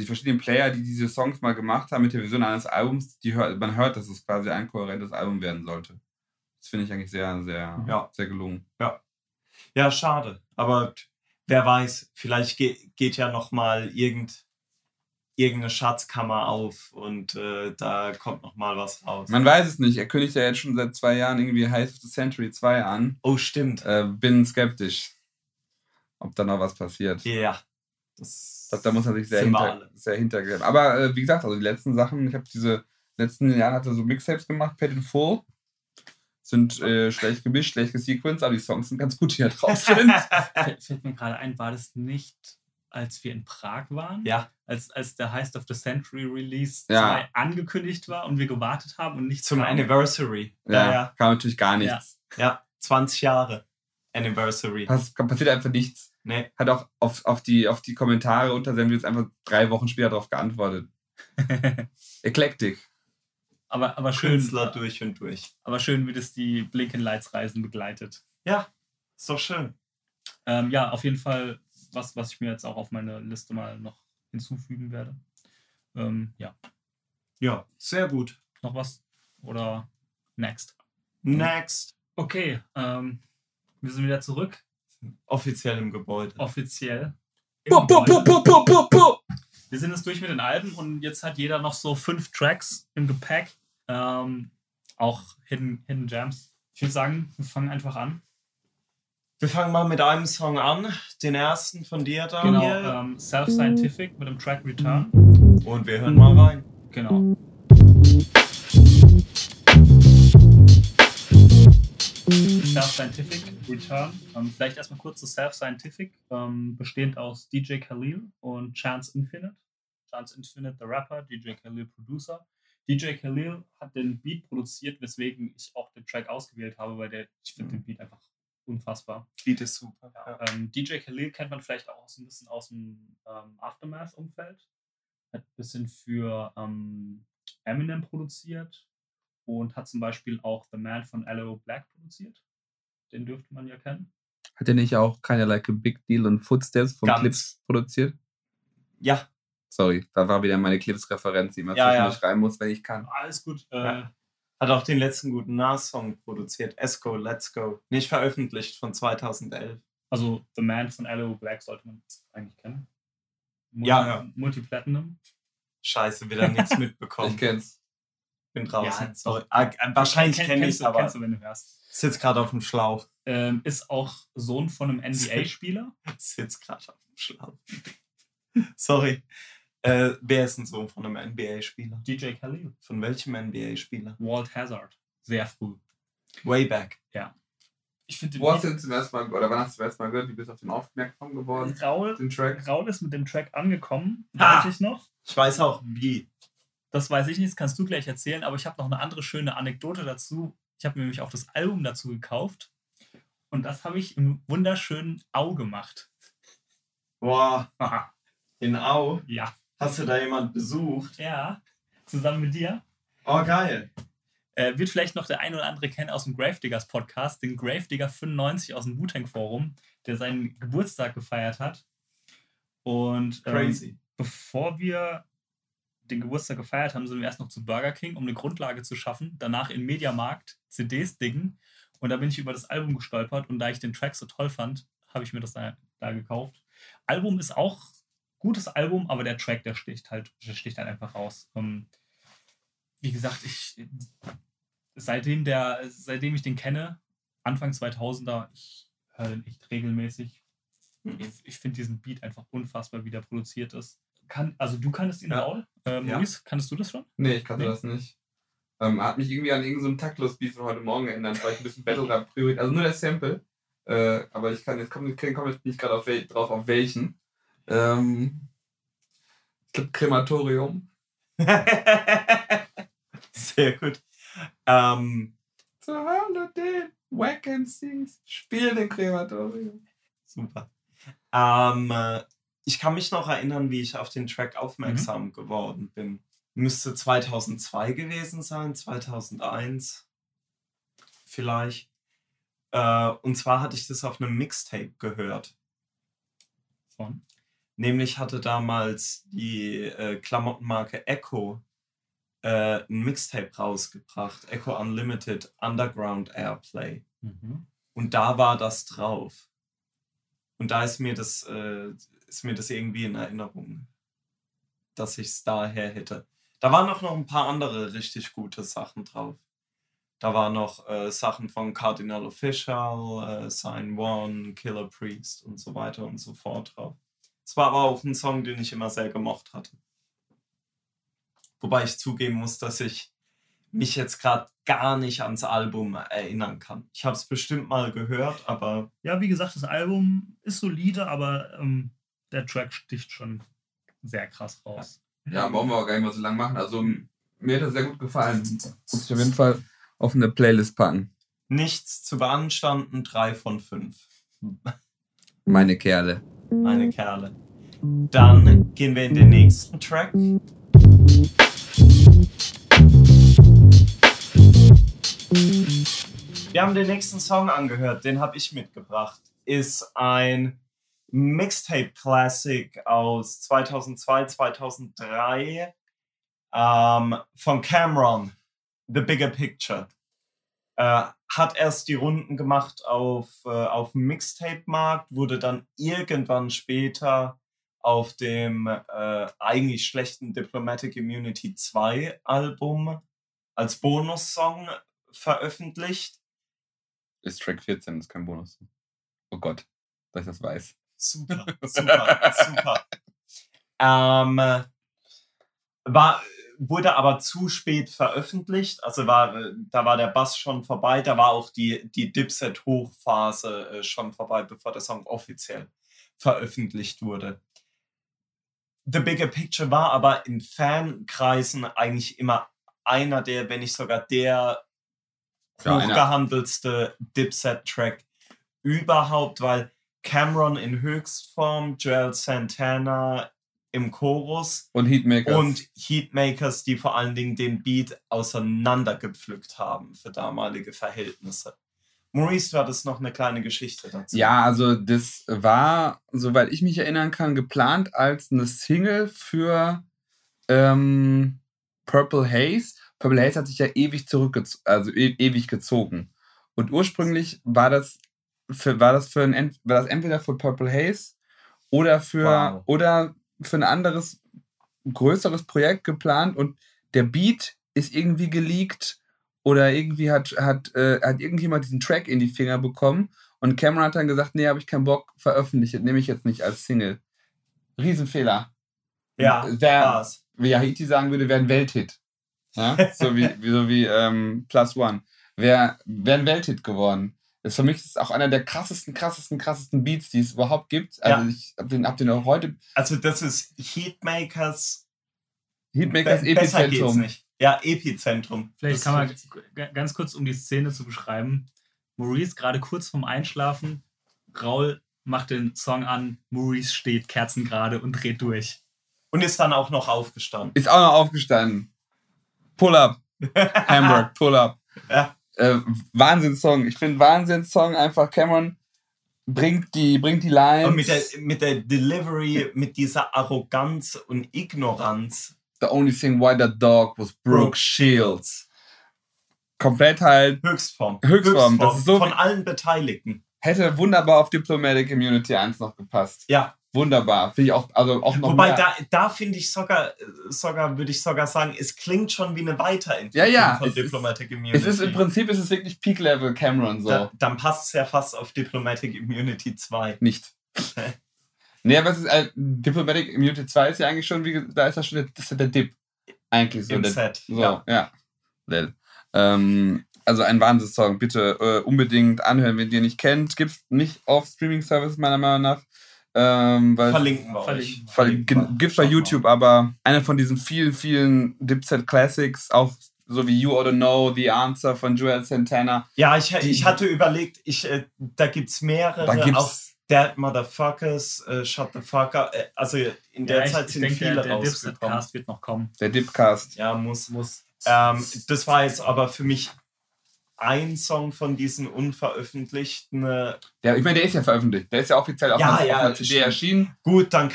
die verschiedenen Player, die diese Songs mal gemacht haben mit der Vision eines Albums, man hört, dass es quasi ein kohärentes Album werden sollte. Das finde ich eigentlich sehr, sehr, sehr gelungen. Ja. Ja, schade. Aber wer weiß, vielleicht geht ja nochmal irgendeine Schatzkammer auf und da kommt nochmal was raus. Man weiß es nicht. Er kündigt ja jetzt schon seit 2 Jahren irgendwie Heist of the Century 2 an. Oh, stimmt. Bin skeptisch, ob da noch was passiert. Ja. Yeah. Da muss man sich sehr hintergreifen. Aber wie gesagt, also die letzten Sachen, ich habe diese letzten Jahre hatte so Mixtapes gemacht, Paid in Full. Sind schlecht gemischt, schlecht gesequenced, aber die Songs sind ganz gut, die da drauf sind. Fällt mir gerade ein, war das nicht... als wir in Prag waren, als der Heist of the Century Release 2 angekündigt war und wir gewartet haben und nichts zum Anniversary. Ja, kam natürlich gar nichts. Ja, 20 Jahre Anniversary. Passiert einfach nichts. Nee. Hat auch auf die Kommentare unter seinem jetzt einfach 3 Wochen später darauf geantwortet. Eklektik. Aber schön. Künstler durch und durch. Aber schön, wie das die Blinking Lights Reisen begleitet. Ja, ist doch schön. Auf jeden Fall was ich mir jetzt auch auf meine Liste mal noch hinzufügen werde. Ja, sehr gut. Noch was? Oder next? Next. Okay, wir sind wieder zurück. Offiziell im Gebäude. Wir sind jetzt durch mit den Alben und jetzt hat jeder noch so 5 Tracks im Gepäck. Auch Hidden Gems. Ich würde sagen, wir fangen einfach an. Wir fangen mal mit einem Song an, den ersten von dir, Daniel. Genau, Self-Scientific mit dem Track Return. Und wir hören mal rein. Genau. Self-Scientific Return. Vielleicht erstmal kurz zu Self-Scientific, bestehend aus DJ Khalil und Chance Infinite. Chance Infinite, der Rapper, DJ Khalil, Producer. DJ Khalil hat den Beat produziert, weswegen ich auch den Track ausgewählt habe, weil ich finde den Beat einfach unfassbar. Beat ist super. Ja. DJ Khalil kennt man vielleicht auch so ein bisschen aus dem Aftermath-Umfeld. Hat ein bisschen für Eminem produziert und hat zum Beispiel auch The Man von LO Black produziert. Den dürfte man ja kennen. Hat er nicht auch keine Like a Big Deal und Footsteps von Clips produziert? Ja. Sorry, da war wieder meine Clips-Referenz, die man schreiben muss, wenn ich kann. Alles gut. Hat auch den letzten guten Nas-Song produziert, Esco, Let's Go. Nicht veröffentlicht, von 2011. Also The Man von LO Black sollte man eigentlich kennen. Multiplatinum. Scheiße, wieder nichts mitbekommen. Ich kenn's. Bin draußen. Ja, sorry. Wahrscheinlich kenne ich es, aber kennst du, wenn du hörst. Sitzt gerade auf dem Schlauch. Ist auch Sohn von einem NBA-Spieler. Sitzt gerade auf dem Schlauch. Sorry. Wer ist ein Sohn von einem NBA-Spieler? DJ Khalil. Von welchem NBA-Spieler? Walt Hazard. Sehr früh. Way back. Ja. Ich finde den. Wann hast du zum ersten Mal gehört? Wie bist du auf den aufmerksam geworden? Raul ist mit dem Track angekommen. Weiß ich noch. Ich weiß auch wie. Das weiß ich nicht, das kannst du gleich erzählen, aber ich habe noch eine andere schöne Anekdote dazu. Ich habe mir nämlich auch das Album dazu gekauft und das habe ich im wunderschönen Au gemacht. Boah, in Au? Ja. Hast du da jemand besucht? Ja, zusammen mit dir. Oh, geil. Wird vielleicht noch der ein oder andere kennen aus dem Gravediggers Podcast, den Gravedigger 95 aus dem Wu-Tang Forum, der seinen Geburtstag gefeiert hat. Und Crazy. Bevor wir den Geburtstag gefeiert haben, sind wir erst noch zu Burger King, um eine Grundlage zu schaffen, danach in Mediamarkt CDs diggen und da bin ich über das Album gestolpert und da ich den Track so toll fand, habe ich mir das da gekauft. Album ist auch gutes Album, aber der Track, der sticht halt einfach raus. Wie gesagt, seitdem ich den kenne, Anfang 2000er, ich höre den echt regelmäßig. Ich finde diesen Beat einfach unfassbar, wie der produziert ist. Du kanntest ihn auch? Maurice, kanntest du das schon? Nee, ich kannte das nicht. Hat mich irgendwie an irgendeinem Taktlos-Beat von heute Morgen erinnert, weil ich ein bisschen Battle-Rap-Priorität, also nur der Sample. Aber ich kann jetzt nicht gerade drauf, auf welchen. Ich glaube, Krematorium. Sehr gut. Zu Hause den Wack and Sings. Spiel den Krematorium. Super. Ich kann mich noch erinnern, wie ich auf den Track aufmerksam geworden bin. Müsste 2002 gewesen sein, 2001 vielleicht. Und zwar hatte ich das auf einem Mixtape gehört. Von? Nämlich hatte damals die Klamottenmarke Echo ein Mixtape rausgebracht. Echo Unlimited Underground Airplay. Mhm. Und da war das drauf. Und da ist mir das irgendwie in Erinnerung, dass ich es daher hätte. Da waren auch noch ein paar andere richtig gute Sachen drauf. Da waren noch Sachen von Cardinal Official, Sign One, Killer Priest und so weiter und so fort drauf. Es war aber auch ein Song, den ich immer sehr gemocht hatte. Wobei ich zugeben muss, dass ich mich jetzt gerade gar nicht ans Album erinnern kann. Ich habe es bestimmt mal gehört, aber... Ja, wie gesagt, das Album ist solide, aber der Track sticht schon sehr krass raus. Ja, wollen wir auch gar nicht mal so lang machen. Also mir hat das sehr gut gefallen. Muss ich auf jeden Fall auf eine Playlist packen. Nichts zu beanstanden, 3 von 5. Meine Kerle. Dann gehen wir in den nächsten Track. Wir haben den nächsten Song angehört, den habe ich mitgebracht. Ist ein Mixtape-Classic aus 2002, 2003 von Cameron, The Bigger Picture. Hat erst die Runden gemacht auf dem Mixtape-Markt, wurde dann irgendwann später auf dem eigentlich schlechten Diplomatic Immunity 2 Album als Bonussong veröffentlicht. Ist Track 14, ist kein Bonus. Oh Gott, dass ich das weiß. Super. Wurde aber zu spät veröffentlicht, also da war der Bass schon vorbei, da war auch die Dipset-Hochphase schon vorbei, bevor der Song offiziell veröffentlicht wurde. The Bigger Picture war aber in Fankreisen eigentlich immer einer der, wenn nicht sogar der hochgehandelste Dipset-Track überhaupt, weil Cameron in Höchstform, Joel Santana im Chorus und Heatmakers, die vor allen Dingen den Beat auseinandergepflückt haben für damalige Verhältnisse. Maurice, du hattest noch eine kleine Geschichte dazu. Ja, also das war, soweit ich mich erinnern kann, geplant als eine Single für Purple Haze. Purple Haze hat sich ja ewig ewig gezogen. Und ursprünglich war das entweder für Purple Haze oder für ein anderes, größeres Projekt geplant und der Beat ist irgendwie geleakt oder irgendwie hat irgendjemand diesen Track in die Finger bekommen und Cameron hat dann gesagt, nee, habe ich keinen Bock, veröffentlicht, nehme ich jetzt nicht als Single. Riesenfehler. Ja, war's. Wie Haiti sagen würde, wäre ein Welthit. Ja? so wie Plus One. Wäre ein Welthit geworden. Das für mich ist auch einer der krassesten Beats, die es überhaupt gibt. Also ich hab den auch heute... Also das ist Heatmakers Hitmakers Epizentrum. Besser geht's nicht. Ja, Epizentrum. Vielleicht das kann man ganz kurz, um die Szene zu beschreiben. Maurice gerade kurz vorm Einschlafen. Raul macht den Song an. Maurice steht kerzengerade und dreht durch. Und ist dann auch noch aufgestanden. Ist auch noch aufgestanden. Pull-Up. Hamburg, Pull-Up. Ja. Wahnsinns-Song. Ich finde Wahnsinns-Song einfach, Cameron bringt die Lines. Und mit der Delivery, mit dieser Arroganz und Ignoranz. The only thing why that dog was Brooke Shields. Komplett halt. Höchstform. Das ist so von allen Beteiligten. Hätte wunderbar auf Diplomatic Immunity 1 noch gepasst. Ja. Wunderbar, finde ich auch, also auch noch. Wobei mehr. da finde ich würde ich sogar sagen, es klingt schon wie eine Weiterentwicklung von Diplomatic Immunity. Im Prinzip ist es wirklich Peak-Level Cameron so. Dann passt es ja fast auf Diplomatic Immunity 2. Nicht. Nee, aber es ist, Diplomatic Immunity 2 ist ja eigentlich schon, der Dip. Eigentlich so. Im Set. So, ja. Also ein Wahnsinnssong, bitte unbedingt anhören, wenn ihr ihn nicht kennt. Gibt's nicht auf Streaming-Service meiner Meinung nach. Verlinken wir euch. Gibt's bei YouTube, aber einer von diesen vielen, vielen Dipset Classics, auch so wie You Ought to Know, The Answer von Joel Santana. Ja, ich hatte überlegt, da gibt's mehrere, auch Dead Motherfuckers, Shut the Fucker, also in der Zeit sind viele rausgekommen. Der Dipset-Cast wird noch kommen. Der Dipcast. Ja, muss. Das war jetzt aber für mich ein Song von diesen unveröffentlichten. Ja, ich meine, der ist ja veröffentlicht. Der ist ja offiziell auf einer CD erschienen. Gut, dann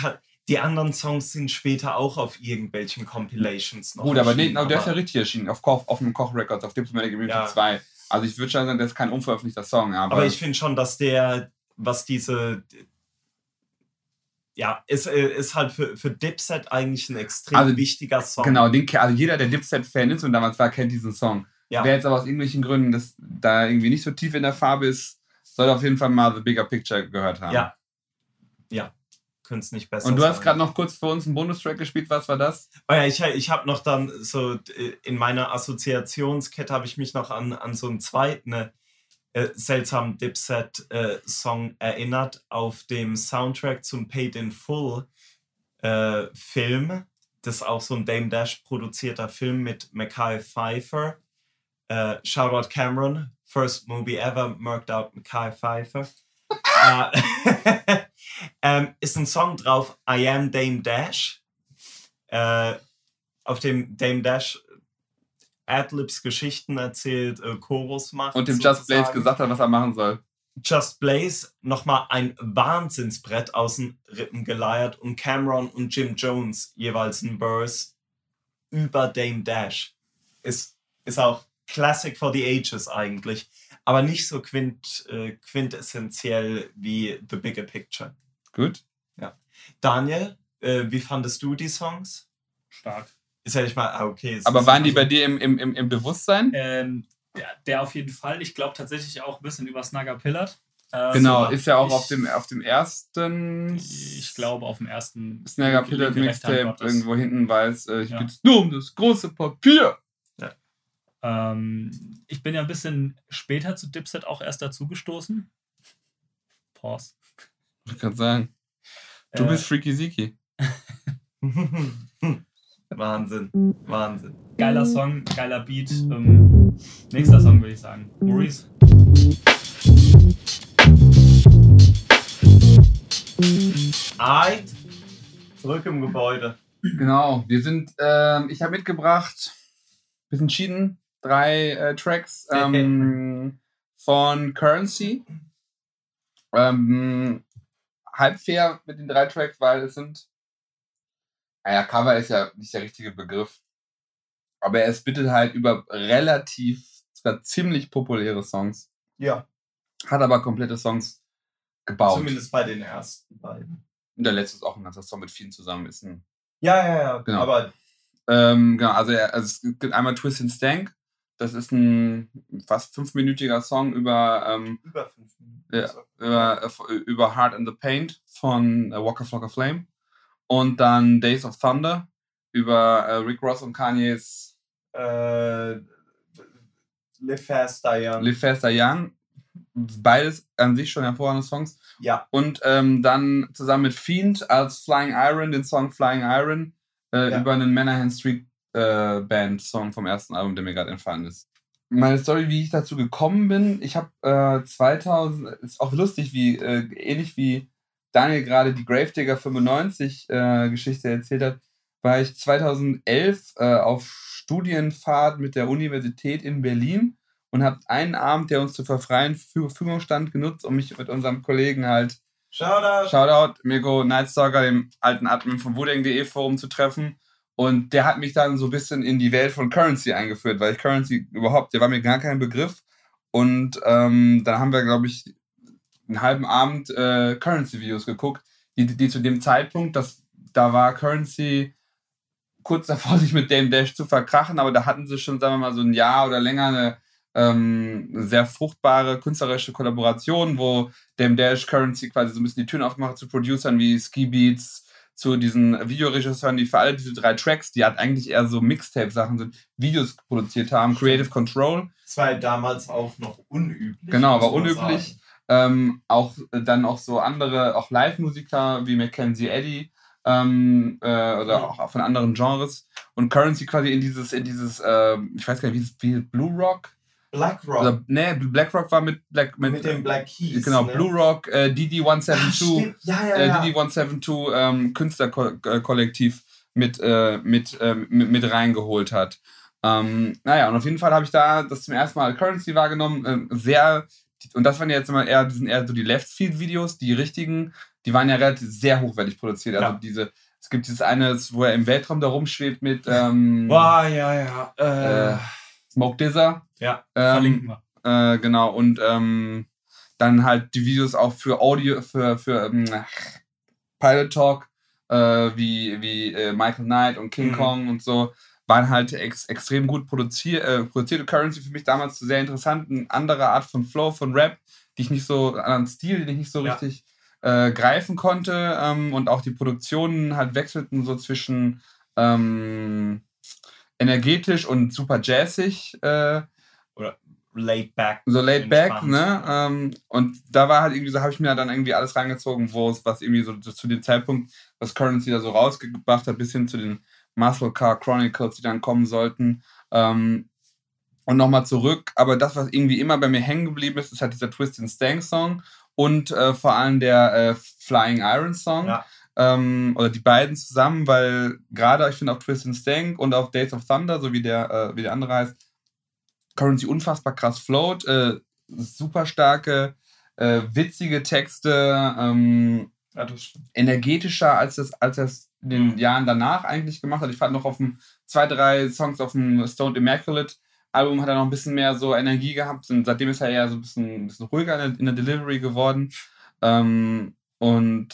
die anderen Songs sind später auch auf irgendwelchen Compilations noch. Gut, aber der ist ja richtig erschienen. Auf dem Koch Records, auf Diplomatic Immunity 2. Also ich würde schon sagen, das ist kein unveröffentlichter Song. Aber ich finde schon, dass es ist halt für Dipset eigentlich ein extrem wichtiger Song. Genau, jeder, der Dipset-Fan ist und damals war, kennt diesen Song. Ja. Wer jetzt aber aus irgendwelchen Gründen da irgendwie nicht so tief in der Farbe ist, sollte auf jeden Fall mal The Bigger Picture gehört haben. Ja. Könnte es nicht besser sein. Und du hast gerade noch kurz für uns einen Bonustrack gespielt. Was war das? Oh ja, ich habe noch dann so in meiner Assoziationskette habe ich mich noch an so einen zweiten seltsamen Dipset-Song erinnert auf dem Soundtrack zum Paid in Full-Film. Das ist auch so ein Dame Dash produzierter Film mit Mekhi Phifer. Shoutout Cameron, first movie ever, marked out Mekhi Phifer. Ist ein Song drauf, I Am Dame Dash. Auf dem Dame Dash Adlibs Geschichten erzählt, Chorus macht. Und dem Just Blaze gesagt hat, was er machen soll. Just Blaze nochmal ein Wahnsinnsbrett aus den Rippen geleiert und Cameron und Jim Jones jeweils ein Verse über Dame Dash. Ist auch Classic for the Ages eigentlich, aber nicht so quintessentiell wie The Bigger Picture. Gut. Ja. Daniel, wie fandest du die Songs? Stark. Ist ja nicht mal, okay. Aber waren die bei dir im Bewusstsein? Der auf jeden Fall. Ich glaube tatsächlich auch ein bisschen über Snugger Pillard. Genau, ist ja auch auf dem ersten... Ich glaube auf dem ersten... Snugger Pillard Mixtape irgendwo hinten, weil es geht's nur um das große Papier. Ja. Ich bin ja ein bisschen später zu Dipset auch erst dazugestoßen. Pause. Ich kann sagen, du bist Freaky Siki. Wahnsinn. Geiler Song, geiler Beat. Nächster Song würde ich sagen. Maurice. Zurück im Gebäude. Genau, wir sind, ich habe mitgebracht, wir sind entschieden, 3 Tracks von Currency. Halb fair mit den 3 Tracks, weil es sind. Naja, Cover ist ja nicht der richtige Begriff. Aber es bittet halt über sogar ziemlich populäre Songs. Ja. Hat aber komplette Songs gebaut. Zumindest bei den ersten beiden. Und der letzte ist auch ein ganzer Song mit vielen zusammen. Ist ein ja. Genau. Aber genau, also es gibt einmal Twist and Stank. Das ist ein fast 5-minütiger Song über 5 Minuten. Über Heart and the Paint von Walk a Flock of Flame. Und dann Days of Thunder über Rick Ross und Kanyes Live Fast, Die Young. Beides an sich schon hervorragende Songs. Ja. Und dann zusammen mit Fiend als Flying Iron, den Song Flying Iron, über einen Mannerhand Street Band Song vom ersten Album, der mir gerade entfallen ist. Meine Story, wie ich dazu gekommen bin, ich habe 2000, ist auch lustig, wie ähnlich wie Daniel gerade die Gravedigger 95 Geschichte erzählt hat, war ich 2011 auf Studienfahrt mit der Universität in Berlin und habe einen Abend, der uns zur freien Verfügung stand, genutzt, um mich mit unserem Kollegen halt Shoutout Mirko Nightstalker, dem alten Admin vom Wu-Tang.de Forum, zu treffen. Und der hat mich dann so ein bisschen in die Welt von Currency eingeführt, weil ich Currency überhaupt, der war mir gar kein Begriff. Und dann haben wir, glaube ich, einen halben Abend Currency-Videos geguckt, die zu dem Zeitpunkt, da war Currency kurz davor, sich mit Dame Dash zu verkrachen, aber da hatten sie schon, sagen wir mal, so ein Jahr oder länger eine sehr fruchtbare künstlerische Kollaboration, wo Dame Dash Currency quasi so ein bisschen die Türen aufmacht zu Producern wie Ski Beats, zu diesen Videoregisseuren, die für alle diese drei Tracks, die halt eigentlich eher so Mixtape-Sachen sind, Videos produziert haben, Creative Control. Das war damals auch noch unüblich. Genau, war unüblich. Auch dann auch so andere, auch Live-Musiker wie Mackenzie Eddy oder auch von anderen Genres. Und Currency quasi in dieses ich weiß gar nicht, wie Blue Rock? Black Rock. Also, nee, Black Rock war mit dem Black Keys. Genau, ne? Blue Rock, DD172, DD172 Künstlerkollektiv mit reingeholt hat. Und auf jeden Fall habe ich da das zum ersten Mal Currency wahrgenommen. Sehr, und das waren ja jetzt immer eher so die Left-Field-Videos, die richtigen, die waren ja relativ sehr hochwertig produziert. Ja. Also es gibt dieses eine, wo er im Weltraum da rumschwebt mit Smoke Dizzer. Ja, verlinken wir. Genau, und dann halt die Videos auch für Audio, für Pilot Talk, wie Michael Knight und King Kong und so, waren halt extrem gut produzierte Currency für mich damals sehr interessant. Eine andere Art von Flow, von Rap, die ich nicht so, einen anderen Stil, den ich nicht so richtig greifen konnte. Und auch die Produktionen halt wechselten so zwischen energetisch und super jazzig. Oder laid back. So laid back, ne? Und da war halt irgendwie so, habe ich mir dann irgendwie alles reingezogen, was irgendwie so zu dem Zeitpunkt, was Currency da so rausgebracht hat, bis hin zu den Muscle Car Chronicles, die dann kommen sollten. Und nochmal zurück, aber das, was irgendwie immer bei mir hängen geblieben ist, ist halt dieser Twist and Stank Song und vor allem der Flying Iron Song. Ja. Oder die beiden zusammen, weil gerade, ich finde, auf Twist and Stank und auf Days of Thunder, so wie der andere heißt, Currency unfassbar krass float, super starke, witzige Texte, energetischer, als das in den Jahren danach eigentlich gemacht hat. Ich fand noch auf dem 2-3 Songs auf dem Stoned Immaculate Album hat er noch ein bisschen mehr so Energie gehabt und seitdem ist er eher so ein bisschen ruhiger in der Delivery geworden. Und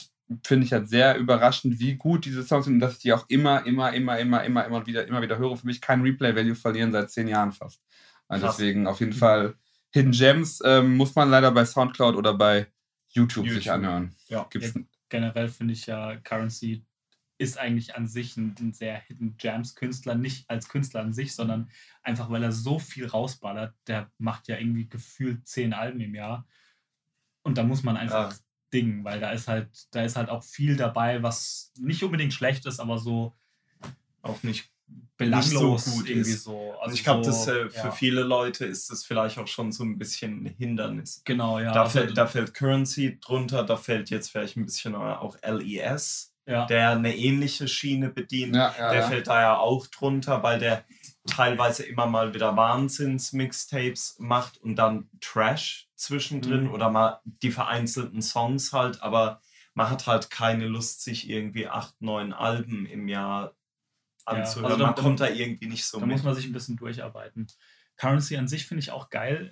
finde ich halt sehr überraschend, wie gut diese Songs sind und dass ich die auch immer wieder höre. Für mich kein Replay-Value verlieren seit 10 Jahren fast. Also deswegen auf jeden Fall Hidden Gems muss man leider bei Soundcloud oder bei YouTube sich anhören. Ja. Gibt's generell finde ich ja, Currency ist eigentlich an sich ein sehr Hidden Gems Künstler, nicht als Künstler an sich, sondern einfach, weil er so viel rausballert. Der macht ja irgendwie gefühlt 10 Alben im Jahr und da muss man einfach Ding, weil da ist halt auch viel dabei, was nicht unbedingt schlecht ist, aber so auch nicht belanglos nicht so gut irgendwie ist. So. Also ich glaube, so, für viele Leute ist das vielleicht auch schon so ein bisschen ein Hindernis. Genau, ja. Da fällt Currency drunter, da fällt jetzt vielleicht ein bisschen auch LES, der eine ähnliche Schiene bedient. Der fällt da ja auch drunter, weil der teilweise immer mal wieder Wahnsinns-Mixtapes macht und dann Trash zwischendrin oder mal die vereinzelten Songs halt, aber man hat halt keine Lust, sich irgendwie 8-9 Alben im Jahr anzuhören. Also man kommt da irgendwie nicht so mit. Da muss man sich ein bisschen durcharbeiten. Currency an sich finde ich auch geil.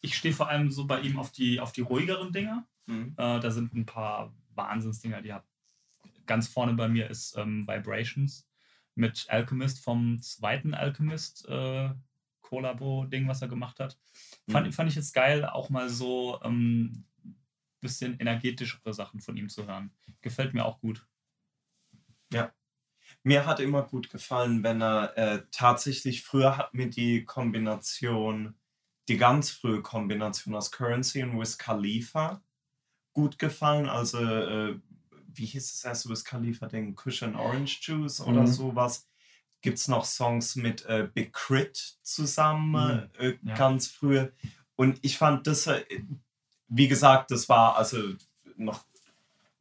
Ich stehe vor allem so bei ihm auf die ruhigeren Dinger. Da sind ein paar Wahnsinnsdinger, die habe. Ganz vorne bei mir ist Vibrations mit Alchemist vom zweiten Alchemist Kollabo-Ding, was er gemacht hat. Fand ich jetzt geil, auch mal so ein bisschen energetischere Sachen von ihm zu hören. Gefällt mir auch gut. Ja. Mir hat immer gut gefallen, wenn er tatsächlich, früher hat mir die ganz frühe Kombination aus Currency und Wiz Khalifa gut gefallen. Also wie hieß es erst, Wiz Khalifa-Ding, Cushion Orange Juice oder sowas. Gibt es noch Songs mit Big Crit zusammen, ganz früher. Und ich fand das, wie gesagt, das war also noch,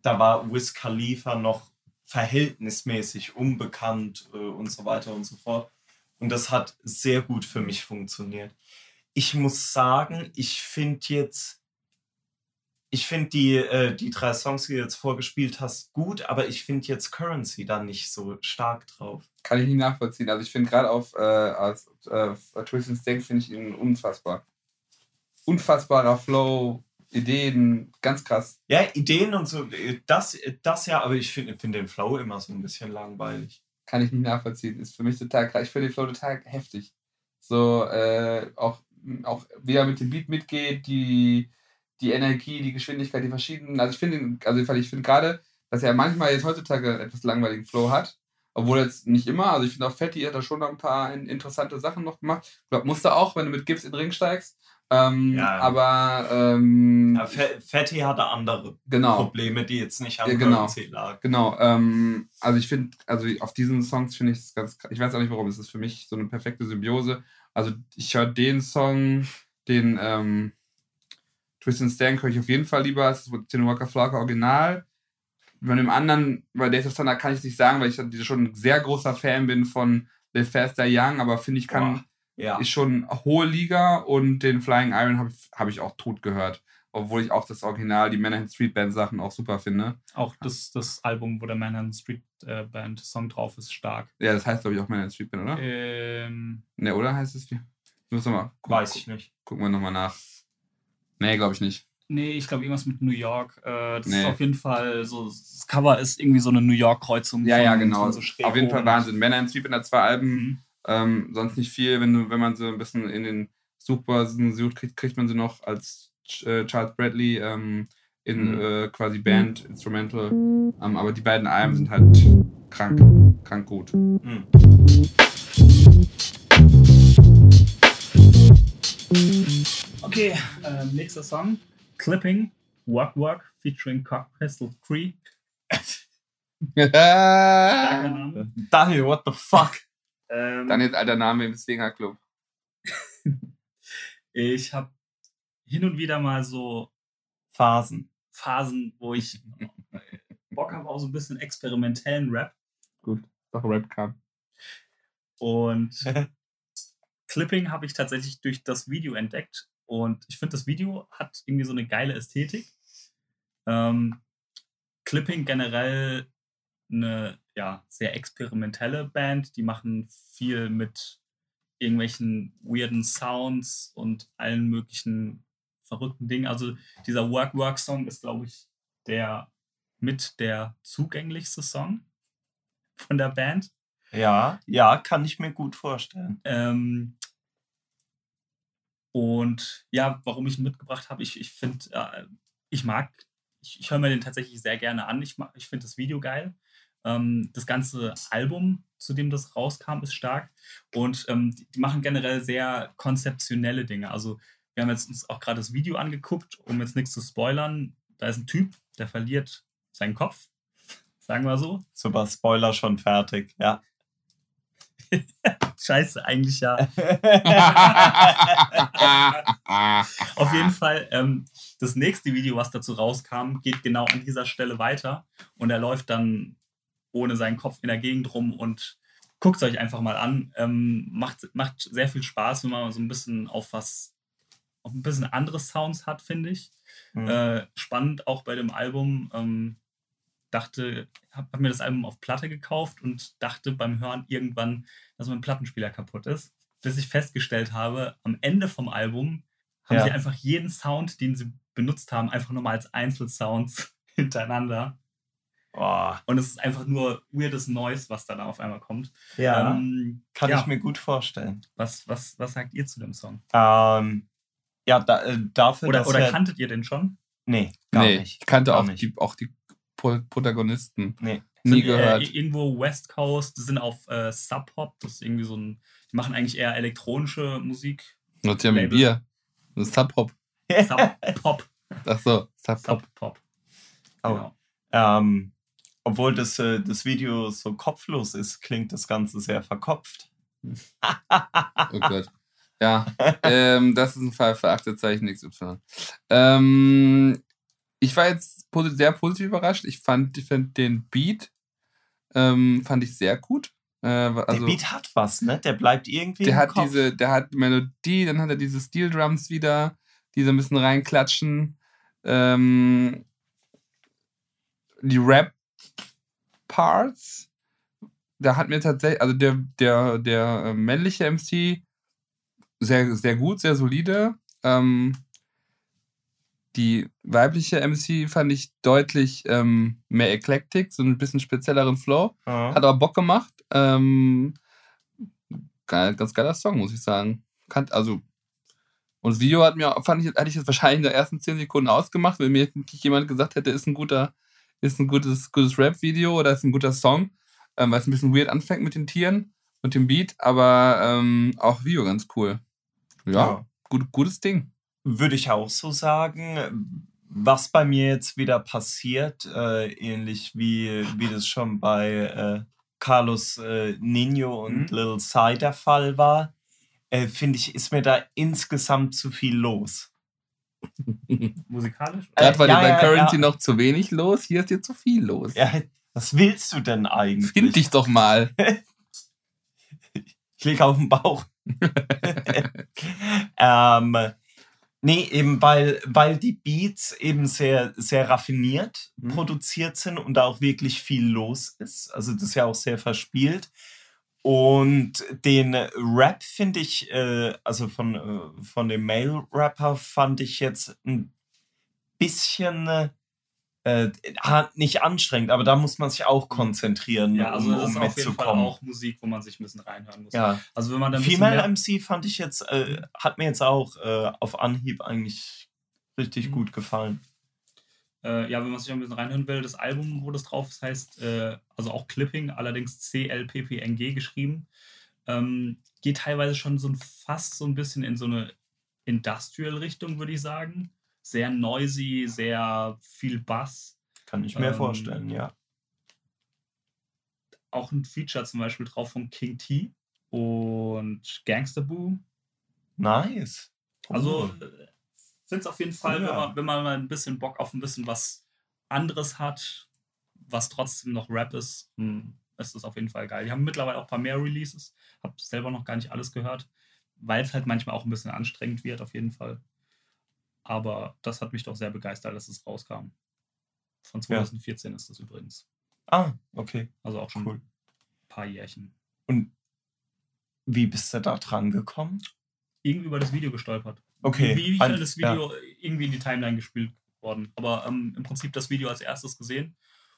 da war Wiz Khalifa noch verhältnismäßig unbekannt und so weiter und so fort. Und das hat sehr gut für mich funktioniert. Ich muss sagen, ich finde die drei Songs, die du jetzt vorgespielt hast, gut, aber ich finde jetzt Currency da nicht so stark drauf. Kann ich nicht nachvollziehen. Also ich finde gerade auf Twist and Stank finde ich ihn unfassbar. Unfassbarer Flow, Ideen, ganz krass. Ja, Ideen und so, das ja, aber ich find den Flow immer so ein bisschen langweilig. Kann ich nicht nachvollziehen. Ist für mich total krass. Ich finde den Flow total heftig. So, auch wie er mit dem Beat mitgeht, die Energie, die Geschwindigkeit, die verschiedenen. Also ich finde gerade, dass er manchmal jetzt heutzutage etwas langweiligen Flow hat, obwohl jetzt nicht immer. Also ich finde auch Fatty hat da schon ein paar interessante Sachen noch gemacht. Ich glaube, musst du auch, wenn du mit Gibbs in den Ring steigst. Ja. Aber Fatty hatte andere Probleme, die jetzt nicht am Currency lagen. Genau. Also ich finde, auf diesen Songs finde ich es ganz krass. Ich weiß auch nicht warum, es ist für mich so eine perfekte Symbiose. Also ich höre den Song, den Twist and Stank höre ich auf jeden Fall lieber. Es ist den Waka Flocka Original. Bei dem anderen, bei Days of Thunder kann ich es nicht sagen, weil ich schon ein sehr großer Fan bin von Live Fast Die Young, aber finde ich ist schon hohe Liga, und den Flying Iron hab ich auch tot gehört. Obwohl ich auch das Original, die Man in Street Band Sachen auch super finde. Auch das Album, wo der Man in Street Band Song drauf ist, stark. Ja, das heißt glaube ich auch Man in Street Band, oder? Ne, oder heißt es wie? Weiß ich nicht. Gucken wir nochmal nach. Nee, glaube ich nicht. Nee, ich glaube irgendwas mit New York. Das ist auf jeden Fall so, das Cover ist irgendwie so eine New York-Kreuzung. Ja, genau. So auf jeden Fall Wahnsinn. Man in Street Band hat 2 Alben. Sonst nicht viel, wenn man so ein bisschen in den Suchbörsen sucht, kriegt man sie noch als Charles Bradley quasi Band, Instrumental. Aber die beiden Alben sind halt krank gut. Okay, nächster Song: Clipping, Walk Walk featuring Cockcastle Creek. Daniel, what the fuck? Dann jetzt alter Name im Swinger Club. Ich habe hin und wieder mal so Phasen, wo ich Bock habe auf so ein bisschen experimentellen Rap. Gut, doch Rap kam. Und Clipping habe ich tatsächlich durch das Video entdeckt. Und ich finde, das Video hat irgendwie so eine geile Ästhetik. Clipping generell eine sehr experimentelle Band. Die machen viel mit irgendwelchen weirden Sounds und allen möglichen verrückten Dingen. Also dieser Work-Work-Song ist, glaube ich, der zugänglichste Song von der Band. Ja, kann ich mir gut vorstellen. Und ja, warum ich ihn mitgebracht habe, ich höre mir den tatsächlich sehr gerne an. Ich finde das Video geil. Das ganze Album, zu dem das rauskam, ist stark. Und die machen generell sehr konzeptionelle Dinge. Also wir haben jetzt uns auch gerade das Video angeguckt, um jetzt nichts zu spoilern. Da ist ein Typ, der verliert seinen Kopf, sagen wir so. Super, Spoiler schon fertig, ja. Scheiße, eigentlich ja. Auf jeden Fall, das nächste Video, was dazu rauskam, geht genau an dieser Stelle weiter. Und er läuft dann ohne seinen Kopf in der Gegend rum, und guckt es euch einfach mal an. Macht sehr viel Spaß, wenn man so ein bisschen auf ein bisschen andere Sounds hat, finde ich. Mhm. Spannend auch bei dem Album. Hab mir das Album auf Platte gekauft und dachte beim Hören irgendwann, dass mein Plattenspieler kaputt ist. Bis ich festgestellt habe, am Ende vom Album haben sie einfach jeden Sound, den sie benutzt haben, einfach nochmal als Einzelsounds hintereinander. Oh. Und es ist einfach nur weirdes Noise, was dann auf einmal kommt. Ja, kann ich mir gut vorstellen. Was sagt ihr zu dem Song? Dafür... Oder kanntet ihr den schon? Nee, gar nicht. Ich kannte auch nicht. Die Protagonisten. Nee. Nie gehört. Irgendwo West Coast, die sind auf Sub Pop, das ist irgendwie so ein... Die machen eigentlich eher elektronische Musik. Das ist ja mit Bier. Das ist Sub Pop. Sub Pop. Ach so, Sub Pop. Sub Pop. Genau. Obwohl das Video so kopflos ist, klingt das Ganze sehr verkopft. Oh Gott. Ja, das ist ein Fall für Aktezeichen XY. Ich war jetzt sehr positiv überrascht. Ich fand den Beat fand ich sehr gut. Also, der Beat hat was, ne? Der bleibt irgendwie im Kopf. Der hat Melodie, dann hat er diese Steel Drums wieder, die so ein bisschen reinklatschen. Die Rap-Parts, da hat mir tatsächlich, also der männliche MC sehr, sehr gut, sehr solide. Die weibliche MC fand ich deutlich mehr Eklektik, so ein bisschen spezielleren Flow. Ja. Hat aber Bock gemacht. Ganz geiler Song, muss ich sagen. Und das Video hatte ich jetzt wahrscheinlich in den ersten 10 Sekunden ausgemacht, wenn mir jetzt nicht jemand gesagt hätte, ist ein gutes Rap-Video oder ist ein guter Song, weil es ein bisschen weird anfängt mit den Tieren und dem Beat, aber auch Video ganz cool. Ja. Gutes Ding. Würde ich auch so sagen. Was bei mir jetzt wieder passiert, ähnlich wie das schon bei Carlos Nino und Little Psy der Fall war, finde ich, ist mir da insgesamt zu viel los. Musikalisch? Gerade war dir bei Currency noch zu wenig los, hier ist dir zu viel los. Ja, was willst du denn eigentlich? Find dich doch mal. Ich lege auf den Bauch. Nee, eben weil die Beats eben sehr, sehr raffiniert produziert sind und da auch wirklich viel los ist. Also das ist ja auch sehr verspielt. Und den Rap finde ich, also von dem Male-Rapper fand ich jetzt ein bisschen nicht anstrengend, aber da muss man sich auch konzentrieren, ja, also um mitzukommen. Das ist auf jeden Fall auch Musik, wo man sich ein bisschen reinhören muss. Ja. Also wenn man dann Female MC fand ich jetzt, hat mir jetzt auch auf Anhieb eigentlich richtig gut gefallen. Ja, wenn man sich ein bisschen reinhören will, das Album, wo das drauf ist, heißt, also auch Clipping, allerdings CLPPNG geschrieben, geht teilweise schon fast so ein bisschen in so eine Industrial-Richtung, würde ich sagen. Sehr noisy, sehr viel Bass. Kann ich mir vorstellen, ja. Auch ein Feature zum Beispiel drauf von King T und Gangsta Boo. Nice. Oh. Also finde es auf jeden Fall, wenn man mal ein bisschen Bock auf ein bisschen was anderes hat, was trotzdem noch Rap ist, ist das auf jeden Fall geil. Die haben mittlerweile auch ein paar mehr Releases. Hab selber noch gar nicht alles gehört, weil es halt manchmal auch ein bisschen anstrengend wird, auf jeden Fall. Aber das hat mich doch sehr begeistert, dass es rauskam. Von 2014 ist das übrigens. Ah, okay. Also auch schon ein paar Jährchen. Und wie bist du da dran gekommen? Irgendwie über das Video gestolpert. Okay. Wie dann das Video irgendwie in die Timeline gespielt worden. Aber im Prinzip das Video als erstes gesehen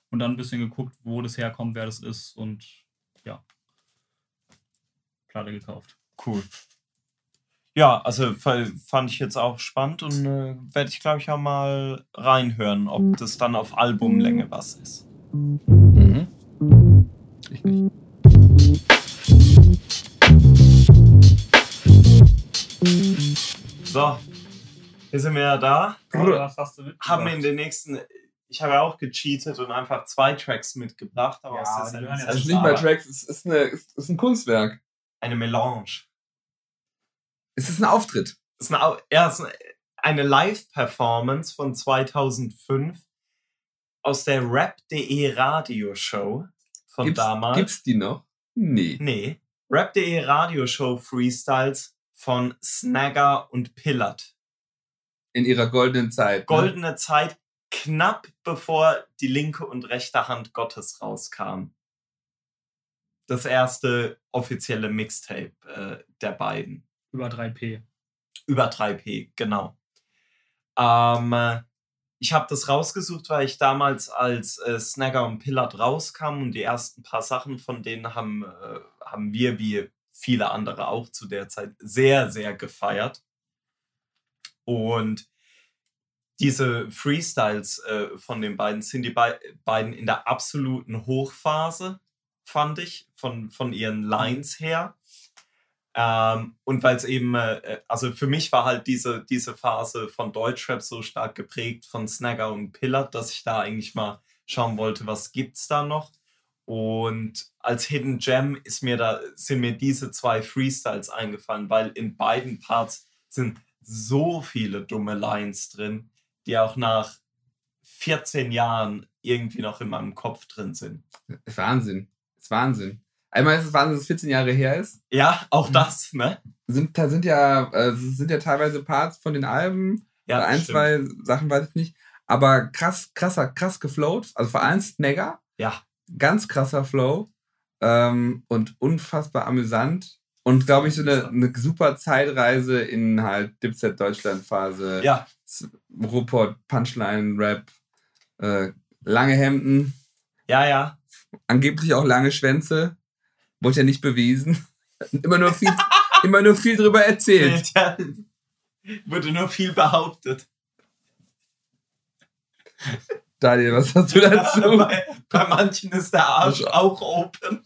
und dann ein bisschen geguckt, wo das herkommt, wer das ist und Platte gekauft. Cool. Ja, also fand ich jetzt auch spannend und werde ich, glaube ich, auch mal reinhören, ob das dann auf Albumlänge was ist. Mhm. Ich nicht. So, hier sind wir ja da. Was hast du mitgebracht? Ich habe ja auch gecheatet und einfach 2 Tracks mitgebracht. Aber das ist nicht mal Tracks, es ist ein Kunstwerk. Eine Melange. Es ist ein Auftritt. Es ist eine Live-Performance von 2005 aus der Rap.de Radioshow von damals. Gibt's die noch? Nee. Rap.de Radioshow Freestyles von Snagger und Pillard. In ihrer goldenen Zeit. Goldene Zeit, knapp bevor die linke und rechte Hand Gottes rauskam. Das erste offizielle Mixtape der beiden. Über 3P, genau. Ich habe das rausgesucht, weil ich damals, als Snagger und Pillard rauskamen und die ersten paar Sachen von denen haben wir, wie viele andere auch zu der Zeit, sehr, sehr gefeiert. Und diese Freestyles von den beiden sind die beiden in der absoluten Hochphase, fand ich, von ihren Lines her. Und weil es eben, also für mich war halt diese Phase von Deutschrap so stark geprägt von Snagger und Pillard, dass ich da eigentlich mal schauen wollte, was gibt's da noch. Und als Hidden Gem sind mir diese zwei Freestyles eingefallen, weil in beiden Parts sind so viele dumme Lines drin, die auch nach 14 Jahren irgendwie noch in meinem Kopf drin sind. Wahnsinn. Einmal ist es Wahnsinn, dass es 14 Jahre her ist. Ja, auch das, ne? Sind ja teilweise Parts von den Alben. Ja, ein, stimmt. Zwei Sachen weiß ich nicht. Aber krass geflowt. Also vor allem Snagger. Ja. Ganz krasser Flow. Und unfassbar amüsant. Und glaube ich, so eine super Zeitreise in halt Dipset Deutschland-Phase. Ja. Ruhrpott, Punchline-Rap, lange Hemden. Ja. Angeblich auch lange Schwänze. Wurde ja nicht bewiesen. Immer nur viel drüber erzählt. Ja, wurde nur viel behauptet. Daniel, was hast du dazu? Ja, bei manchen ist der Arsch auch open.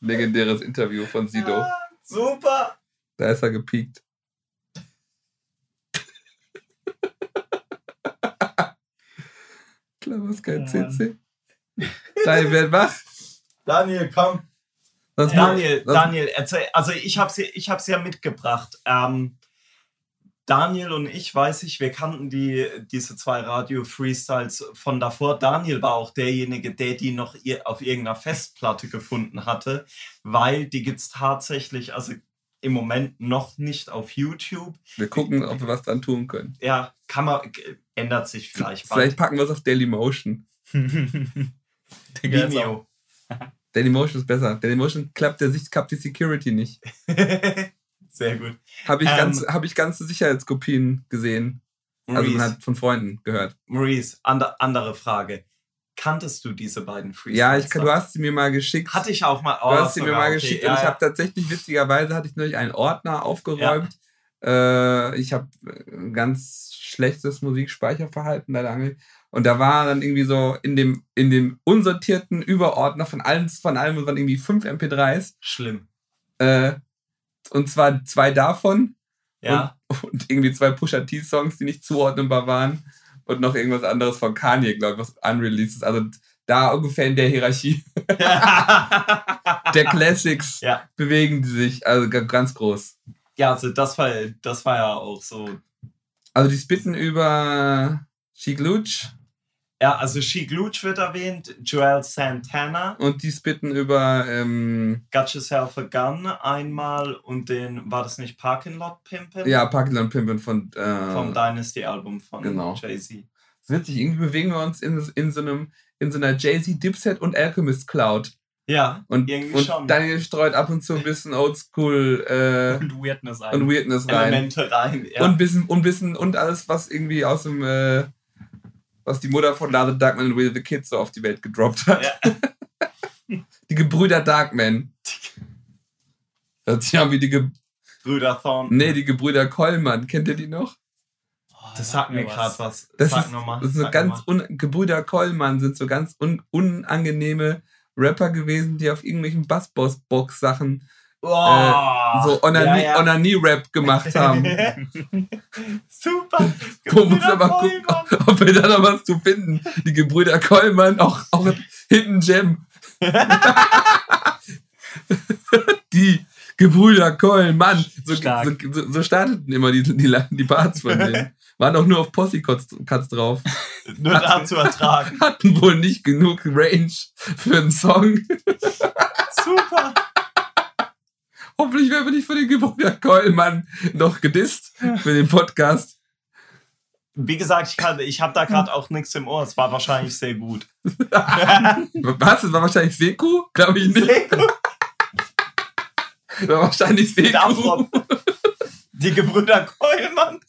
Legendäres Interview von Sido. Ja, super. Da ist er gepiekt. Klar, was kein CC. Daniel, werd wach. Daniel, komm. Daniel, erzähl. Also ich hab's ja mitgebracht. Daniel und ich, wir kannten diese zwei Radio-Freestyles von davor. Daniel war auch derjenige, der die noch auf irgendeiner Festplatte gefunden hatte, weil die gibt's tatsächlich, also im Moment noch nicht auf YouTube. Wir gucken, ob wir was dran tun können. Ja, ändert sich vielleicht bald. Vielleicht packen wir es auf Dailymotion. Vimeo. Dailymotion ist besser. Dailymotion klappt die Security nicht. Sehr gut. Habe ich ganze Sicherheitskopien gesehen. Maurice, also man hat von Freunden gehört. Maurice, andere Frage. Kanntest du diese beiden Freestyles? Ja, du hast sie mir mal geschickt. Hatte ich auch mal. Du hast sie mir mal geschickt. Ja, und ich habe tatsächlich, witzigerweise, hatte ich neulich einen Ordner aufgeräumt. Ja. Ich habe ein ganz schlechtes Musikspeicherverhalten leider angelegt. Und da war dann irgendwie so in dem unsortierten Überordner von allem waren irgendwie 5 MP3s. Schlimm. Und zwar 2 davon. Ja. Und irgendwie 2 Pusha-T-Songs, die nicht zuordnenbar waren. Und noch irgendwas anderes von Kanye, glaube ich, was unreleased ist. Also da ungefähr in der Hierarchie der Classics bewegen die sich. Also ganz groß. Ja, also das war ja auch so. Also die spitten über She Glutch. Ja, also She Glutch wird erwähnt, Joel Santana. Und die spitten über Got Yourself a Gun einmal und war das nicht Parking Lot Pimpin'? Ja, Parking Lot Pimpin' vom Dynasty-Album von Jay-Z. Witzig, irgendwie bewegen wir uns in so einer Jay-Z, Dipset und Alchemist Cloud. Ja, und irgendwie schon. Und Daniel streut ab und zu ein bisschen Oldschool und Weirdness rein. Elemente rein, ja. Und alles, was irgendwie aus dem... was die Mutter von Lade Darkman und Will the Kids so auf die Welt gedroppt hat. Ja. Die Gebrüder Darkman. Das haben wir die Gebrüder Thornton. Nee, die Gebrüder Coleman. Kennt ihr die noch? Oh, das sagt mir gerade was. Gebrüder Coleman sind so ganz unangenehme Rapper gewesen, die auf irgendwelchen Bassboss-Box-Sachen so Onani-Rap gemacht haben. Super. Gucken wir mal, ob wir da noch was zu finden. Die Gebrüder Coleman, auch Hidden Gem. Die Gebrüder Coleman. So starteten immer die Parts von denen. Waren auch nur auf Posse-Cuts drauf. Nur da zu ertragen. Hatten wohl nicht genug Range für einen Song. Super. Hoffentlich werden wir nicht von den Gebrüder Coleman noch gedisst für den Podcast. Wie gesagt, ich habe da gerade auch nichts im Ohr. Es war wahrscheinlich sehr gut. Was? Es war wahrscheinlich Seku? Glaube ich nicht. Seku? Es war wahrscheinlich Seku. Davon. Die Gebrüder Coleman.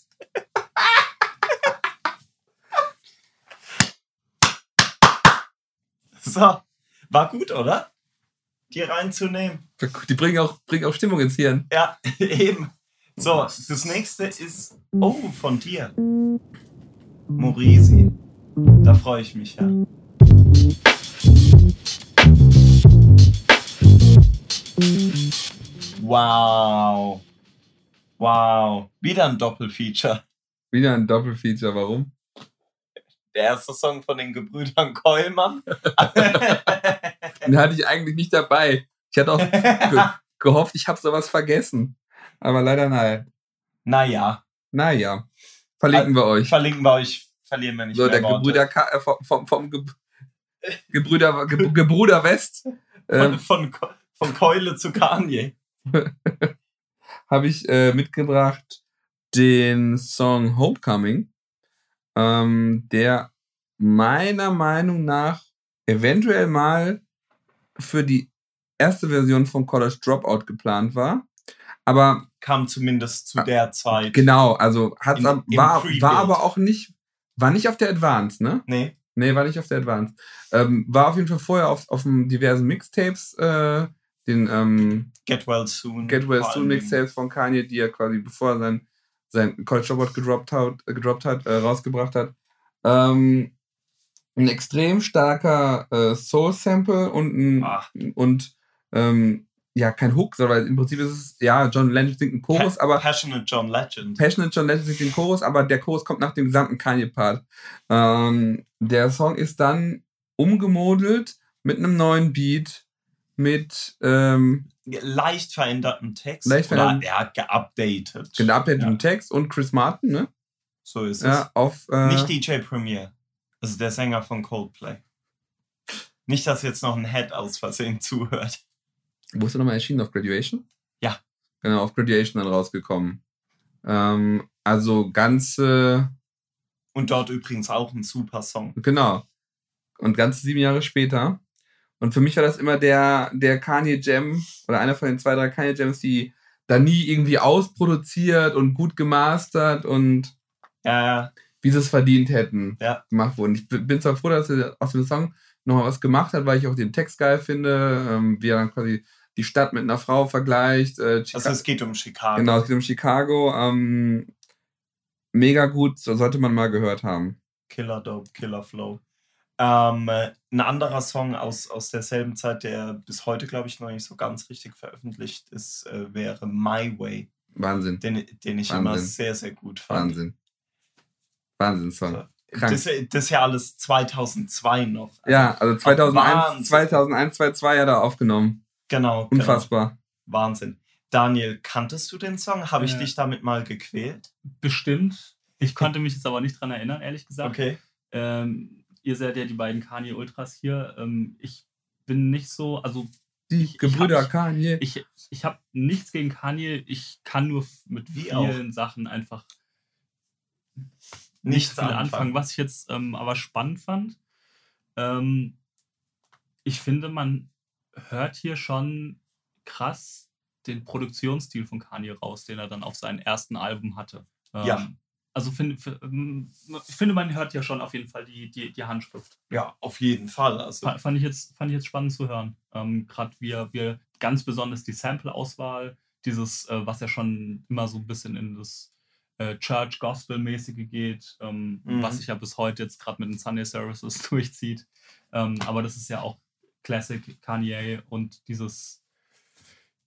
So, war gut, oder? Die reinzunehmen. Die bringen auch Stimmung ins Hirn. Ja, eben. So, das nächste ist von dir. Morisi. Da freue ich mich, ja. Wow. Wieder ein Doppelfeature. Warum? der erste Song von den Gebrüdern Kollmann. Den hatte ich eigentlich nicht dabei. Ich hatte auch gehofft, ich habe sowas vergessen. Aber leider nein. Naja. Verlinken wir euch. Verlieren wir nicht so, mehr der Gebrüder Gebrüder West. Von Keule zu Kanye. Habe ich mitgebracht den Song Homecoming, der meiner Meinung nach eventuell mal für die erste Version von College Dropout geplant war. Aber kam zumindest zu der Zeit. Genau, also war aber nicht auf der Advanced, ne? Nee, war nicht auf der Advanced. War auf jeden Fall vorher auf den diversen Mixtapes, den Get Well Soon Mixtapes von Kanye, die er quasi bevor er sein College Dropout gedroppt hat, rausgebracht hat. Ein extrem starker Soul-Sample und kein Hook, sondern im Prinzip ist es, ja, John Legend singt einen Chorus, aber... Passionate John Legend singt den Chorus, aber der Chorus kommt nach dem gesamten Kanye-Part. Der Song ist dann umgemodelt mit einem neuen Beat, mit... leicht verändertem Text. Er hat geupdatet. Text und Chris Martin, ne? So ist es. Auf, nicht DJ Premier, also der Sänger von Coldplay. Nicht, dass jetzt noch ein Head aus Versehen zuhört. Wo ist er nochmal erschienen? Auf Graduation? Ja. Genau, auf Graduation dann rausgekommen. Also ganze... Und dort übrigens auch ein super Song. Genau. Und ganze 7 Jahre später. Und für mich war das immer der Kanye-Jam oder einer von den 2, 3 Kanye-Jams, die da nie irgendwie ausproduziert und gut gemastert und wie sie es verdient hätten gemacht wurden. Ich bin zwar froh, dass er aus dem Song nochmal was gemacht hat, weil ich auch den Text geil finde, wie er dann quasi die Stadt mit einer Frau vergleicht. Also es geht um Chicago. Genau, es geht um Chicago. Mega gut, sollte man mal gehört haben. Killer Dope, Killer Flow. Ein anderer Song aus derselben Zeit, der bis heute, glaube ich, noch nicht so ganz richtig veröffentlicht ist, wäre My Way. Wahnsinn. Den ich immer sehr, sehr gut fand. Wahnsinns-Song. So. Das ist ja alles 2002 noch. Also ja, also 2002 hat er aufgenommen. Genau. Unfassbar. Genau. Wahnsinn. Daniel, kanntest du den Song? Habe ich dich damit mal gequält? Bestimmt. Ich konnte mich jetzt aber nicht dran erinnern, ehrlich gesagt. Okay. Ihr seid ja die beiden Kanye-Ultras hier. Ich bin nicht so... also die Gebrüder Kanye. Ich habe nichts gegen Kanye. Ich kann nur mit vielen Sachen einfach... nichts anfangen, was ich jetzt aber spannend fand. Ich finde, man hört hier schon krass den Produktionsstil von Kanye raus, den er dann auf seinem ersten Album hatte. Also ich finde, man hört ja schon auf jeden Fall die Handschrift. Ja, auf jeden Fall. Also fand ich jetzt spannend zu hören. Gerade wir ganz besonders die Sample-Auswahl, dieses, was ja schon immer so ein bisschen in das Church-Gospel-mäßige geht, was sich ja bis heute jetzt gerade mit den Sunday Services durchzieht. Aber das ist ja auch Classic Kanye und dieses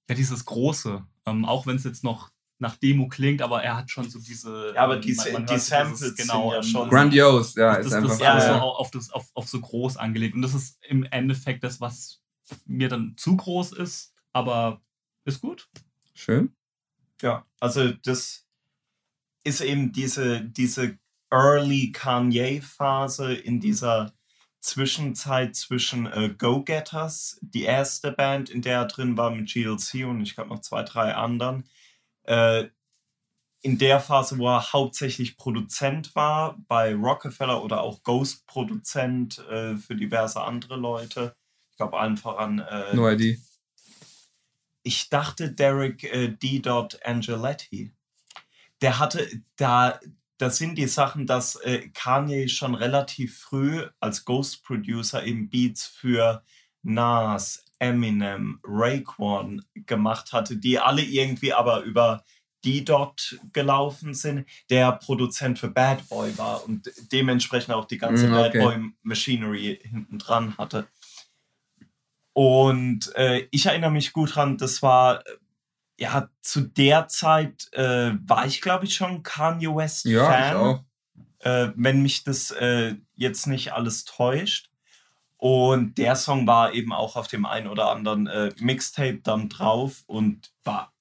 Große. Auch wenn es jetzt noch nach Demo klingt, aber er hat schon so diese... Ja, aber die Samples dieses, genau, sind ja schon... Grandios, ja. Das ist einfach so auf so groß angelegt. Und das ist im Endeffekt das, was mir dann zu groß ist, aber ist gut. Schön. Ja, also das... ist eben diese Early Kanye-Phase in dieser Zwischenzeit zwischen Go-Getters, die erste Band, in der er drin war mit GLC und ich glaube noch 2, 3 anderen, in der Phase, wo er hauptsächlich Produzent war bei Rockefeller oder auch Ghost-Produzent für diverse andere Leute. Ich glaube allen voran... No ID. Ich dachte Derek D. Angeletti. Der hatte, das sind die Sachen, dass Kanye schon relativ früh als Ghost Producer eben Beats für Nas, Eminem, Raekwon gemacht hatte, die alle irgendwie aber über D-Dot gelaufen sind, der Produzent für Bad Boy war und dementsprechend auch die ganze Bad Boy Machinery hinten dran hatte. Und ich erinnere mich gut dran, das war... Ja, zu der Zeit war ich, glaube ich, schon Kanye West-Fan. Ja, ich auch. wenn mich das jetzt nicht alles täuscht. Und der Song war eben auch auf dem einen oder anderen Mixtape dann drauf und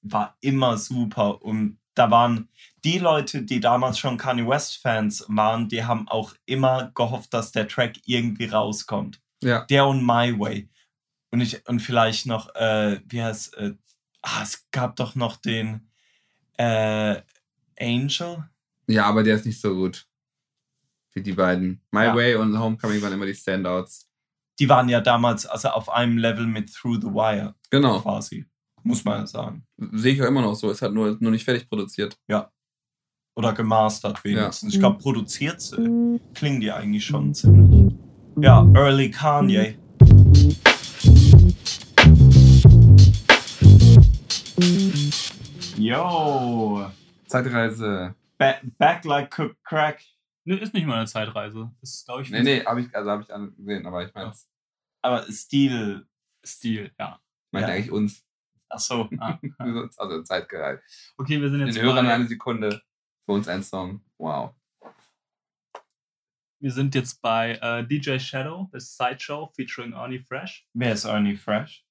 war immer super. Und da waren die Leute, die damals schon Kanye West-Fans waren, die haben auch immer gehofft, dass der Track irgendwie rauskommt. Ja. Der und My Way. Und vielleicht noch, es gab doch noch den Angel. Ja, aber der ist nicht so gut wie die beiden. My Way und Homecoming waren immer die Standouts. Die waren ja damals also auf einem Level mit Through the Wire. Genau. Quasi, muss man ja sagen. Sehe ich ja immer noch so. Es hat nur nicht fertig produziert. Ja. Oder gemastert wenigstens. Ja. Ich glaube, produziert klingen die eigentlich schon ziemlich. Ja, Early Kanye. Yo. Zeitreise. Back like cooked crack. Nee, ist nicht mal eine Zeitreise. Ist, glaube ich. Nee, habe ich angesehen, aber ich meine. Ja. Aber Stil, ja. Meint eigentlich uns. Ach so. Also Zeitgereich. Okay, wir sind jetzt. Den Hörern eine Sekunde. Für uns ein Song. Wow. Wir sind jetzt bei DJ Shadow, das Sideshow featuring Ernie Fresh. Wer ist Ernie Fresh?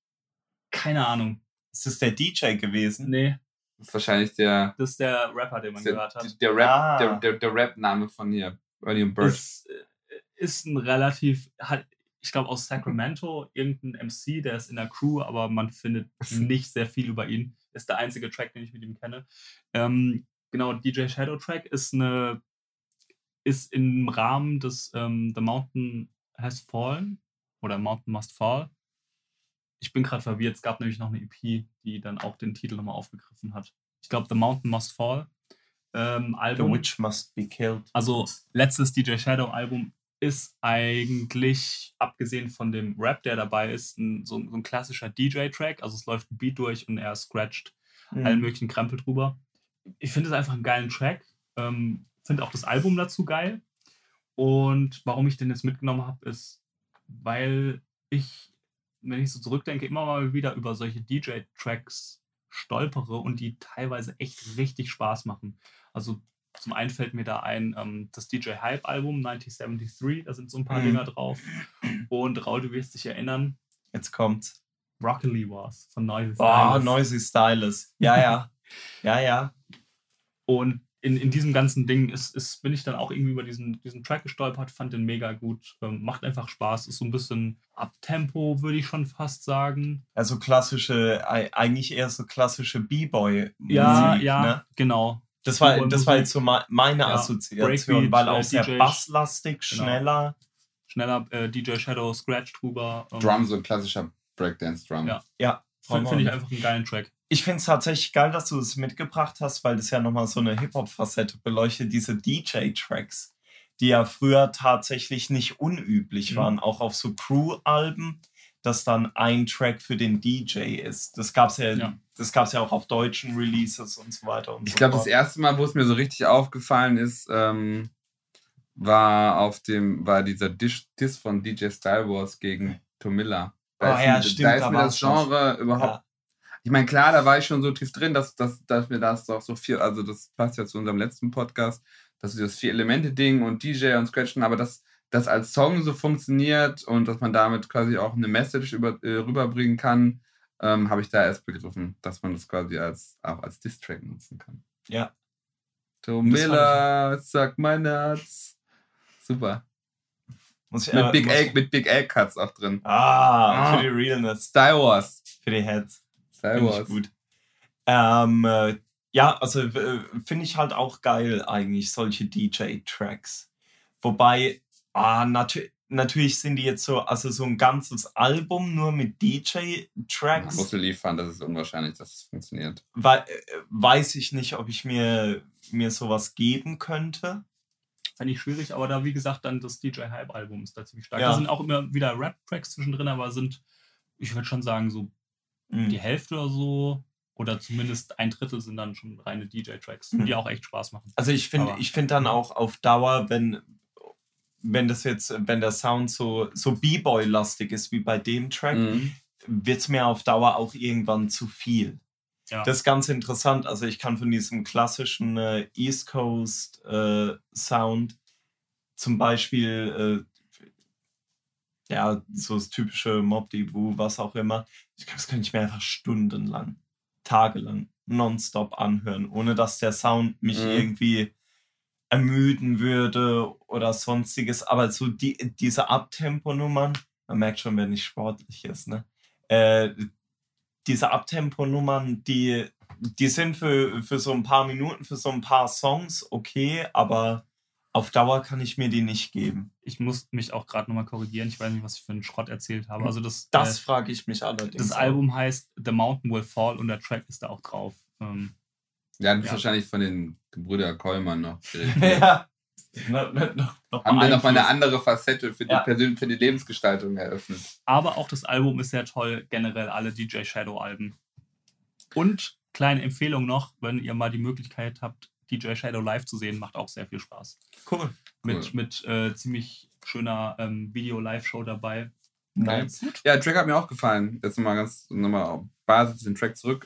Keine Ahnung. Ist das der DJ gewesen? Nee. Das ist wahrscheinlich der... Das ist der Rapper, den man gehört hat. Der Rap-Name von hier, Ernie und Bird. Ist ein relativ... Ich glaube aus Sacramento, irgendein MC, der ist in der Crew, aber man findet nicht sehr viel über ihn. Ist der einzige Track, den ich mit ihm kenne. Genau, DJ Shadow Track ist im Rahmen des The Mountain Has Fallen oder Mountain Must Fall. Ich bin gerade verwirrt, es gab nämlich noch eine EP, die dann auch den Titel nochmal aufgegriffen hat. Ich glaube, The Mountain Must Fall Album. The Witch Must Be Killed. Also, letztes DJ Shadow Album ist eigentlich, abgesehen von dem Rap, der dabei ist, so ein klassischer DJ-Track. Also, es läuft ein Beat durch und er scratcht allen möglichen Krempel drüber. Ich finde es einfach einen geilen Track. Finde auch das Album dazu geil. Und warum ich den jetzt mitgenommen habe, ist, weil ich... wenn ich so zurückdenke, immer mal wieder über solche DJ-Tracks stolpere und die teilweise echt richtig Spaß machen. Also zum einen fällt mir da ein das DJ-Hype-Album 1973, da sind so ein paar Dinger drauf. Und Raul, du wirst dich erinnern. Jetzt kommt Broccoli Wars von Noisy Stylus. Noisy Stylus. Ja. Und in diesem ganzen Ding bin ich dann auch irgendwie über diesen Track gestolpert, fand den mega gut, macht einfach Spaß, ist so ein bisschen Uptempo, würde ich schon fast sagen. Also eigentlich eher so klassische B-Boy-Musik, ne? Genau. Das war jetzt so meine Assoziation, Breakbeat, weil auch sehr basslastig, schneller. Schneller DJ Shadow, Scratch drüber. Drum, so ein klassischer Breakdance-Drum. Ja. Finde ich einfach einen geilen Track. Ich finde es tatsächlich geil, dass du es mitgebracht hast, weil das ja nochmal so eine Hip-Hop-Facette beleuchtet, diese DJ-Tracks, die ja früher tatsächlich nicht unüblich waren, auch auf so Crew-Alben, dass dann ein Track für den DJ ist. Das gab es ja auch auf deutschen Releases und so weiter. Und ich glaube, das erste Mal, wo es mir so richtig aufgefallen ist, war dieser Diss von DJ Style Wars gegen Tomilla. Da ist mir das Genre überhaupt... Ja. Ich meine, klar, da war ich schon so tief drin, dass mir das doch so viel, also das passt ja zu unserem letzten Podcast, dass wir das Vier-Elemente-Ding und DJ und Scratchen, aber dass das als Song so funktioniert und dass man damit quasi auch eine Message rüberbringen kann, habe ich da erst begriffen, dass man das quasi auch als Diss-Track nutzen kann. Ja. Tomilla, sag mein Herz. Super. Mit Big Egg Cuts auch drin. Für die Realness. Star Wars. Für die Heads. Finde ich gut. Finde ich halt auch geil eigentlich, solche DJ-Tracks. Wobei, natürlich sind die jetzt so, also so ein ganzes Album nur mit DJ-Tracks. Ich muss liefern, das ist unwahrscheinlich, dass es funktioniert. Weiß ich nicht, ob ich mir sowas geben könnte. Fände ich schwierig, aber da, wie gesagt, dann das DJ-Hype-Album ist da ziemlich stark. Ja. Da sind auch immer wieder Rap-Tracks zwischendrin, aber ich würde schon sagen, so die Hälfte oder so, oder zumindest ein Drittel sind dann schon reine DJ-Tracks, die auch echt Spaß machen. Also ich finde dann auch auf Dauer, wenn der Sound so B-Boy-lastig ist wie bei dem Track, wird es mir auf Dauer auch irgendwann zu viel. Ja. Das ist ganz interessant. Also ich kann von diesem klassischen East Coast Sound zum Beispiel, ja, so das typische Mob-Debut, was auch immer. Ich glaube, das könnte ich mir einfach stundenlang, tagelang, nonstop anhören, ohne dass der Sound mich irgendwie ermüden würde oder sonstiges. Aber so diese Abtempo-Nummern, man merkt schon, wer nicht sportlich ist, ne? Diese Abtempo-Nummern, die sind für so ein paar Minuten, für so ein paar Songs okay, aber auf Dauer kann ich mir die nicht geben. Ich muss mich auch gerade nochmal korrigieren. Ich weiß nicht, was ich für einen Schrott erzählt habe. Also das frage ich mich allerdings. Das Album heißt The Mountain Will Fall und der Track ist da auch drauf. Ja, du bist wahrscheinlich von den Gebrüder Kollmann noch geredet. Ja. Haben wir nochmal eine andere Facette für die Lebensgestaltung eröffnet. Aber auch das Album ist sehr toll, generell alle DJ Shadow-Alben. Und kleine Empfehlung noch, wenn ihr mal die Möglichkeit habt, DJ Shadow live zu sehen, macht auch sehr viel Spaß. Cool. Mit ziemlich schöner Video-Live-Show dabei. Nein. Ja, der Track hat mir auch gefallen. Jetzt nochmal auf Basis den Track zurück.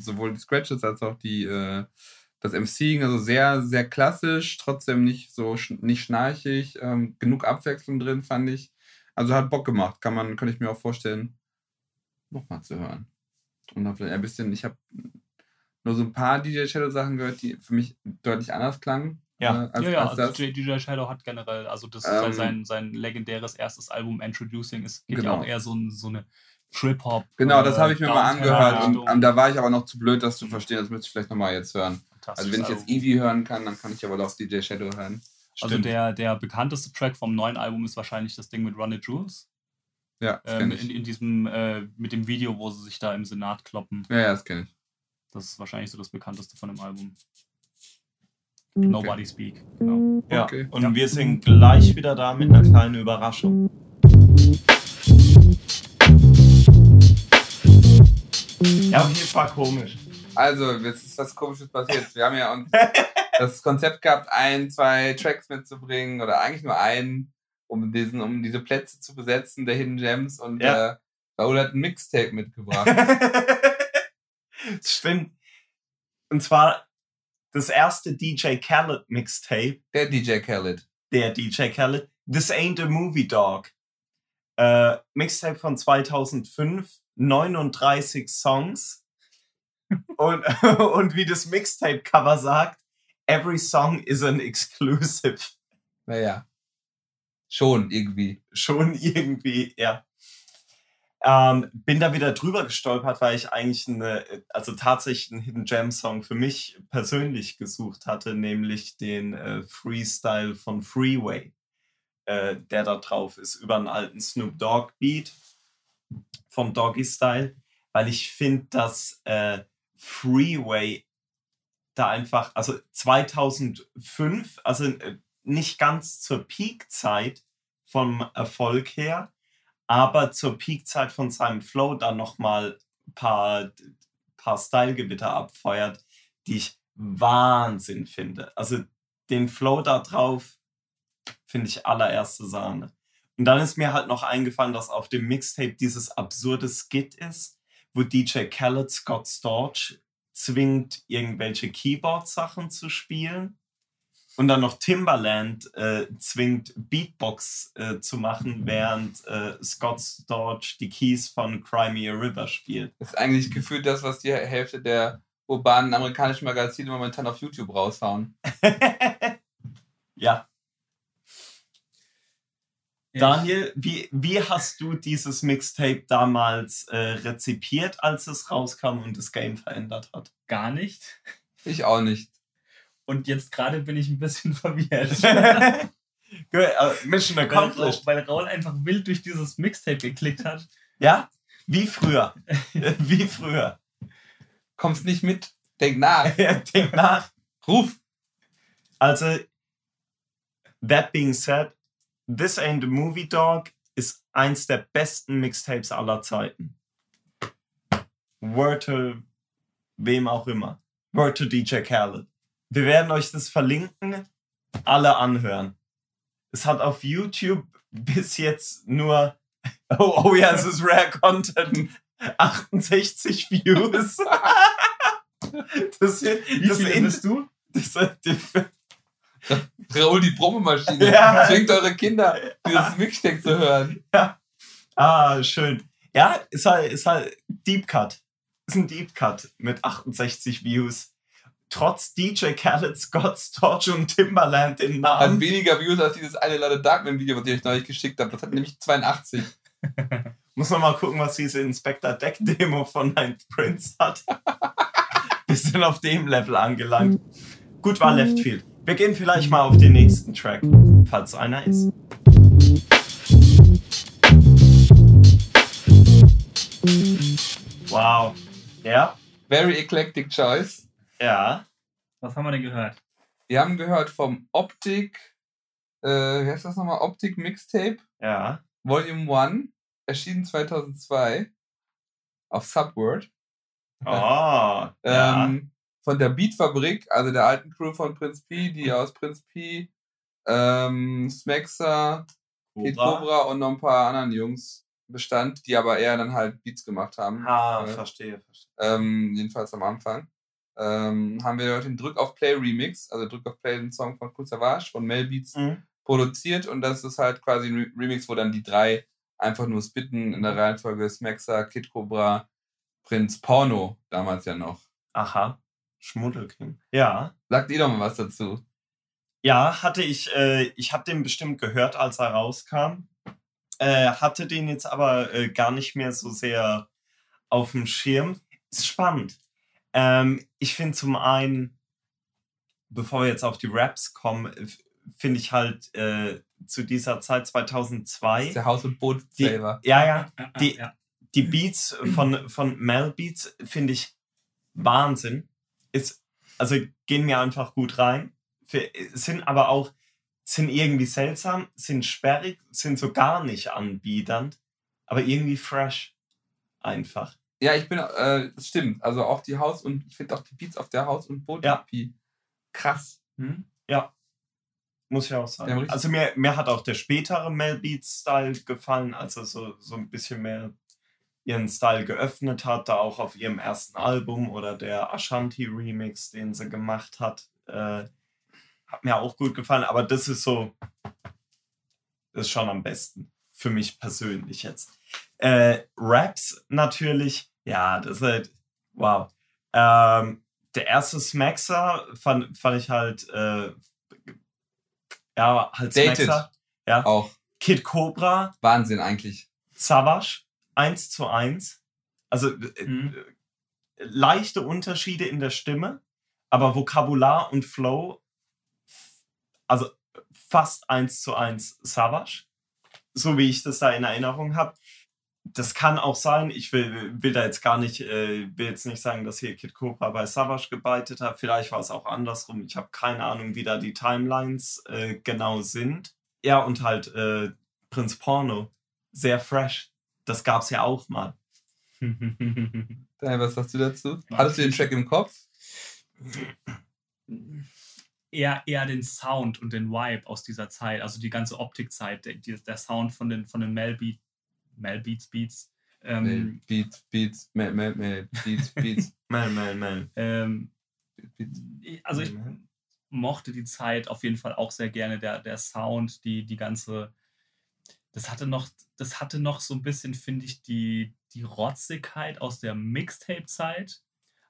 Sowohl die Scratches als auch das MCing, also sehr, sehr klassisch, trotzdem nicht schnarchig. Genug Abwechslung drin, fand ich. Also hat Bock gemacht. Könnte ich mir auch vorstellen, nochmal zu hören. Und dann vielleicht ein bisschen, ich habe nur so ein paar DJ Shadow-Sachen gehört, die für mich deutlich anders klangen. Ja, als DJ Shadow hat generell, also das ist halt sein legendäres erstes Album, Introducing, es geht ja auch eher so eine Trip-Hop. Genau, das habe ich mir mal angehört und da war ich aber noch zu blöd, das zu verstehen, das müsste ich vielleicht nochmal jetzt hören. Also wenn ich jetzt Evie hören kann, dann kann ich aber auch DJ Shadow hören. Stimmt. Also der bekannteste Track vom neuen Album ist wahrscheinlich das Ding mit Run It Jewels. Ja, das kenn ich. In diesem, mit dem Video, wo sie sich da im Senat kloppen. Ja, das kenne ich. Das ist wahrscheinlich so das bekannteste von dem Album. Nobody Speak. Genau. Ja, okay. Und wir sind gleich wieder da mit einer kleinen Überraschung. Ja, okay, es war komisch. Also, jetzt ist was Komisches passiert. Wir haben ja uns das Konzept gehabt, 1, 2 Tracks mitzubringen oder eigentlich nur einen, um diese Plätze zu besetzen, der Hidden Gems. Und Raoul hat ein Mixtape mitgebracht. Stimmt. Und zwar das erste DJ Khaled Mixtape. Der DJ Khaled. This Ain't a Movie Dog. Mixtape von 2005. 39 Songs. und wie das Mixtape-Cover sagt, every song is an exclusive. Naja. Schon irgendwie, ja. Bin da wieder drüber gestolpert, weil ich eigentlich tatsächlich einen Hidden Gem Song für mich persönlich gesucht hatte, nämlich den Freestyle von Freeway, der da drauf ist, über einen alten Snoop Dogg Beat vom Doggy Style, weil ich finde, dass Freeway da einfach, also 2005, also nicht ganz zur Peak-Zeit vom Erfolg her, aber zur Peakzeit von seinem Flow dann nochmal ein paar Stylegewitter abfeuert, die ich Wahnsinn finde. Also den Flow da drauf finde ich allererste Sahne. Und dann ist mir halt noch eingefallen, dass auf dem Mixtape dieses absurde Skit ist, wo DJ Khaled Scott Storch zwingt, irgendwelche Keyboard-Sachen zu spielen. Und dann noch Timbaland zwingt, Beatbox zu machen, während Scott Storch die Keys von Cry Me a River spielt. Das ist eigentlich gefühlt das, was die Hälfte der urbanen amerikanischen Magazine momentan auf YouTube raushauen. Ja. Daniel, wie hast du dieses Mixtape damals rezipiert, als es rauskam und das Game verändert hat? Gar nicht. Ich auch nicht. Und jetzt gerade bin ich ein bisschen verwirrt. Mission accomplished. Weil Raoul einfach wild durch dieses Mixtape geklickt hat. Ja, wie früher. Kommst nicht mit, denk nach. Ruf. Also, that being said, This Ain't a Movie Dog ist eins der besten Mixtapes aller Zeiten. Word to wem auch immer. Word to DJ Khaled. Wir werden euch das verlinken, alle anhören. Es hat auf YouTube bis jetzt nur, oh ja, es ist Rare Content, 68 Views. Das, wie viele bist du? Das, Raoul die Brummelmaschine. Ja. Zwingt eure Kinder, dieses Mixtape zu hören. Ja. Ah, schön. Ja, ist halt Deep Cut. Ist ein Deep Cut mit 68 Views. Trotz DJ Khaled, Scott Storch und Timbaland im Namen. Hat weniger Views als dieses eine Lade Darkman-Video, was ich euch neulich geschickt habe. Das hat nämlich 82. Muss noch mal gucken, was diese Inspector Deck-Demo von Ninth Prince hat. Wir sind auf dem Level angelangt. Gut, war Leftfield. Wir gehen vielleicht mal auf den nächsten Track, falls einer ist. Wow. Ja? Very eclectic choice. Ja. Was haben wir denn gehört? Wir haben gehört vom Optik, wie heißt das nochmal? Optik Mixtape. Ja. Volume 1, erschienen 2002 auf Subword. Oh. Von der Beatfabrik, also der alten Crew von Prinz P, die aus Prinz P, Smaxer, Kid Cobra und noch ein paar anderen Jungs bestand, die aber eher dann halt Beats gemacht haben. Ah, verstehe. Jedenfalls am Anfang. Haben wir den Drück auf Play Remix, also Drück auf Play, den Song von Kool Savas von Mel Beats produziert, und das ist halt quasi ein Remix, wo dann die drei einfach nur spitten in der Reihenfolge Smaxer, Kid Cobra, Prinz Porno, damals ja noch. Aha, Schmuddelking. Ja. Sagt ihr doch mal was dazu. Ja, hatte ich, ich habe den bestimmt gehört, als er rauskam, hatte den jetzt aber gar nicht mehr so sehr auf dem Schirm. Ist spannend. Ich finde zum einen, bevor wir jetzt auf die Raps kommen, finde ich halt zu dieser Zeit 2002... Das ist der Haus- und Boot-Flavor. Die Beats von Mel Beats finde ich Wahnsinn. Also gehen mir einfach gut rein. Sind irgendwie seltsam, sind sperrig, sind so gar nicht anbiedernd, aber irgendwie fresh einfach. Ja, ich bin, das stimmt. Also auch die Haus- und, ich finde auch die Beats auf der Haus- und Boot-Therapie krass. Hm? Ja, muss ja auch sagen. Also mir hat auch der spätere Mel Beats-Style gefallen, als er so ein bisschen mehr ihren Style geöffnet hat, da auch auf ihrem ersten Album, oder der Ashanti-Remix, den sie gemacht hat, hat mir auch gut gefallen. Aber das ist schon am besten für mich persönlich jetzt. Raps natürlich. Ja, das ist halt, wow. Der erste Smaxer fand ich halt, halt Dated. Smaxer. Ja, auch. Kid Cobra. Wahnsinn eigentlich. Savas, 1:1. Also leichte Unterschiede in der Stimme, aber Vokabular und Flow, also fast 1:1 Savas, so wie ich das da in Erinnerung habe. Das kann auch sein, ich will da jetzt gar nicht, will jetzt nicht sagen, dass hier Kid Cobra bei Savas gebeitet hat, vielleicht war es auch andersrum, ich habe keine Ahnung, wie da die Timelines genau sind. Ja, und halt Prinz Porno, sehr fresh, das gab es ja auch mal. Was sagst du dazu? Hattest du den Track im Kopf? Eher den Sound und den Vibe aus dieser Zeit, also die ganze Optikzeit, der Sound von den Mel Beats. Mel. Also ich mochte die Zeit auf jeden Fall auch sehr gerne, der Sound, die ganze, das hatte noch so ein bisschen, finde ich, die Rotzigkeit aus der Mixtape-Zeit,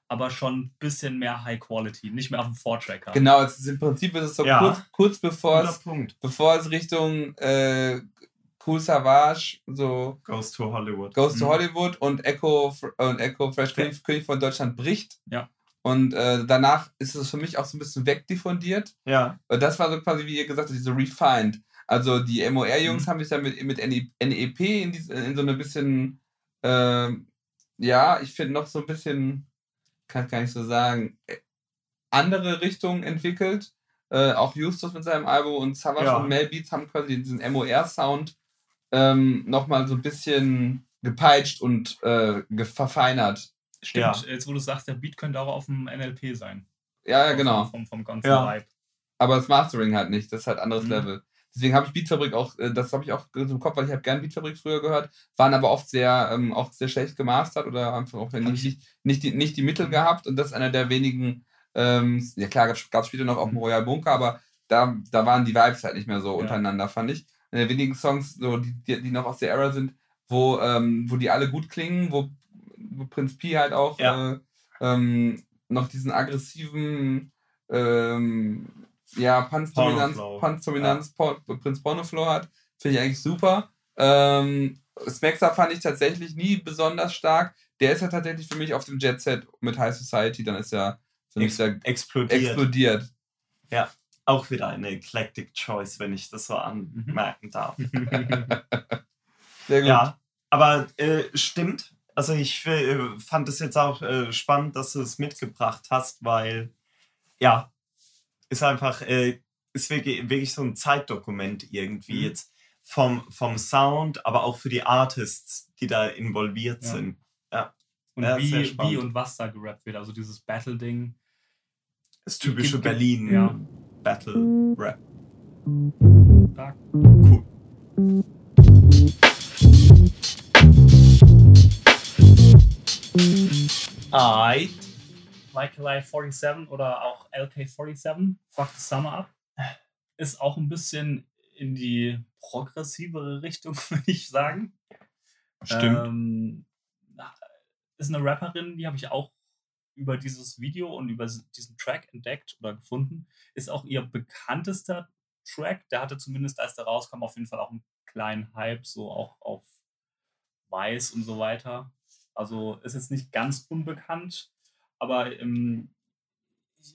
aber schon ein bisschen mehr High Quality, nicht mehr auf dem 4-Tracker. Genau, im Prinzip ist es so kurz bevor es Richtung Kool Savas, so Goes to Hollywood. Und Echo Fresh König von Deutschland bricht. Ja. Und danach ist es für mich auch so ein bisschen wegdiffundiert. Ja. Und das war so quasi, wie ihr gesagt habt, diese Refined. Also die MOR-Jungs haben sich dann mit NEP in so ein bisschen, ich finde noch so ein bisschen, kann ich gar nicht so sagen, andere Richtung entwickelt. Auch Justus mit seinem Album und Savas und Mel Beats haben quasi diesen MOR-Sound nochmal so ein bisschen gepeitscht und verfeinert. Stimmt, jetzt wo du sagst, der Beat könnte auch auf dem NLP sein. Ja, genau. Vom ganzen Vibe. Aber das Mastering halt nicht, das ist halt ein anderes Level. Deswegen habe ich Beatfabrik auch, das habe ich auch im Kopf, weil ich habe gerne Beatfabrik früher gehört, waren aber oft sehr schlecht gemastert oder einfach auch nicht die Mittel gehabt, und das ist einer der wenigen, ja klar, gab es später noch auf dem Royal Bunker, aber da waren die Vibes halt nicht mehr so untereinander, fand ich. Eine der wenigen Songs, so, die noch aus der Era sind, wo die alle gut klingen, wo Prinz Pi halt auch noch diesen aggressiven Panzdominanz Prinz Pornoflow hat. Finde ich eigentlich super. Smaxer fand ich tatsächlich nie besonders stark. Der ist ja tatsächlich für mich auf dem Jet-Set mit High Society, dann ist er explodiert. Ja, auch wieder eine Eclectic Choice, wenn ich das so anmerken darf. Sehr gut. Ja, aber stimmt. Also ich fand es jetzt auch spannend, dass du es mitgebracht hast, weil ja, ist einfach ist wirklich so ein Zeitdokument irgendwie jetzt vom Sound, aber auch für die Artists, die da involviert sind. Ja. Und wie und was da gerappt wird, also dieses Battle-Ding. Das typische Berlin Battle-Rap. Stark. Cool. Aight. Michael I-47 oder auch LK-47, Fuck the Summer Up, ist auch ein bisschen in die progressivere Richtung, würde ich sagen. Stimmt. Ist eine Rapperin, die habe ich auch über dieses Video und über diesen Track entdeckt oder gefunden. Ist auch ihr bekanntester Track. Der hatte zumindest, als der rauskam, auf jeden Fall auch einen kleinen Hype, so auch auf Weiß und so weiter. Also ist jetzt nicht ganz unbekannt, aber ich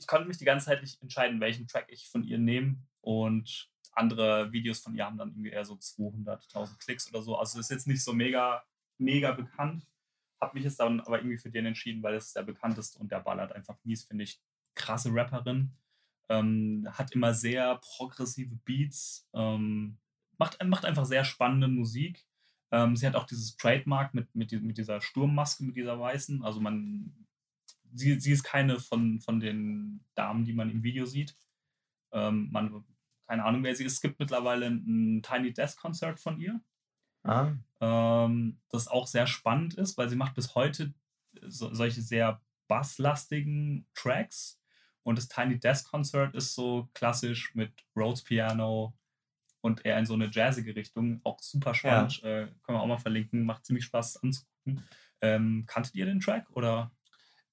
konnte mich die ganze Zeit nicht entscheiden, welchen Track ich von ihr nehme. Und andere Videos von ihr haben dann irgendwie eher so 200.000 Klicks oder so. Also ist jetzt nicht so mega, mega bekannt. Habe mich jetzt dann aber irgendwie für den entschieden, weil es der bekannteste und der ballert einfach mies, finde ich. Krasse Rapperin. Hat immer sehr progressive Beats. Macht einfach sehr spannende Musik. Sie hat auch dieses Trademark mit dieser Sturmmaske, mit dieser weißen. Also sie ist keine von den Damen, die man im Video sieht. Keine Ahnung, wer sie ist. Es gibt mittlerweile ein Tiny Desk Konzert von ihr. Das auch sehr spannend ist, weil sie macht bis heute solche sehr basslastigen Tracks und das Tiny Desk Konzert ist so klassisch mit Rhodes Piano und eher in so eine jazzige Richtung, auch super spannend, können wir auch mal verlinken, macht ziemlich Spaß anzugucken. Kanntet ihr den Track oder?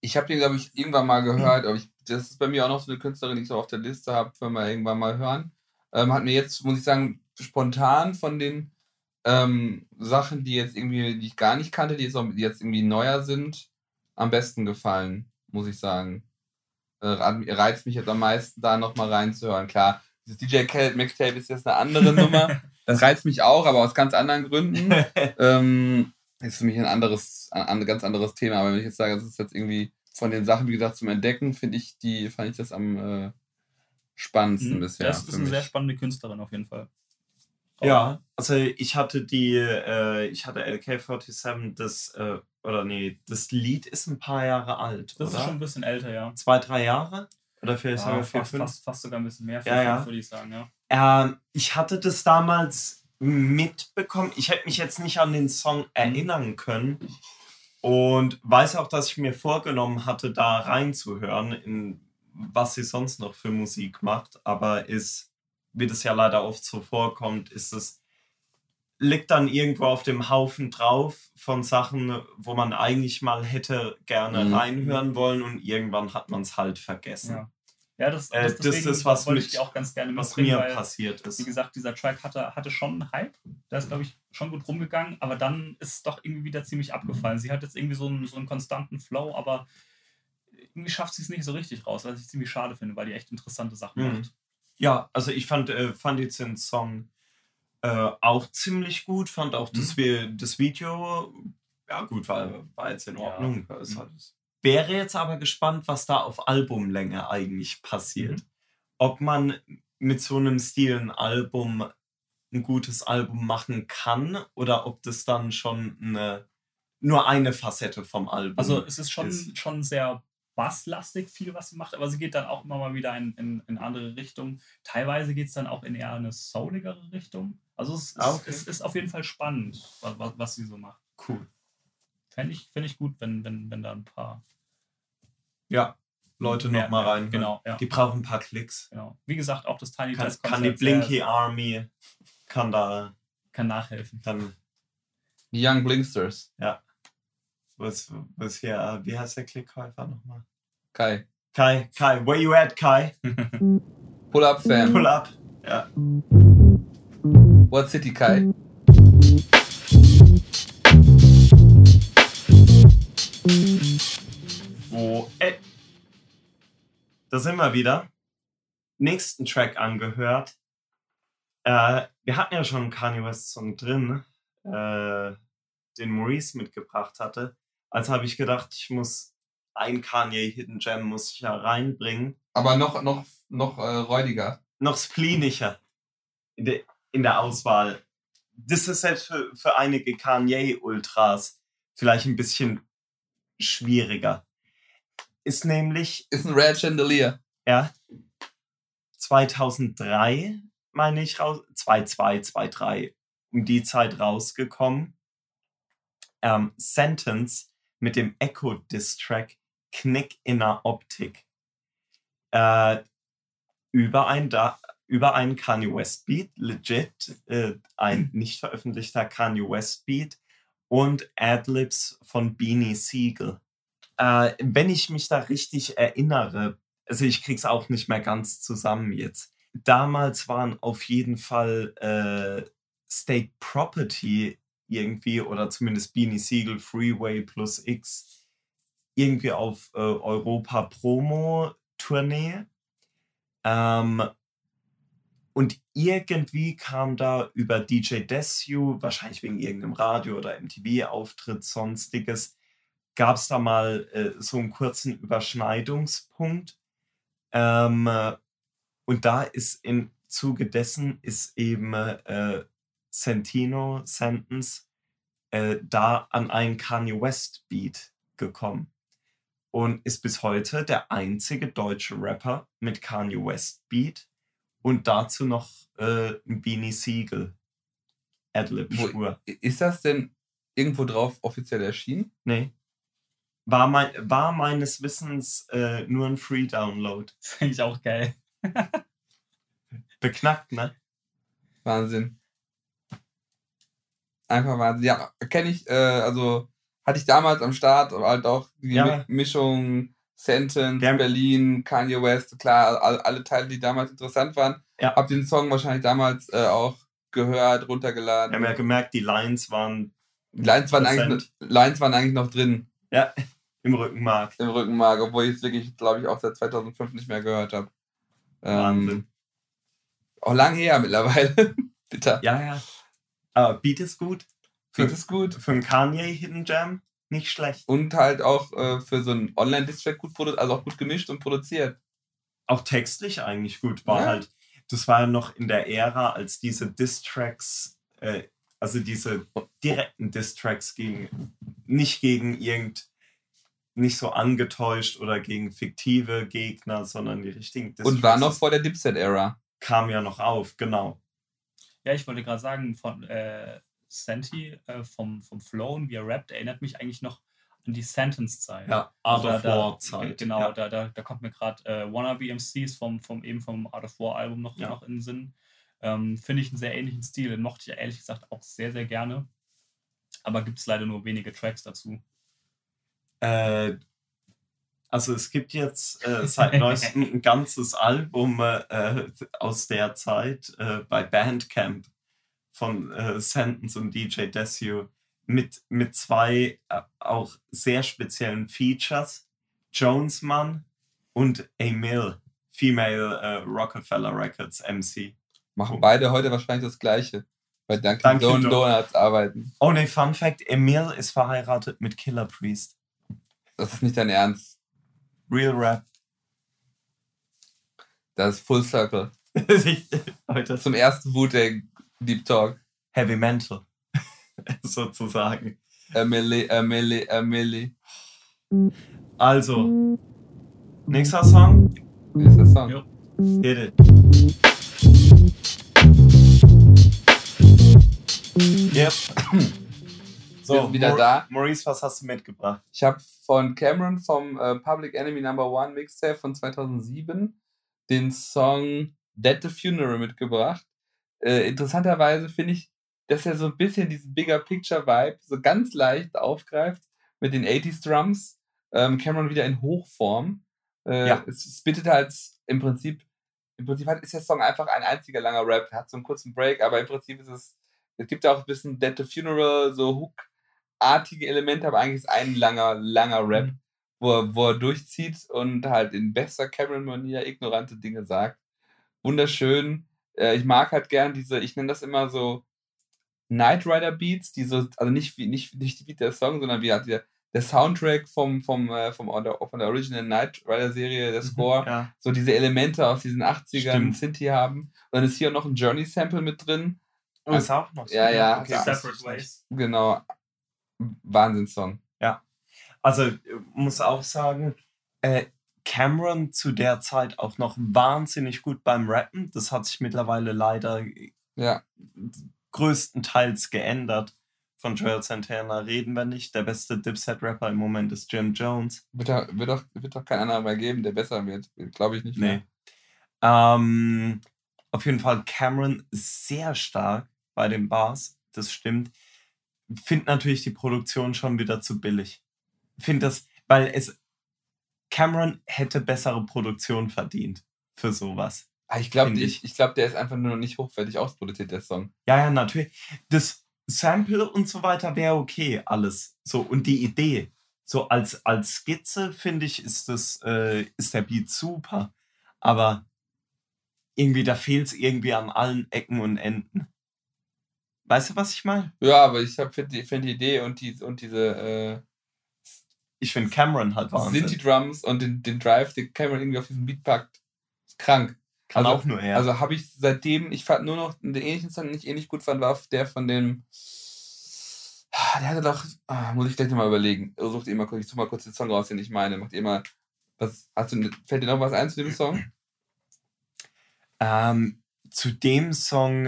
Ich habe den, glaube ich, irgendwann mal gehört, aber das ist bei mir auch noch so eine Künstlerin, die ich so auf der Liste habe, wenn wir irgendwann mal hören. Hat mir jetzt, muss ich sagen, spontan von den Sachen, die jetzt irgendwie, die ich gar nicht kannte, die jetzt irgendwie neuer sind, am besten gefallen, muss ich sagen. Reizt mich jetzt am meisten, da nochmal reinzuhören. Klar, dieses DJ Khaled Mixtape ist jetzt eine andere Nummer. Das reizt mich auch, aber aus ganz anderen Gründen. Ist für mich ein ganz anderes Thema. Aber wenn ich jetzt sage, das ist jetzt irgendwie von den Sachen, wie gesagt, zum Entdecken, fand ich das am spannendsten bisher. Das ist eine sehr spannende Künstlerin auf jeden Fall. Ja, also ich hatte LK47, das Lied ist ein paar Jahre alt, Das oder? Ist schon ein bisschen älter, ja. 2-3 Jahre? Oder vielleicht sogar 4-5? Fast sogar ein bisschen mehr, 4-5 würde ich sagen, ja. Ich hatte das damals mitbekommen, ich hätte mich jetzt nicht an den Song erinnern können und weiß auch, dass ich mir vorgenommen hatte, da reinzuhören, in was sie sonst noch für Musik macht, aber wie das ja leider oft so vorkommt, liegt dann irgendwo auf dem Haufen drauf von Sachen, wo man eigentlich mal hätte gerne reinhören wollen und irgendwann hat man es halt vergessen. Ja, das wollte ich dir auch ganz gerne mitbringen, was mir passiert ist. Wie gesagt, dieser Track hatte schon einen Hype, der ist, glaube ich, schon gut rumgegangen, aber dann ist es doch irgendwie wieder ziemlich abgefallen. Sie hat jetzt irgendwie so einen konstanten Flow, aber irgendwie schafft sie es nicht so richtig raus, was ich ziemlich schade finde, weil die echt interessante Sachen macht. Ja, also ich fand jetzt den Song auch ziemlich gut, fand auch das Video, ja gut, war jetzt in Ordnung. Ja. Wäre jetzt aber gespannt, was da auf Albumlänge eigentlich passiert. Ob man mit so einem Stil ein gutes Album machen kann oder ob das dann schon nur eine Facette vom Album ist. Also es ist schon sehr basslastig viel, was sie macht, aber sie geht dann auch immer mal wieder in andere Richtungen. Teilweise geht es dann auch in eher eine souligere Richtung. Also es ist auf jeden Fall spannend, was sie so macht. Cool. Fände ich gut, wenn da ein paar Leute nochmal rein. Genau, ja. Die brauchen ein paar Klicks. Genau. Wie gesagt, auch das Tiny Desk kann die Blinky Army kann nachhelfen. Dann die Young Blinksters. Ja. Was hier, wie heißt der Klickkäufer nochmal? Kai. Kai, where you at, Kai? Pull up, fam. Pull up, ja. What City, Kai? Wo, ey. Da sind wir wieder. Nächsten Track angehört. Wir hatten ja schon einen Kanye West-Song drin, den Maurice mitgebracht hatte. Also habe ich gedacht, ich muss ein Kanye Hidden Gem muss ich ja reinbringen. Aber noch räudiger. Noch spleenischer in der Auswahl. Das ist selbst für einige Kanye-Ultras vielleicht ein bisschen schwieriger. Ist ein Rare Chandelier. Ja. 2003, meine ich, 2003, um die Zeit rausgekommen. Sentence mit dem Echo-Diss-Track Knick in der Optik. Über einen Kanye West Beat, legit, ein nicht veröffentlichter Kanye West Beat und Adlibs von Beanie Siegel. Wenn ich mich da richtig erinnere, also ich krieg's auch nicht mehr ganz zusammen jetzt. Damals waren auf jeden Fall State Property irgendwie, oder zumindest Beanie Siegel, Freeway plus X, irgendwie auf Europa-Promo-Tournee. Und irgendwie kam da über DJ Desu, wahrscheinlich wegen irgendeinem Radio- oder MTV-Auftritt, sonstiges, gab es da mal so einen kurzen Überschneidungspunkt. Und da ist im Zuge dessen ist eben Sentence da an einen Kanye West Beat gekommen und ist bis heute der einzige deutsche Rapper mit Kanye West Beat und dazu noch ein Beanie Siegel Adlib-Spur. Ist das denn irgendwo drauf offiziell erschienen? Nee. War meines Wissens nur ein Free-Download. Das finde ich auch geil. Beknackt, ne? Wahnsinn. Einfach Wahnsinn. Ja, kenne ich, also hatte ich damals am Start, aber halt auch die Mischung, Sentence, ja. Berlin, Kanye West, klar, alle Teile, die damals interessant waren. Ja. Hab den Song wahrscheinlich damals auch gehört, runtergeladen. Wir haben ja gemerkt, die Lines waren eigentlich noch drin. Ja, im Rückenmark. Im Rückenmark, obwohl ich es wirklich, glaube ich, auch seit 2005 nicht mehr gehört habe. Wahnsinn. Auch lang her mittlerweile. Bitter. Ja. Aber Beat ist gut. Für einen Kanye Hidden Gem nicht schlecht. Und halt auch für so einen Online-Distrack gut produziert, also auch gut gemischt und produziert. Auch textlich eigentlich gut. Das war ja noch in der Ära, als diese Distracks, also diese direkten Distracks nicht so angetäuscht oder gegen fiktive Gegner, sondern die richtigen Distracks. Und war noch vor der Dipset-Ära. Kam ja noch auf, genau. Ja, ich wollte gerade sagen, von Santi, vom Flow und wie er rappt, erinnert mich eigentlich noch an die Sentence-Zeit. Ja, Art of War-Zeit. Genau, ja. Da kommt mir gerade Wannabe MCs vom Art of War-Album noch in den Sinn. Finde ich einen sehr ähnlichen Stil, den mochte ich ehrlich gesagt auch sehr, sehr gerne. Aber gibt es leider nur wenige Tracks dazu. Also es gibt jetzt seit neuestem ein ganzes Album aus der Zeit bei Bandcamp von Sentence und DJ Desu mit zwei auch sehr speziellen Features. Jonesman und Emil, Female Rockefeller Records MC. Machen beide heute wahrscheinlich das Gleiche. Bei Dunkin' Donuts arbeiten. Oh ne, Fun Fact, Emil ist verheiratet mit Killer Priest. Das ist nicht dein Ernst. Real Rap. Das ist Full Circle. Heute. Zum ersten Wu-Tang Deep Talk. Heavy Mental. Sozusagen. Emily. Also, nächster Song. Jo. Hit it. Yep. So, wieder da. Maurice, was hast du mitgebracht? Ich habe von Cameron vom Public Enemy No. 1 Mixtape von 2007 den Song Dead the Funeral mitgebracht. Interessanterweise finde ich, dass er so ein bisschen diesen Bigger Picture Vibe so ganz leicht aufgreift mit den 80s Drums. Cameron wieder in Hochform. Ja. Es bittet halt im Prinzip ist der Song einfach ein einziger langer Rap. Hat so einen kurzen Break, aber im Prinzip ist es gibt auch ein bisschen Dead to Funeral, so Hook-artige Elemente, aber eigentlich ist ein langer Rap, wo er durchzieht und halt in bester Cameron-Manier ignorante Dinge sagt. Wunderschön. Ich mag halt gern diese, ich nenne das immer so Knight Rider Beats, die so, also nicht die Beat der Song, sondern wie halt der Soundtrack von der Original Knight Rider Serie, der Score, ja. So diese Elemente aus diesen 80ern, Synthie haben. Und dann ist hier auch noch ein Journey Sample mit drin. Und das auch noch so. Ja. Okay. Separate Ways. Genau. Wahnsinnssong. Ja. Also, muss auch sagen, Cameron zu der Zeit auch noch wahnsinnig gut beim Rappen. Das hat sich mittlerweile leider größtenteils geändert. Von Joel Santana reden wir nicht. Der beste Dipset-Rapper im Moment ist Jim Jones. Wird doch kein anderer mehr geben, der besser wird. Glaube ich nicht mehr. Auf jeden Fall Cameron sehr stark bei den Bars. Das stimmt. Finde natürlich die Produktion schon wieder zu billig. Finde das, weil Cameron hätte bessere Produktion verdient für sowas. Ich glaube, der ist einfach nur noch nicht hochwertig ausproduziert, der Song. Ja, natürlich. Das Sample und so weiter wäre okay, alles. So, und die Idee, so als Skizze, finde ich, ist der Beat super. Aber irgendwie, da fehlt es irgendwie an allen Ecken und Enden. Weißt du, was ich meine? Ja, aber ich finde die Idee und diese ich finde Cameron halt Wahnsinn. Sind die Drums und den Drive, den Cameron irgendwie auf diesen Beat packt, ist krank. Kann also, auch nur her. Also habe ich seitdem, ich fand nur noch den ähnlichen Song, den ich ähnlich gut fand, war der von dem, der hatte doch, muss ich gleich nochmal überlegen. Sucht ihr mal, ich suche mal kurz den Song raus, den ich meine. Macht ihr mal, fällt dir noch was ein zu dem Song? Zu dem Song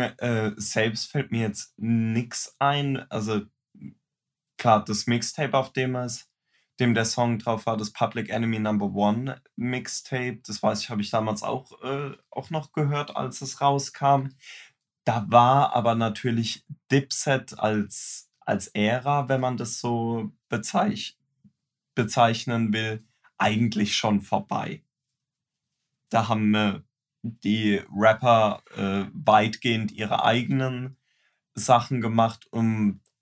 selbst fällt mir jetzt nichts ein. Also klar, das Mixtape, auf dem der Song drauf war, das Public Enemy No. 1 Mixtape, das weiß ich, habe ich damals auch noch gehört, als es rauskam. Da war aber natürlich Dipset als Ära, wenn man das so bezeichnen will, eigentlich schon vorbei. Da haben die Rapper weitgehend ihre eigenen Sachen gemacht,